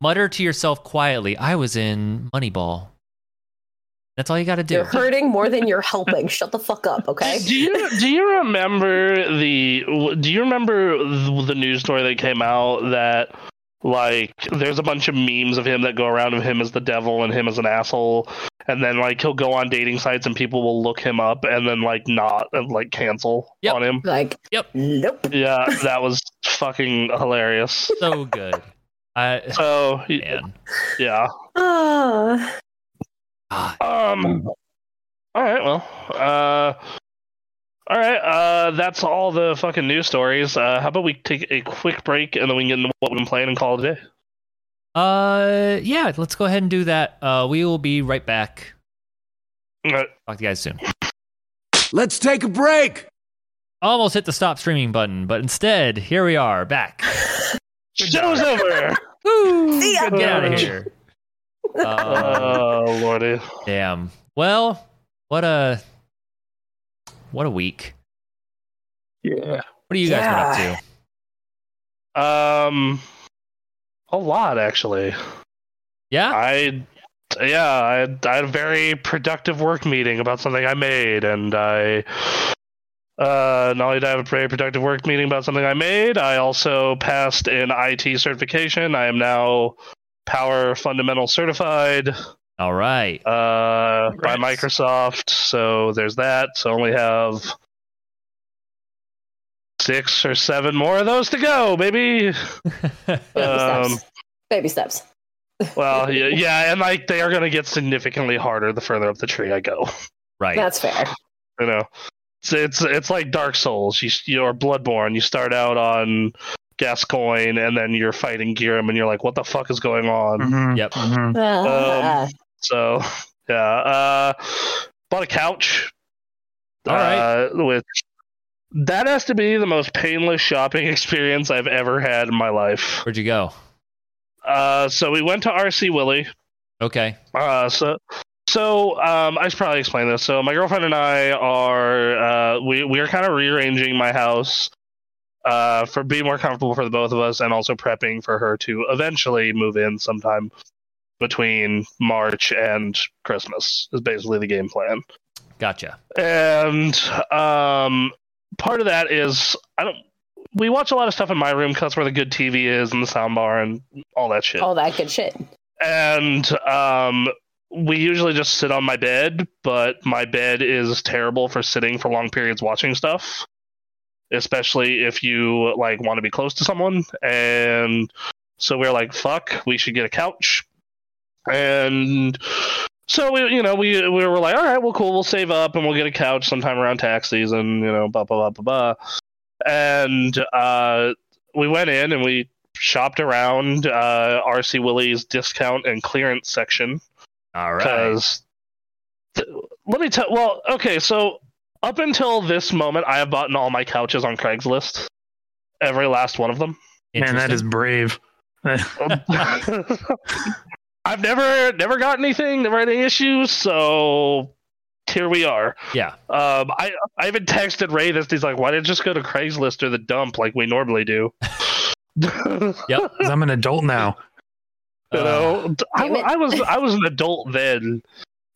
mutter to yourself quietly. I was in Moneyball. That's all you got to do. You're hurting more than you're helping. Shut the fuck up, okay? Do you do you remember the do you remember the news story that came out that like there's a bunch of memes of him that go around of him as the devil and him as an asshole, and then like he'll go on dating sites and people will look him up and then like not and like cancel yep. on him. Like, yep. Nope. Yeah, that was fucking hilarious. So good. I So, man. Yeah. Oh. Um. All right. Well. Uh. All right. Uh. That's all the fucking news stories. Uh. How about we take a quick break and then we can get into what we've been playing and call it a day. Uh. Yeah. Let's go ahead and do that. Uh. We will be right back. All right. Talk to you guys soon. Let's take a break. Almost hit the stop streaming button, but instead, here we are back. Show's over. Woo! See ya. Get out of here. Oh uh, uh, lordy! Damn. Well, what a what a week. Yeah. What do you guys yeah. been up to? Um, a lot actually. Yeah. I yeah I, I had a very productive work meeting about something I made, and I uh not only did I have a very productive work meeting about something I made, I also passed an I T certification. I am now Power Fundamental certified. All right. Uh, by Microsoft. So there's that. So only have six or seven more of those to go, baby. um, steps. Baby steps. Well, yeah, yeah, and like they are going to get significantly harder the further up the tree I go. Right. That's fair. You know, it's it's, it's like Dark Souls. You you or Bloodborne. You start out on Gascoigne, and then you're fighting Gyrim, and you're like, what the fuck is going on? Mm-hmm. Yep. Mm-hmm. Um, so, yeah. Uh, bought a couch. All uh, right. Which, that has to be the most painless shopping experience I've ever had in my life. Where'd you go? Uh, so we went to R C Willie. Okay. Uh, so... So um, I should probably explain this. So my girlfriend and I are... Uh, we, we are kind of rearranging my house Uh, for being more comfortable for the both of us, and also prepping for her to eventually move in sometime between March and Christmas is basically the game plan. Gotcha. And um, part of that is I don't. We watch a lot of stuff in my room because that's where the good T V is and the soundbar and all that shit. All that good shit. And um, we usually just sit on my bed, but my bed is terrible for sitting for long periods watching stuff. Especially if you like want to be close to someone, and so we we're like, "Fuck, we should get a couch." And So we, you know, we we were like, all right, well, cool, we'll save up and we'll get a couch sometime around tax season, you know, blah blah blah blah blah. And uh, we went in and we shopped around uh, R C Willie's discount and clearance section. All right. Because th- let me tell. Well, okay, so up until this moment, I have bought all my couches on Craigslist, every last one of them. Man, that is brave. I've never never got anything, never had any issues, so here we are. Yeah. Um, I I even texted Ray this. He's like, why didn't you just go to Craigslist or the dump like we normally do? Yep, I'm an adult now. You uh, know, I, I was I was an adult then.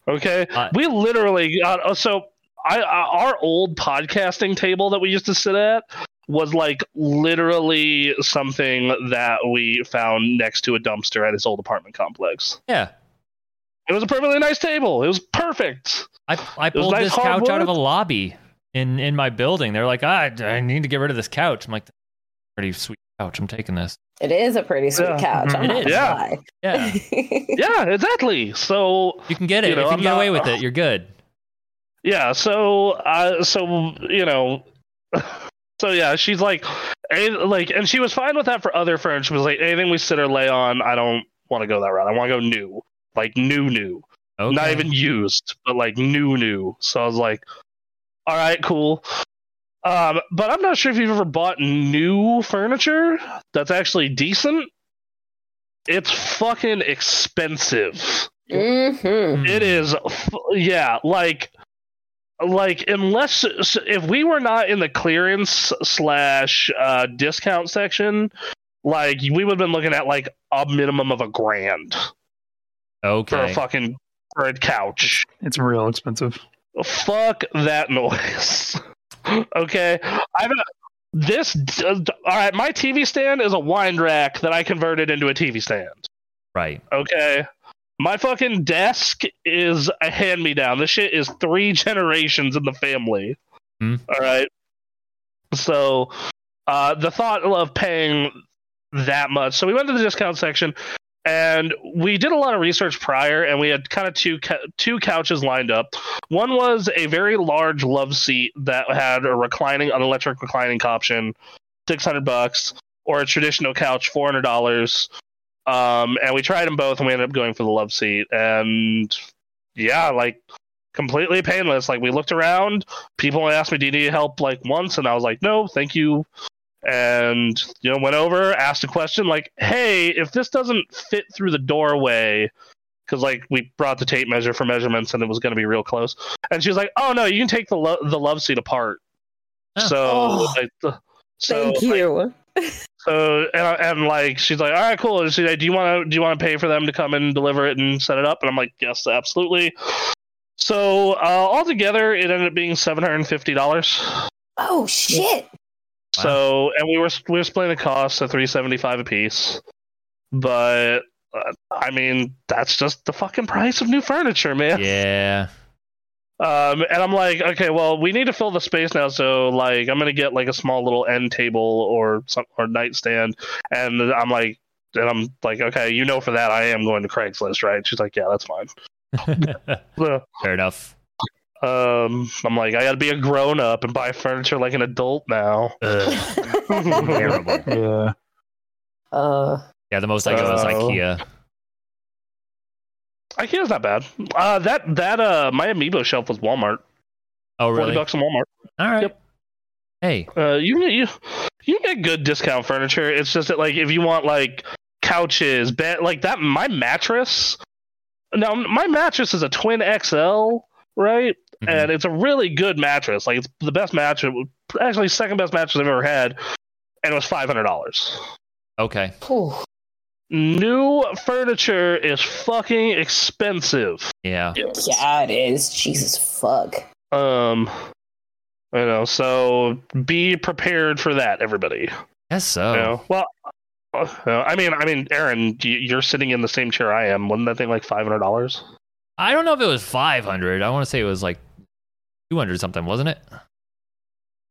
Okay, uh, we literally got so I our old podcasting table that we used to sit at was like literally something that we found next to a dumpster at his old apartment complex. Yeah. It was a perfectly nice table. It was perfect. I I pulled nice this couch wood. out of a lobby in, in my building. They're like, ah, I need to get rid of this couch. I'm like, pretty sweet couch. I'm taking this. It is a pretty sweet yeah. couch. I'm it is. Yeah. Yeah. Yeah, exactly. So you can get it. You know, if you can get not, away with it, you're good. Yeah. So, uh, so, you know, so yeah, she's like, like, and she was fine with that for other furniture. She was like, anything we sit or lay on, I don't want to go that route. I want to go new, like new, new, okay. Not even used, but like new, new. So I was like, all right, cool. Um, but I'm not sure if you've ever bought new furniture that's actually decent. It's fucking expensive. Mm-hmm. It is, yeah, like. Like, unless if we were not in the clearance slash uh, discount section, like we would have been looking at like a minimum of a grand. Okay. For a fucking for a couch. It's real expensive. Fuck that noise. Okay. I've this. Uh, all right. My T V stand is a wine rack that I converted into a T V stand. Right. Okay. My fucking desk is a hand-me-down. This shit is three generations in the family. Mm-hmm. All right. So uh, the thought of paying that much. So we went to the discount section, and we did a lot of research prior, and we had kind of two two couches lined up. One was a very large love seat that had a reclining, an electric reclining option, six hundred bucks, or a traditional couch, four hundred dollars. Um, and we tried them both, and we ended up going for the love seat. And yeah, like completely painless. Like we looked around, people asked me, "Do you need help?" Like once, and I was like, "No, thank you." And you know, went over, asked a question, like, "Hey, if this doesn't fit through the doorway," because like we brought the tape measure for measurements, and it was going to be real close. And she was like, "Oh no, you can take the lo- the love seat apart." Oh. So, oh, like, so, thank you. Like, so and, and like she's like, all right, cool. And she's like, do you want to do you want to pay for them to come and deliver it and set it up? And I'm like, yes, absolutely. So uh, altogether, it ended up being seven hundred and fifty dollars. Oh shit! So wow. And we were we were splitting the cost at three seventy five a piece. But uh, I mean, that's just the fucking price of new furniture, man. Yeah. Um, and I'm like, okay, well, we need to fill the space now, so like, I'm gonna get like a small little end table or some or nightstand, and I'm like, and I'm like, okay, you know, for that, I am going to Craigslist, right? She's like, yeah, that's fine. Fair enough. Um, I'm like, I gotta be a grown up and buy furniture like an adult now. Terrible. Yeah. Uh. Yeah, the most I got was IKEA. IKEA's not bad. Uh, that that uh, my Amiibo shelf was Walmart. Oh, really? Forty bucks in Walmart. All right. Yep. Hey, uh, you you you get good discount furniture. It's just that like if you want like couches, bed like that. My mattress. Now my mattress is a twin X L, right? Mm-hmm. And it's a really good mattress. Like it's the best mattress, actually second best mattress I've ever had, and it was five hundred dollars. Okay. Ooh. New furniture is fucking expensive. Yeah. Yeah, it is. Jesus fuck. Um, you know, so be prepared for that, everybody. Yes, so. You know? Well, uh, I mean, I mean, Aaron, you're sitting in the same chair I am. Wasn't that thing like five hundred dollars? I don't know if it was five hundred. I want to say it was like two hundred something, wasn't it?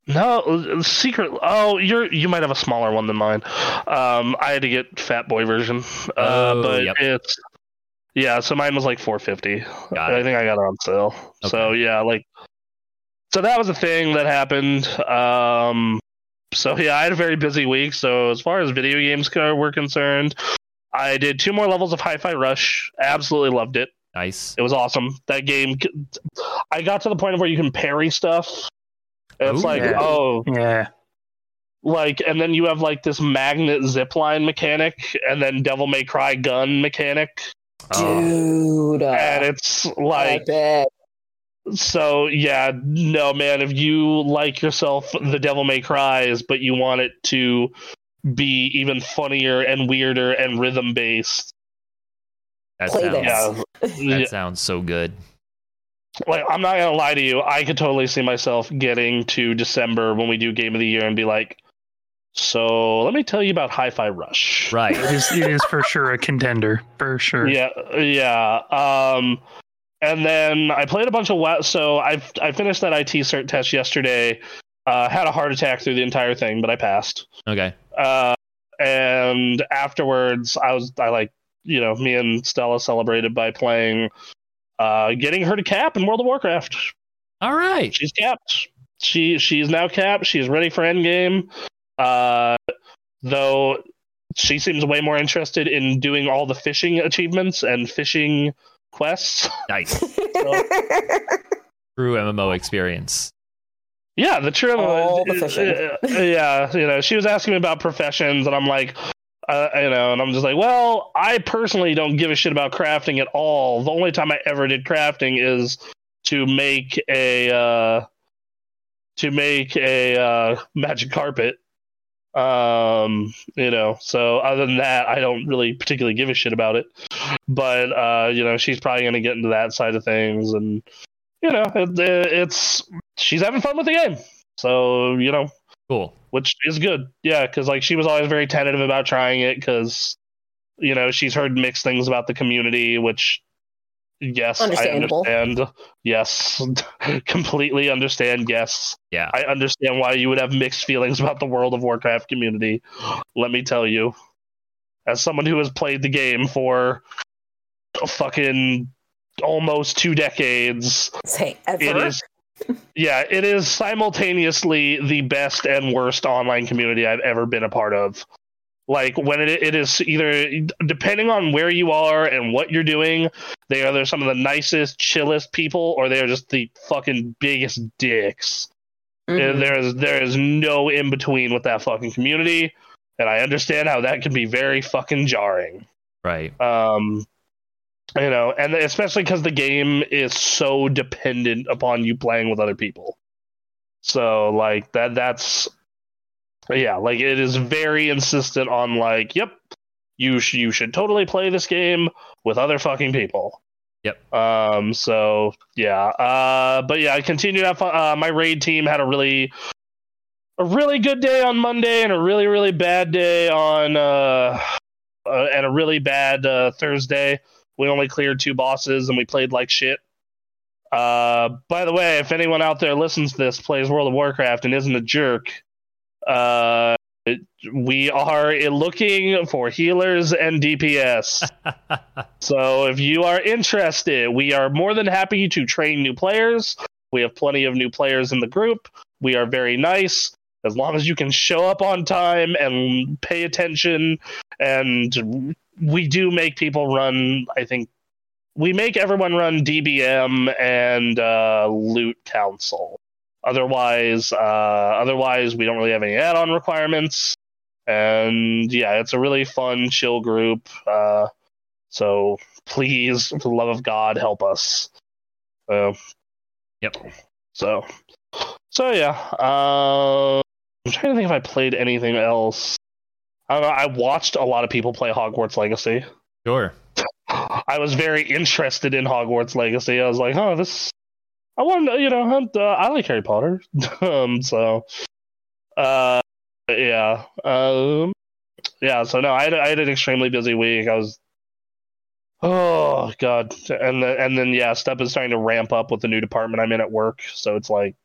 No, secret. Oh, you're you might have a smaller one than mine. Um, I had to get Fat Boy version. Uh, oh, but yep. it's Yeah, so mine was like four fifty. Got it. I think I got it on sale. Okay. So yeah, like so that was a thing that happened. Um, so yeah, I had a very busy week. So as far as video games were concerned, I did two more levels of Hi-Fi Rush. Absolutely loved it. Nice. It was awesome. That game, I got to the point of where you can parry stuff. It's Ooh, like, yeah. oh, yeah. Like, and then you have like this magnet zipline mechanic, and then Devil May Cry gun mechanic. Dude, uh, and it's like, so yeah, no man, if you like yourself the Devil May Cries, but you want it to be even funnier and weirder and rhythm based, that sounds yeah. that sounds so good. Like, I'm not gonna lie to you, I could totally see myself getting to December when we do Game of the Year and be like, so let me tell you about Hi-Fi Rush. Right. It is, it is for sure a contender. For sure. Yeah. Yeah. Um, and then I played a bunch of WoW. So I I finished that I T cert test yesterday. Uh, had a heart attack through the entire thing, but I passed. Okay. Uh, and afterwards, I was I like you know me and Stella celebrated by playing, uh, getting her to cap in World of Warcraft. All right. She's capped. She she's now capped. She's ready for endgame. Uh, though she seems way more interested in doing all the fishing achievements and fishing quests. Nice. So, true M M O experience. Yeah, the true all M M O. The fishing. Uh, yeah, you know, she was asking me about professions, and I'm like, uh, you know, and I'm just like, well, I personally don't give a shit about crafting at all. The only time I ever did crafting is to make a uh, to make a uh, magic carpet. Um, you know, so other than that, I don't really particularly give a shit about it. But uh, you know, she's probably going to get into that side of things, and you know, it, it's she's having fun with the game, so you know, cool, which is good. Yeah, because like she was always very tentative about trying it, because you know she's heard mixed things about the community, which yes, I understand. Yes, completely understand. Yes, yeah, I understand why you would have mixed feelings about the World of Warcraft community. Let me tell you, as someone who has played the game for a fucking almost two decades, say ever. It is, yeah, it is simultaneously the best and worst online community I've ever been a part of. Like, when it it is either, depending on where you are and what you're doing, they are some of the nicest, chillest people, or they are just the fucking biggest dicks. Mm-hmm. There is there is no in between with that fucking community, and I understand how that can be very fucking jarring. Right. Um, you know, and especially because the game is so dependent upon you playing with other people. So, like that that's. Yeah, like it is very insistent on like, yep, you sh- you should totally play this game with other fucking people. Yep. Um. So yeah. Uh. But yeah, I continued. Up, uh, my raid team had a really, a really good day on Monday, and a really really bad day on, uh, uh and a really bad uh, Thursday. We only cleared two bosses, and we played like shit. Uh. By the way, if anyone out there listens to this, plays World of Warcraft, and isn't a jerk. Uh, we are looking for healers and D P S. So if you are interested, we are more than happy to train new players. We have plenty of new players in the group. We are very nice. As long as you can show up on time and pay attention. And we do make people run, I think, we make everyone run D B M and uh, Loot Council. Otherwise, uh, otherwise, we don't really have any add-on requirements, and yeah, it's a really fun, chill group. Uh, so please, for the love of God, help us. Uh, yep. So, so yeah. Uh, I'm trying to think if I played anything else. I don't know, I watched a lot of people play Hogwarts Legacy. Sure. I was very interested in Hogwarts Legacy. I was like, huh, this. I want to, you know, uh, I like Harry Potter, um, so, uh, yeah, um, yeah, so no, I had, I had an extremely busy week. I was, oh, God, and, the, and then, yeah, Step is trying to ramp up with the new department I'm in at work, so it's like,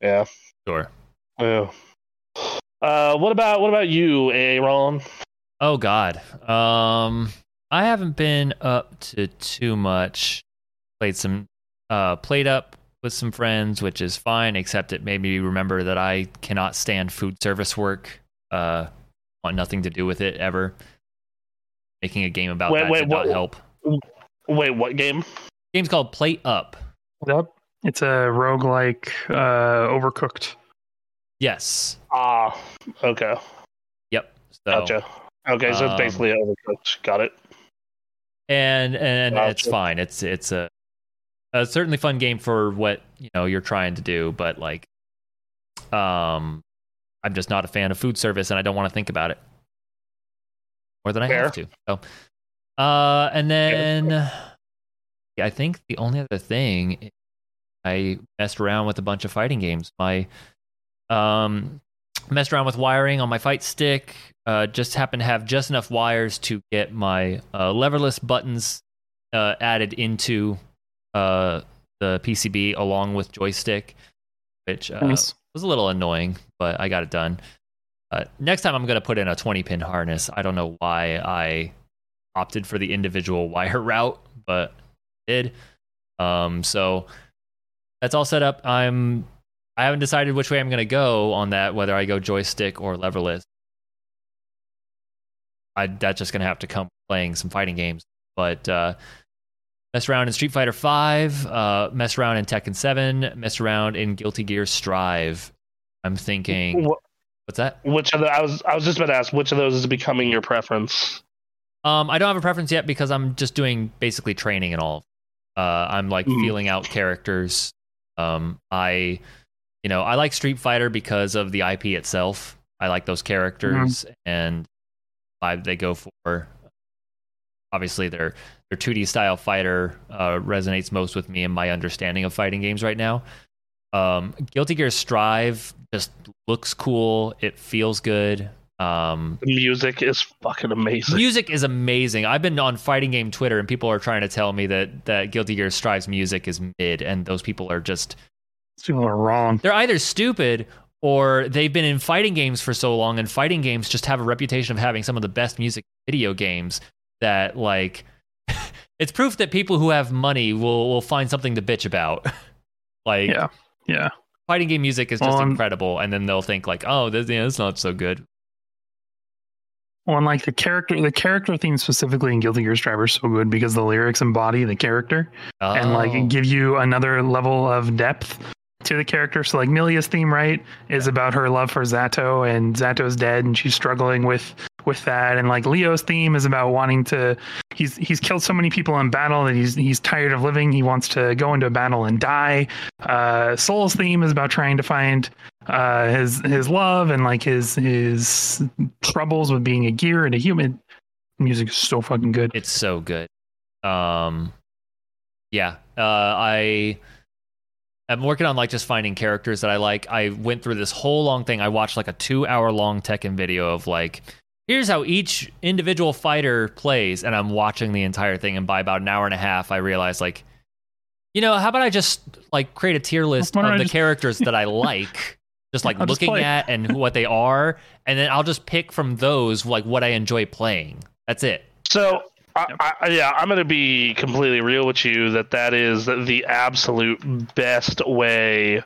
yeah. Sure. Yeah. Uh, what about, what about you, Aaron? Oh, God, um, I haven't been up to too much. Played some, uh, played up with some friends, which is fine. Except it made me remember that I cannot stand food service work. Uh, want nothing to do with it ever. Making a game about wait, that wait, did what, not help. Wait, what game? The game's called Plate Up. Yep, it's a roguelike, uh, Overcooked. Yes. Ah, uh, okay. Yep. So, gotcha. Okay, so um, it's basically Overcooked. Got it. And and gotcha. It's fine. It's it's a, a certainly fun game for what you know you're trying to do, but like, um, I'm just not a fan of food service, and I don't want to think about it more than I Fair. have to. So, uh, and then yeah, I think the only other thing is I messed around with a bunch of fighting games. My um. Messed around with wiring on my fight stick. Uh, just happened to have just enough wires to get my uh, leverless buttons uh, added into uh, the P C B along with joystick, which uh, nice. was a little annoying, but I got it done. Uh, next time I'm going to put in a twenty-pin harness. I don't know why I opted for the individual wire route, but I did. Um, so that's all set up. I'm... I haven't decided which way I'm going to go on that, whether I go joystick or leverless. I, that's just going to have to come playing some fighting games. But uh, mess around in Street Fighter five, uh, mess around in Tekken seven, mess around in Guilty Gear Strive. I'm thinking, what, what's that? Which of the, I was I was just about to ask, which of those is becoming your preference? Um, I don't have a preference yet because I'm just doing basically training and all. Uh, I'm like mm. feeling out characters. Um, I... You know, I like Street Fighter because of the I P itself. I like those characters mm-hmm. and vibe they go for. Obviously, their their two D style fighter uh, resonates most with me and my understanding of fighting games right now. Um, Guilty Gear Strive just looks cool. It feels good. Um, the music is fucking amazing. Music is amazing. I've been on fighting game Twitter and people are trying to tell me that that Guilty Gear Strive's music is mid, and those people are just... People are wrong. They're either stupid or they've been in fighting games for so long, and fighting games just have a reputation of having some of the best music in video games that, like, it's proof that people who have money will, will find something to bitch about. Like, yeah, yeah. Fighting game music is just well, incredible, and then they'll think like, oh, this, you know, it's not so good. Well, and like the character, the character theme specifically in Guilty Gear Strive is so good because the lyrics embody the character oh. and like give you another level of depth to the character. So like Milia's theme, right, is yeah. about her love for Zato, and Zato's dead and she's struggling with with that. And like Leo's theme is about wanting to he's he's killed so many people in battle that he's he's tired of living. He wants to go into a battle and die. Uh, Soul's theme is about trying to find uh, his his love and like his his troubles with being a gear and a human. Music is so fucking good. It's so good. Um, yeah, uh, I. I'm working on like just finding characters that I like. I went through this whole long thing. I watched like a two hour long Tekken video of like, here's how each individual fighter plays. And I'm watching the entire thing. And by about an hour and a half, I realized like, you know, how about I just like create a tier list of I the just... characters that I like, just like I'll looking just at and what they are. And then I'll just pick from those like what I enjoy playing. That's it. So I, I, yeah, I'm going to be completely real with you that that is the absolute best way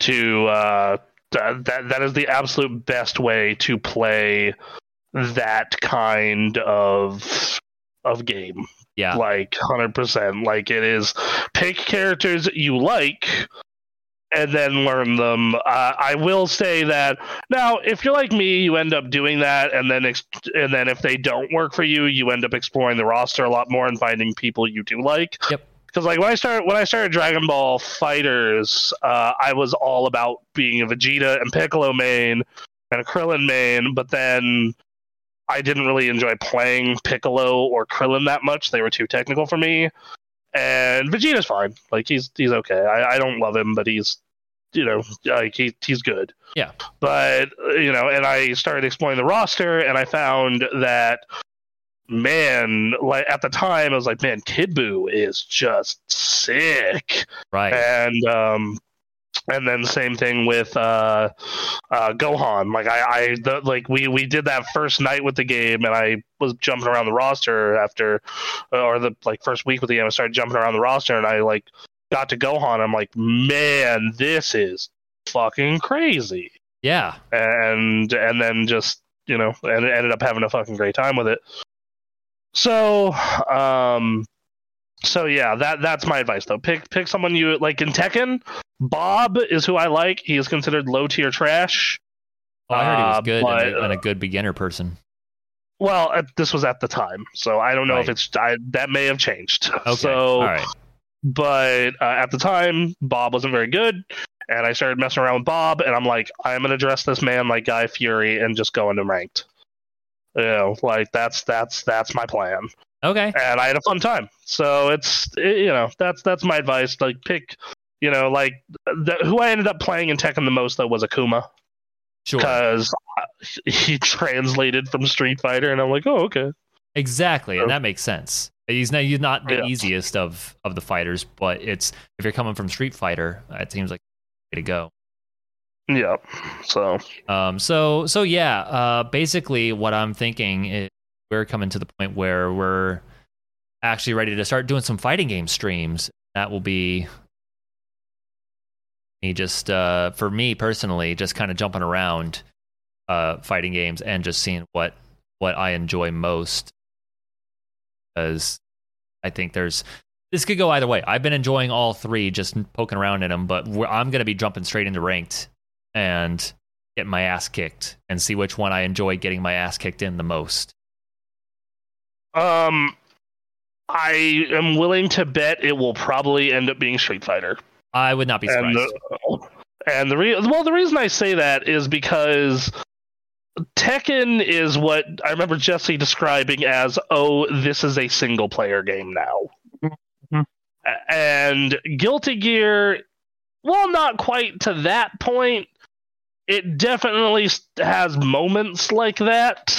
to uh, th- that that is the absolute best way to play that kind of of game. Yeah, like one hundred percent. Like it is, pick characters you like and then learn them. Uh, I will say that now, if you're like me, you end up doing that, and then ex- and then if they don't work for you, you end up exploring the roster a lot more and finding people you do like. Yep. Because like when I started when I started Dragon Ball FighterZ, uh, I was all about being a Vegeta and Piccolo main and a Krillin main, but then I didn't really enjoy playing Piccolo or Krillin that much. They were too technical for me. And Vegeta's fine. Like he's he's okay. I, I don't love him, but he's you know like he he's good. Yeah. But you know, and I started exploring the roster, and I found that man, like at the time, I was like, man, Kid Buu is just sick. Right. And um, And then same thing with uh, uh, Gohan. Like I, I the, like we, we did that first night with the game, and I was jumping around the roster after, or the like first week with the game. I started jumping around the roster, and I like got to Gohan. I'm like, man, this is fucking crazy. Yeah. And and then just you know, and ended up having a fucking great time with it. So, um, so yeah, that that's my advice though. Pick pick someone you like in Tekken. Bob is who I like. He is considered low-tier trash. Oh, I heard he was good uh, but, and, a, and a good beginner person. Well, uh, this was at the time, so I don't know right. if it's... I, that may have changed. Okay, so, all right. But uh, at the time, Bob wasn't very good, and I started messing around with Bob, and I'm like, I'm going to dress this man like Guy Fury and just go into ranked. You know, like, that's that's that's my plan. Okay. And I had a fun time. So it's, it, you know, that's that's my advice. Like, pick... You know, like, the, who I ended up playing in Tekken the most, though, was Akuma. Sure. Because he translated from Street Fighter, and I'm like, oh, okay. Exactly, so, and that makes sense. He's not, he's not the yeah. easiest of, of the fighters, but it's if you're coming from Street Fighter, it seems like the way to go. Yeah, so. Um. So, so yeah, uh, basically what I'm thinking is we're coming to the point where we're actually ready to start doing some fighting game streams. That will be... He just, uh, for me personally, just kind of jumping around uh, fighting games and just seeing what, what I enjoy most. Because I think there's... This could go either way. I've been enjoying all three, just poking around in them, but we're, I'm going to be jumping straight into ranked and getting my ass kicked and see which one I enjoy getting my ass kicked in the most. Um, I am willing to bet it will probably end up being Street Fighter. I would not be surprised. And the, and the re- well, the reason I say that is because Tekken is what I remember Jesse describing as, "Oh, this is a single-player game now." Mm-hmm. And Guilty Gear, well, not quite to that point. It definitely has moments like that.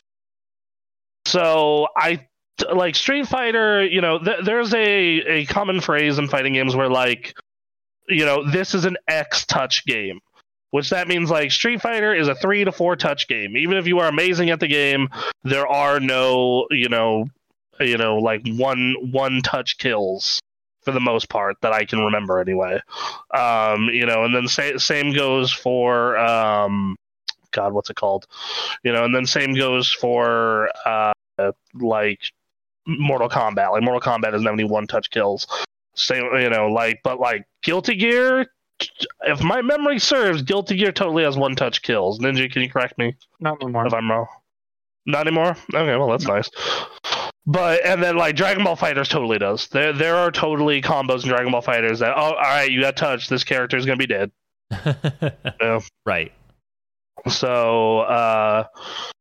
So I like Street Fighter. You know, th- there's a, a common phrase in fighting games where like. You know, this is an X touch game, which that means like Street Fighter is a three to four touch game. Even if you are amazing at the game, there are no, you know, you know, like one one touch kills for the most part that I can remember anyway. Um, you know, and then sa- same goes for um, God, what's it called? You know, and then same goes for uh, like Mortal Kombat. Like Mortal Kombat doesn't have any one touch kills. Same, you know, like, but like Guilty Gear, if my memory serves, Guilty Gear totally has one touch kills. Ninja, can you correct me? Not anymore. If I'm wrong. Not anymore? Okay, well, that's no. nice. But, and then like Dragon Ball Fighters totally does. There there are totally combos in Dragon Ball Fighters that, oh, all right, you got touched. This character is going to be dead. You know? Right. So, uh,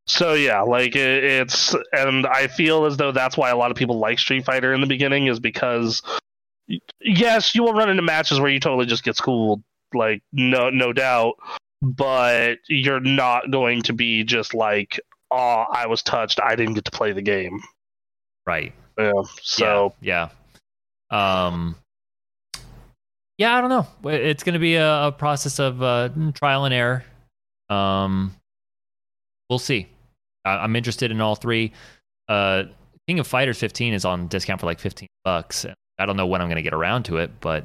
so yeah, like it, it's, and I feel as though that's why a lot of people like Street Fighter in the beginning is because. Yes, you will run into matches where you totally just get schooled, like no, no doubt. But you're not going to be just like, "Oh, I was touched. I didn't get to play the game." Right. Yeah. So yeah, yeah. Um. Yeah, I don't know. It's going to be a, a process of uh, trial and error. Um, we'll see. I, I'm interested in all three. Uh, King of Fighters fifteen is on discount for like fifteen bucks. I don't know when I'm going to get around to it, but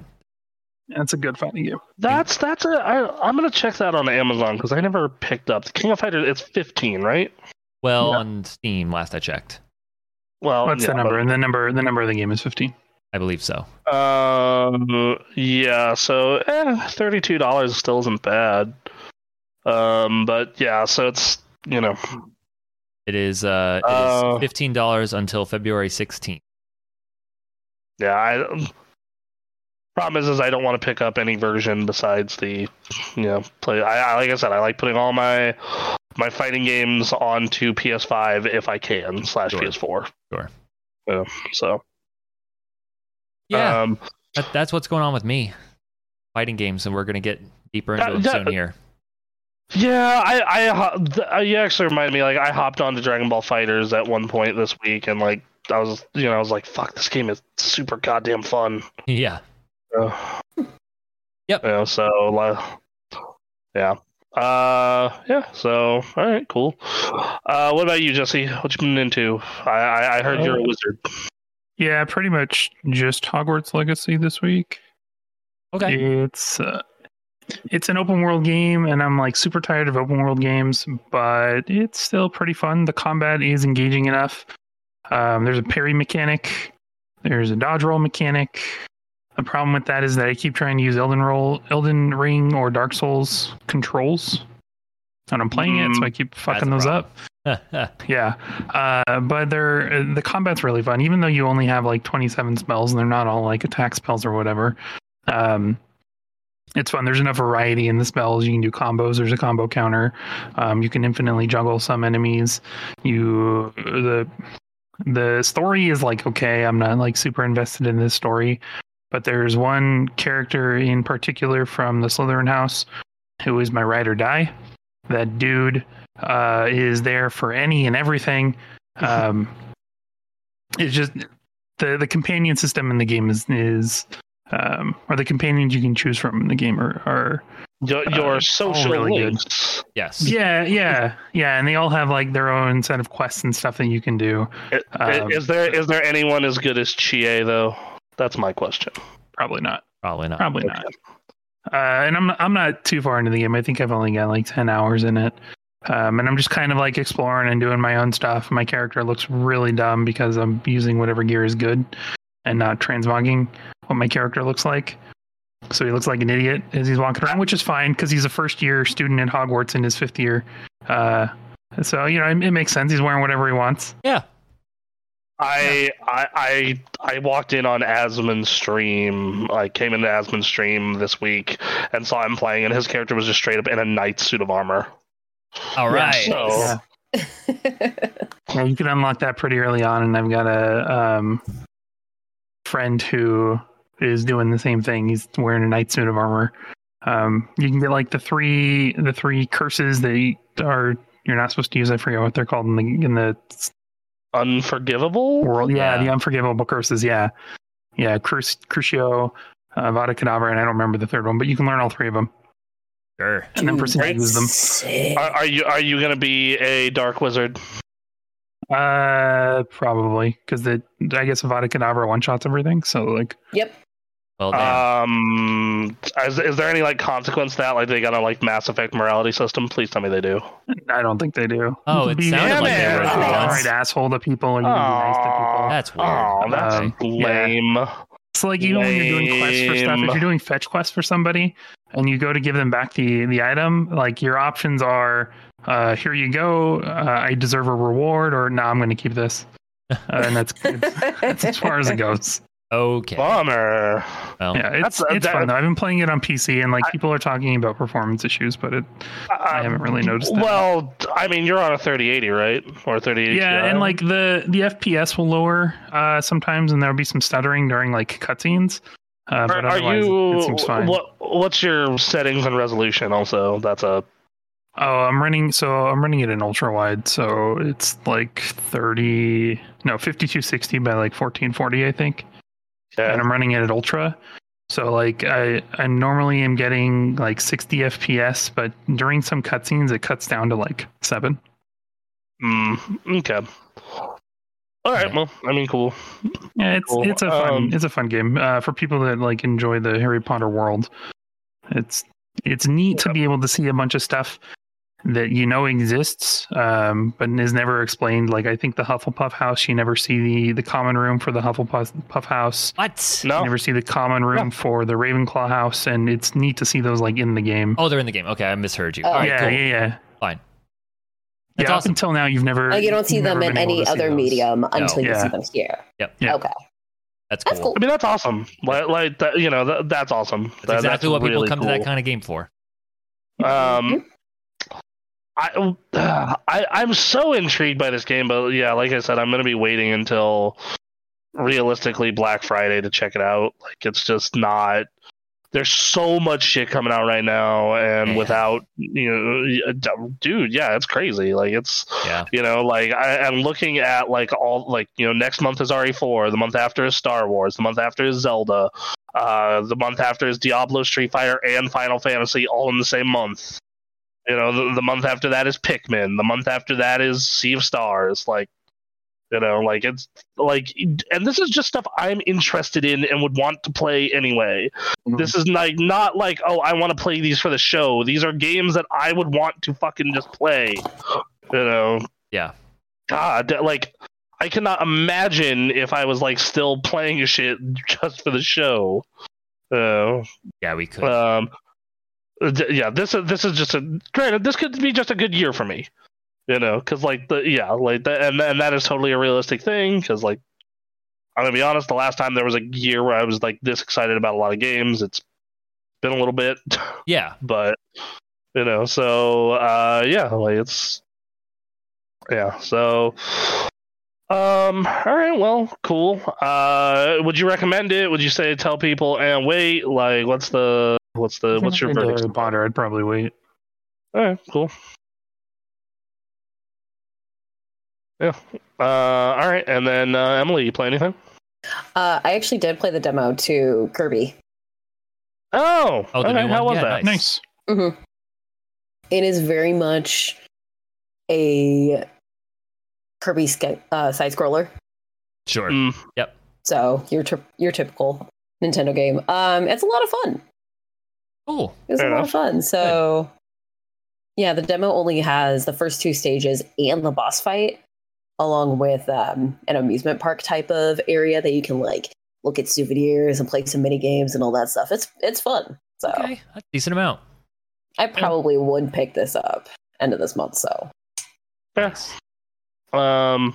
that's a good fighting game. That's that's a I, I'm going to check that on Amazon because I never picked up the King of Fighters. It's fifteen, right? Well, no. On Steam, last I checked. Well, what's yeah, the number? And the number, the number of the game is fifteen. I believe so. Um, yeah. So, eh, thirty-two dollars still isn't bad. Um, but yeah, so it's you know, it is uh, it uh, is fifteen dollars until February sixteenth. Yeah, I problem is, is I don't want to pick up any version besides the, you know, play. I, I like I said, I like putting all my my fighting games onto P S five if I can slash sure. P S four. Sure. Yeah, so. Yeah, um, that, that's what's going on with me, fighting games, and we're gonna get deeper into that, it that, soon here. Yeah, I I you actually reminded me. Like I hopped onto Dragon Ball FighterZ at one point this week, and like. I was, you know, I was like, "Fuck, this game is super goddamn fun." Yeah. Uh, Yep. You know, so, uh, yeah. Uh, yeah, so, all right, cool. Uh, what about you, Jesse? What you been into? I, I, I heard uh, you're a wizard. Yeah, pretty much just Hogwarts Legacy this week. Okay. It's uh, it's an open world game, and I'm like super tired of open world games, but it's still pretty fun. The combat is engaging enough. Um, there's a parry mechanic. There's a dodge roll mechanic. The problem with that is that I keep trying to use Elden Roll, Elden Ring, or Dark Souls controls when I'm playing mm, it, so I keep fucking those up. yeah, uh, but they're the combat's really fun, even though you only have like twenty-seven spells, and they're not all like attack spells or whatever. Um, it's fun. There's enough variety in the spells. You can do combos. There's a combo counter. Um, you can infinitely juggle some enemies. You the the story is like okay. I'm not like super invested in this story. But there's one character in particular from the Slytherin house who is my ride or die. That dude uh, is there for any and everything. Um, it's just the, the companion system in the game is, is um, or the companions you can choose from in the game are, are your, your uh, social really links. Good. Yes. Yeah, yeah, yeah. And they all have like their own set of quests and stuff that you can do. It, um, is there is there anyone as good as Chie though? That's my question. Probably not. Probably not. Probably not. Uh, and I'm not, I'm not too far into the game. I think I've only got like ten hours in it. Um, and I'm just kind of like exploring and doing my own stuff. My character looks really dumb because I'm using whatever gear is good and not transmogging what my character looks like. So he looks like an idiot as he's walking around, which is fine because he's a first year student at Hogwarts in his fifth year. Uh, so, you know, it, it makes sense. He's wearing whatever he wants. Yeah. I, I I I walked in on Asmon's stream. I came into Asmon's stream this week and saw him playing, and his character was just straight up in a knight suit of armor. All right. So. Yeah. yeah, you can unlock that pretty early on, and I've got a um, friend who is doing the same thing. He's wearing a knight suit of armor. Um, you can get like the three the three curses that are you're not supposed to use. I forget what they're called in the in the. Unforgivable world, yeah, yeah, the unforgivable curses, yeah, yeah, Crucio, Crucio uh, Vada Kedavra, and I don't remember the third one, but you can learn all three of them. Sure, and then proceed to use them. Sick. Are, are you are you going to be a dark wizard? Uh, probably because the I guess Vada Kedavra one shots everything, so like, yep. Well, damn. um, is, is there any like consequence to that like they got a like Mass Effect morality system? Please tell me they do. I don't think they do. Oh, it sounded like they were. You're gonna be an asshole to people, or you're gonna be nice to people. That's weird. Oh, that's um, lame. Yeah. So like even lame. When you're doing quests for stuff, if you're doing fetch quests for somebody and you go to give them back the the item, like your options are, uh, here you go, uh, I deserve a reward, or no, nah, I'm going to keep this, uh, and that's that's as far as it goes. Okay. Bummer. Well, yeah, it's, that's, it's that, fun though. I've been playing it on P C, and like I, people are talking about performance issues, but it, uh, I haven't really noticed that. Well, I mean, you're on a thirty eighty, right? Or a thirty eighty. Yeah, T I. And like the, the F P S will lower uh, sometimes, and there'll be some stuttering during like cutscenes. Uh, but are you? It, it seems fine. What, what's your settings and resolution? Also, that's a. Oh, I'm running. So I'm running it in ultra wide. So it's like thirty, no, fifty-two sixty by like fourteen forty, I think. Yeah. And I'm running it at ultra, so like I, I normally am getting like sixty F P S, but during some cutscenes it cuts down to like seven. Mm, okay. All right. Yeah. Well, I mean, cool. Yeah, it's cool. it's a fun um, it's a fun game uh, for people that like enjoy the Harry Potter world. It's it's neat yeah. to be able to see a bunch of stuff that you know exists, um, but is never explained. Like I think the Hufflepuff house, you never see the, the common room for the Hufflepuff house. What? No. You never see the common room no. for the Ravenclaw house, and it's neat to see those like in the game. Oh, they're in the game. Okay, I misheard you. Oh, all right, yeah, cool. yeah, yeah. Fine. That's yeah, awesome. Up until now, you've never. Oh, you don't see them in any other medium no. until yeah. you see them here. Yep. yep. Okay. That's cool. that's cool. I mean, that's awesome. Like, like that, you know, that, that's awesome. That's that, exactly that's what really people come cool. to that kind of game for. Um. Mm-hmm. I, uh, I I'm so intrigued by this game, but yeah, like I said, I'm gonna be waiting until realistically Black Friday to check it out. Like it's just not. There's so much shit coming out right now, and yeah. without you know, dude, yeah, it's crazy. Like it's, yeah. you know, like I, I'm looking at like all like you know, next month is R E four, the month after is Star Wars, the month after is Zelda. Uh, the month after is Diablo, Street Fighter, and Final Fantasy, all in the same month. You know, the, the month after that is Pikmin. The month after that is Sea of Stars. Like, you know, like it's like, and this is just stuff I'm interested in and would want to play anyway. Mm-hmm. This is like not like, oh, I want to play these for the show. These are games that I would want to fucking just play. You know? Yeah. God, like, I cannot imagine if I was like still playing shit just for the show. Uh, yeah, we could. Um, th- yeah, this is this is just a granted. This could be just a good year for me, you know, because like the yeah, like the, and and that is totally a realistic thing. Because like, I'm gonna be honest, the last time there was a year where I was like this excited about a lot of games, it's been a little bit. Yeah, but you know, so uh, yeah, like it's yeah, so. Um, all right, well, cool. Uh, would you recommend it? Would you say tell people and wait? Like, what's the what's the what's your verdict? Harry Potter, I'd probably wait. All right, cool. Yeah. Uh, all right, and then uh, Emily, you play anything? Uh, I actually did play the demo to Kirby. Oh, oh okay. How was yeah, that? Nice. Mm-hmm. It is very much a Kirby uh, side scroller. Sure. Mm. Yep. So your t- your typical Nintendo game. Um, it's a lot of fun. Cool. It's a lot of fun. So, good. Yeah, the demo only has the first two stages and the boss fight, along with um, an amusement park type of area that you can like look at souvenirs and play some mini games and all that stuff. It's it's fun. So okay, a decent amount. I probably yeah. would pick this up end of this month. So. Yes. Yeah. Um,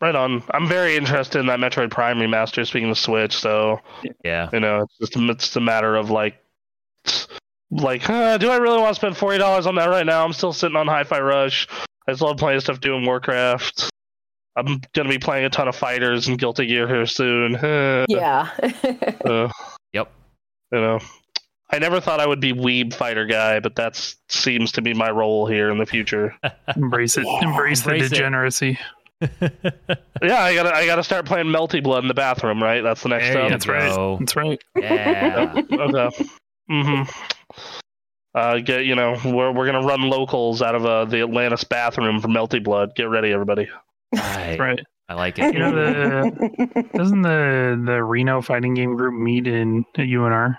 right on. I'm very interested in that Metroid Prime remaster. Speaking of Switch, so yeah, you know, it's just it's a matter of like, like, huh, do I really want to spend forty dollars on that right now? I'm still sitting on Hi-Fi Rush. I still love playing stuff doing Warcraft. I'm gonna be playing a ton of Fighters and Guilty Gear here soon. Yeah. uh, yep. You know, I never thought I would be weeb fighter guy, but that seems to be my role here in the future. Embrace it. Yeah. Embrace, Embrace the degeneracy. Yeah, I gotta I gotta start playing Melty Blood in the bathroom, right? That's the next step. That's right. That's right. Yeah. Okay. Mm-hmm. Uh, get you know, we're we're gonna run locals out of uh, the Atlantis bathroom for Melty Blood. Get ready, everybody. Right. Right. I like it. You know, the, doesn't the the Reno fighting game group meet in at U N R?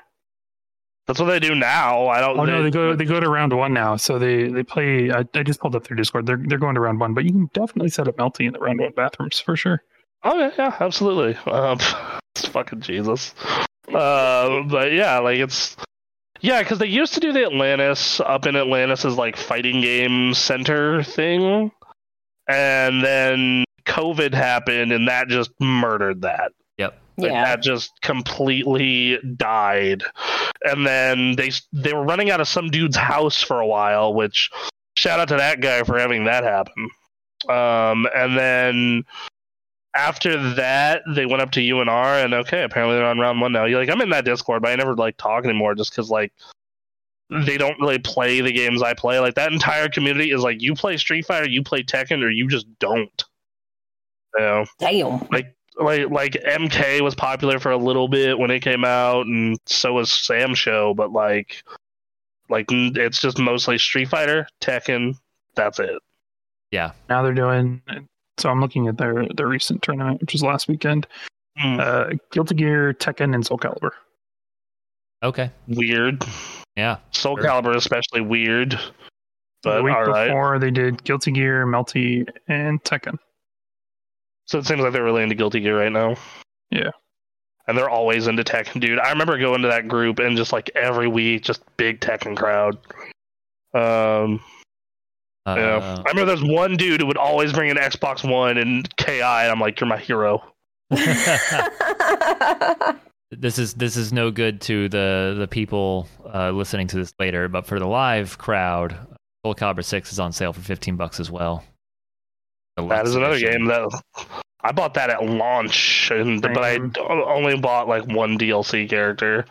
That's what they do now. I don't. Oh they, no, they go. They go to round one now. So they they play. I, I just pulled up their Discord. They're they're going to round one, but you can definitely set up Melty in the round one bathrooms for sure. Oh yeah, yeah, absolutely. Um, it's fucking Jesus. Uh, but yeah, like it's yeah, because they used to do the Atlantis up in Atlantis's like fighting game center thing, and then COVID happened, and that just murdered that. Yep. Like, yeah. That just completely died. And then they they were running out of some dude's house for a while, which shout out to that guy for having that happen. Um, and then after that, they went up to U N R, and okay, apparently they're on round one now. You're like, I'm in that Discord, but I never like talk anymore just because like they don't really play the games I play. Like that entire community is like, you play Street Fighter, you play Tekken, or you just don't. You know? Damn. Like. Like like M K was popular for a little bit when it came out, and so was Sam Show. But like, like it's just mostly Street Fighter, Tekken. That's it. Yeah. Now they're doing. So I'm looking at their their recent tournament, which was last weekend. Mm. Uh, Guilty Gear, Tekken, and Soul Calibur. Okay. Weird. Yeah. Soul sure. Calibur especially weird. But the week all before right. they did Guilty Gear, Melty, and Tekken. So it seems like they're really into Guilty Gear right now. Yeah. And they're always into Tekken, dude. I remember going to that group and just like every week, just big Tekken crowd. Um, uh, yeah. I remember there's one dude who would always bring an Xbox One and K I, and I'm like, you're my hero. This is this is no good to the, the people uh, listening to this later, but for the live crowd, Soul Calibur six is on sale for fifteen bucks as well. That is another game that I bought that at launch, and, but I only bought like one D L C character.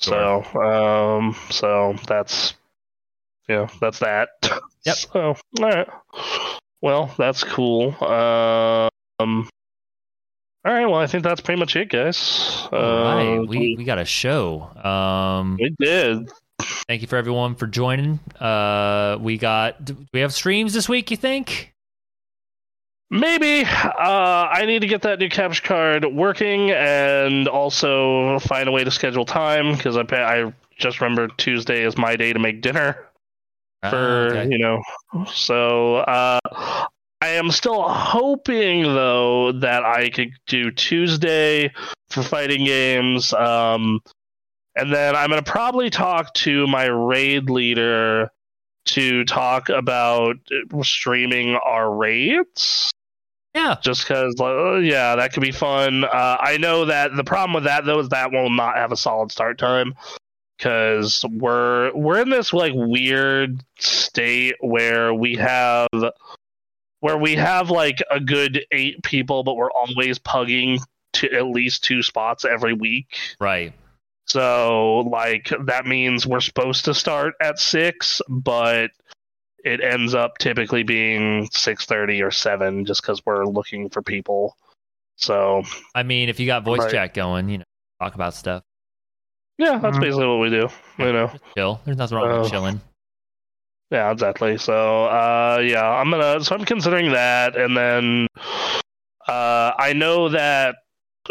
Sure. So, um, so that's yeah, that's that. Yep. So, all right. Well, that's cool. Um, all All right, well, I think that's pretty much it, guys. All uh, right, we, we got a show. Um, we did. Thank you for everyone for joining. Uh, we got. Do we have streams this week, you think? Maybe. Uh, I need to get that new capture card working and also find a way to schedule time, because I, I just remember Tuesday is my day to make dinner for, uh, okay. you know. So uh, I am still hoping, though, that I could do Tuesday for fighting games. Um, and then I'm going to probably talk to my raid leader to talk about streaming our raids. Yeah. Just because, uh, yeah, that could be fun. Uh, I know that the problem with that, though, is that will not have a solid start time, because we're, we're in this, like, weird state where we have... where we have, like, a good eight people, but we're always pugging to at least two spots every week. Right. So, like, that means we're supposed to start at six, but it ends up typically being six thirty or seven, just because we're looking for people. So... I mean, if you got voice right. chat going, you know, talk about stuff. Yeah, that's mm-hmm. basically what we do. Yeah, you know. Chill. There's nothing wrong uh, with chilling. Yeah, exactly. So, uh, yeah, I'm gonna. So I'm considering that, and then uh, I know that.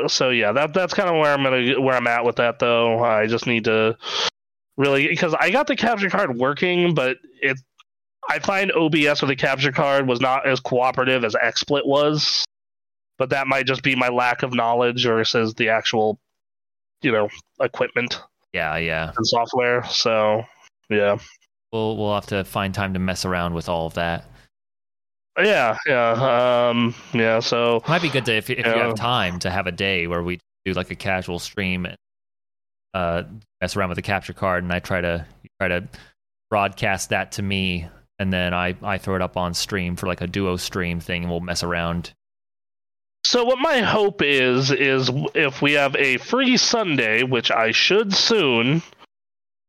So yeah, that that's kind of where I'm gonna where I'm at with that. Though I just need to really, because I got the capture card working, but it I find O B S with the capture card was not as cooperative as XSplit was. But that might just be my lack of knowledge, or says the actual, you know, equipment. Yeah, yeah, and software. So yeah. We'll, we'll have to find time to mess around with all of that. Yeah, yeah, um, yeah. So it might be good to, if, if you know, you have time, to have a day where we do like a casual stream and uh, mess around with the capture card, and I try to try to broadcast that to me, and then I, I throw it up on stream for like a duo stream thing, and we'll mess around. So what my hope is is if we have a free Sunday, which I should soon.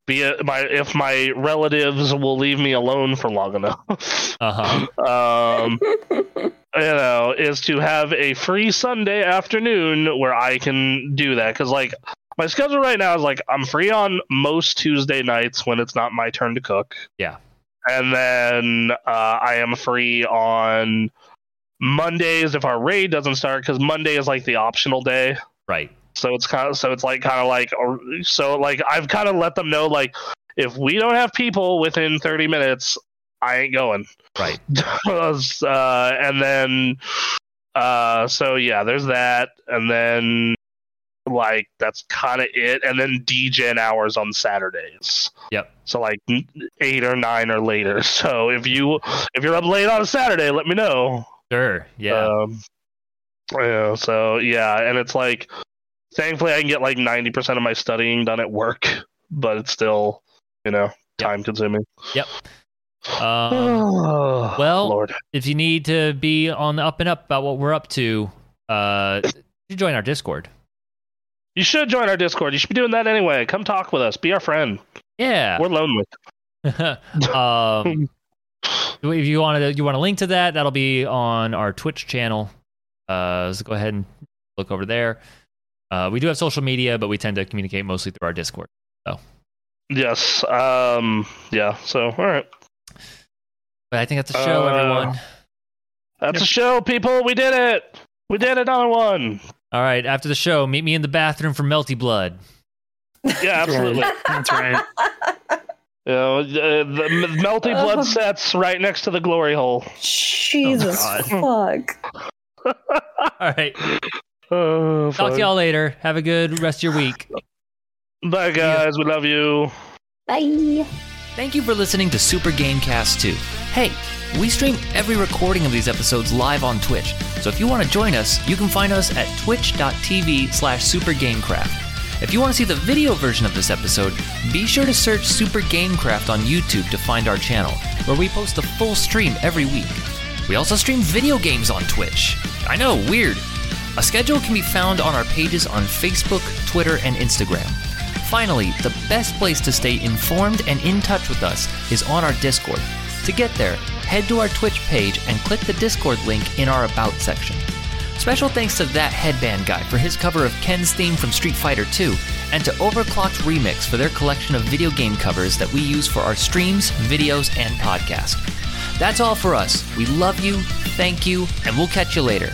Be it my if my relatives will leave me alone for long enough, uh-huh. um, you know, is to have a free Sunday afternoon where I can do that, because like my schedule right now is like I'm free on most Tuesday nights when it's not my turn to cook. Yeah, and then uh, I am free on Mondays if our raid doesn't start, because Monday is like the optional day, right? So it's kind of, so it's like kind of like, so like I've kind of let them know, like, if we don't have people within thirty minutes, I ain't going. Right. uh, and then, uh, so yeah, there's that. And then like, that's kind of it. And then D Gen hours on Saturdays. Yep. So like eight or nine or later. So if you, if you're up late on a Saturday, let me know. Sure. Yeah. Um, yeah. So yeah. And it's like, thankfully, I can get like ninety percent of my studying done at work, but it's still, you know, time-consuming. Yep. yep. Um, oh, well, Lord. If you need to be on the up and up about what we're up to, uh, you join our Discord. You should join our Discord. You should be doing that anyway. Come talk with us. Be our friend. Yeah. We're lonely. um, if you want to, you want to link to that, that'll be on our Twitch channel. Uh, so go ahead and look over there. Uh, we do have social media, but we tend to communicate mostly through our Discord. So, yes, um, yeah. So, all right. But I think that's a show, uh, everyone. That's yeah. a show, people. We did it. We did another one. All right. After the show, meet me in the bathroom for Melty Blood. Yeah, absolutely. That's right. You know, the, the Melty Blood uh, sets right next to the glory hole. Jesus oh fuck. All right. Oh, Talk fun. to y'all later. Have a good rest of your week. Bye, guys. We love you. Bye. Thank you for listening to Super Gamecast two. Hey, we stream every recording of these episodes live on Twitch, so if you want to join us, you can find us at twitch dot t v slash super gamecraft. If you want to see the video version of this episode, be sure to search Super Gamecraft on YouTube to find our channel, where we post a full stream every week. We also stream video games on Twitch. I know, weird. A schedule can be found on our pages on Facebook, Twitter, and Instagram. Finally, the best place to stay informed and in touch with us is on our Discord. To get there, head to our Twitch page and click the Discord link in our About section. Special thanks to That Headband Guy for his cover of Ken's theme from Street Fighter two, and to Overclocked Remix for their collection of video game covers that we use for our streams, videos, and podcast. That's all for us. We love you, thank you, and we'll catch you later.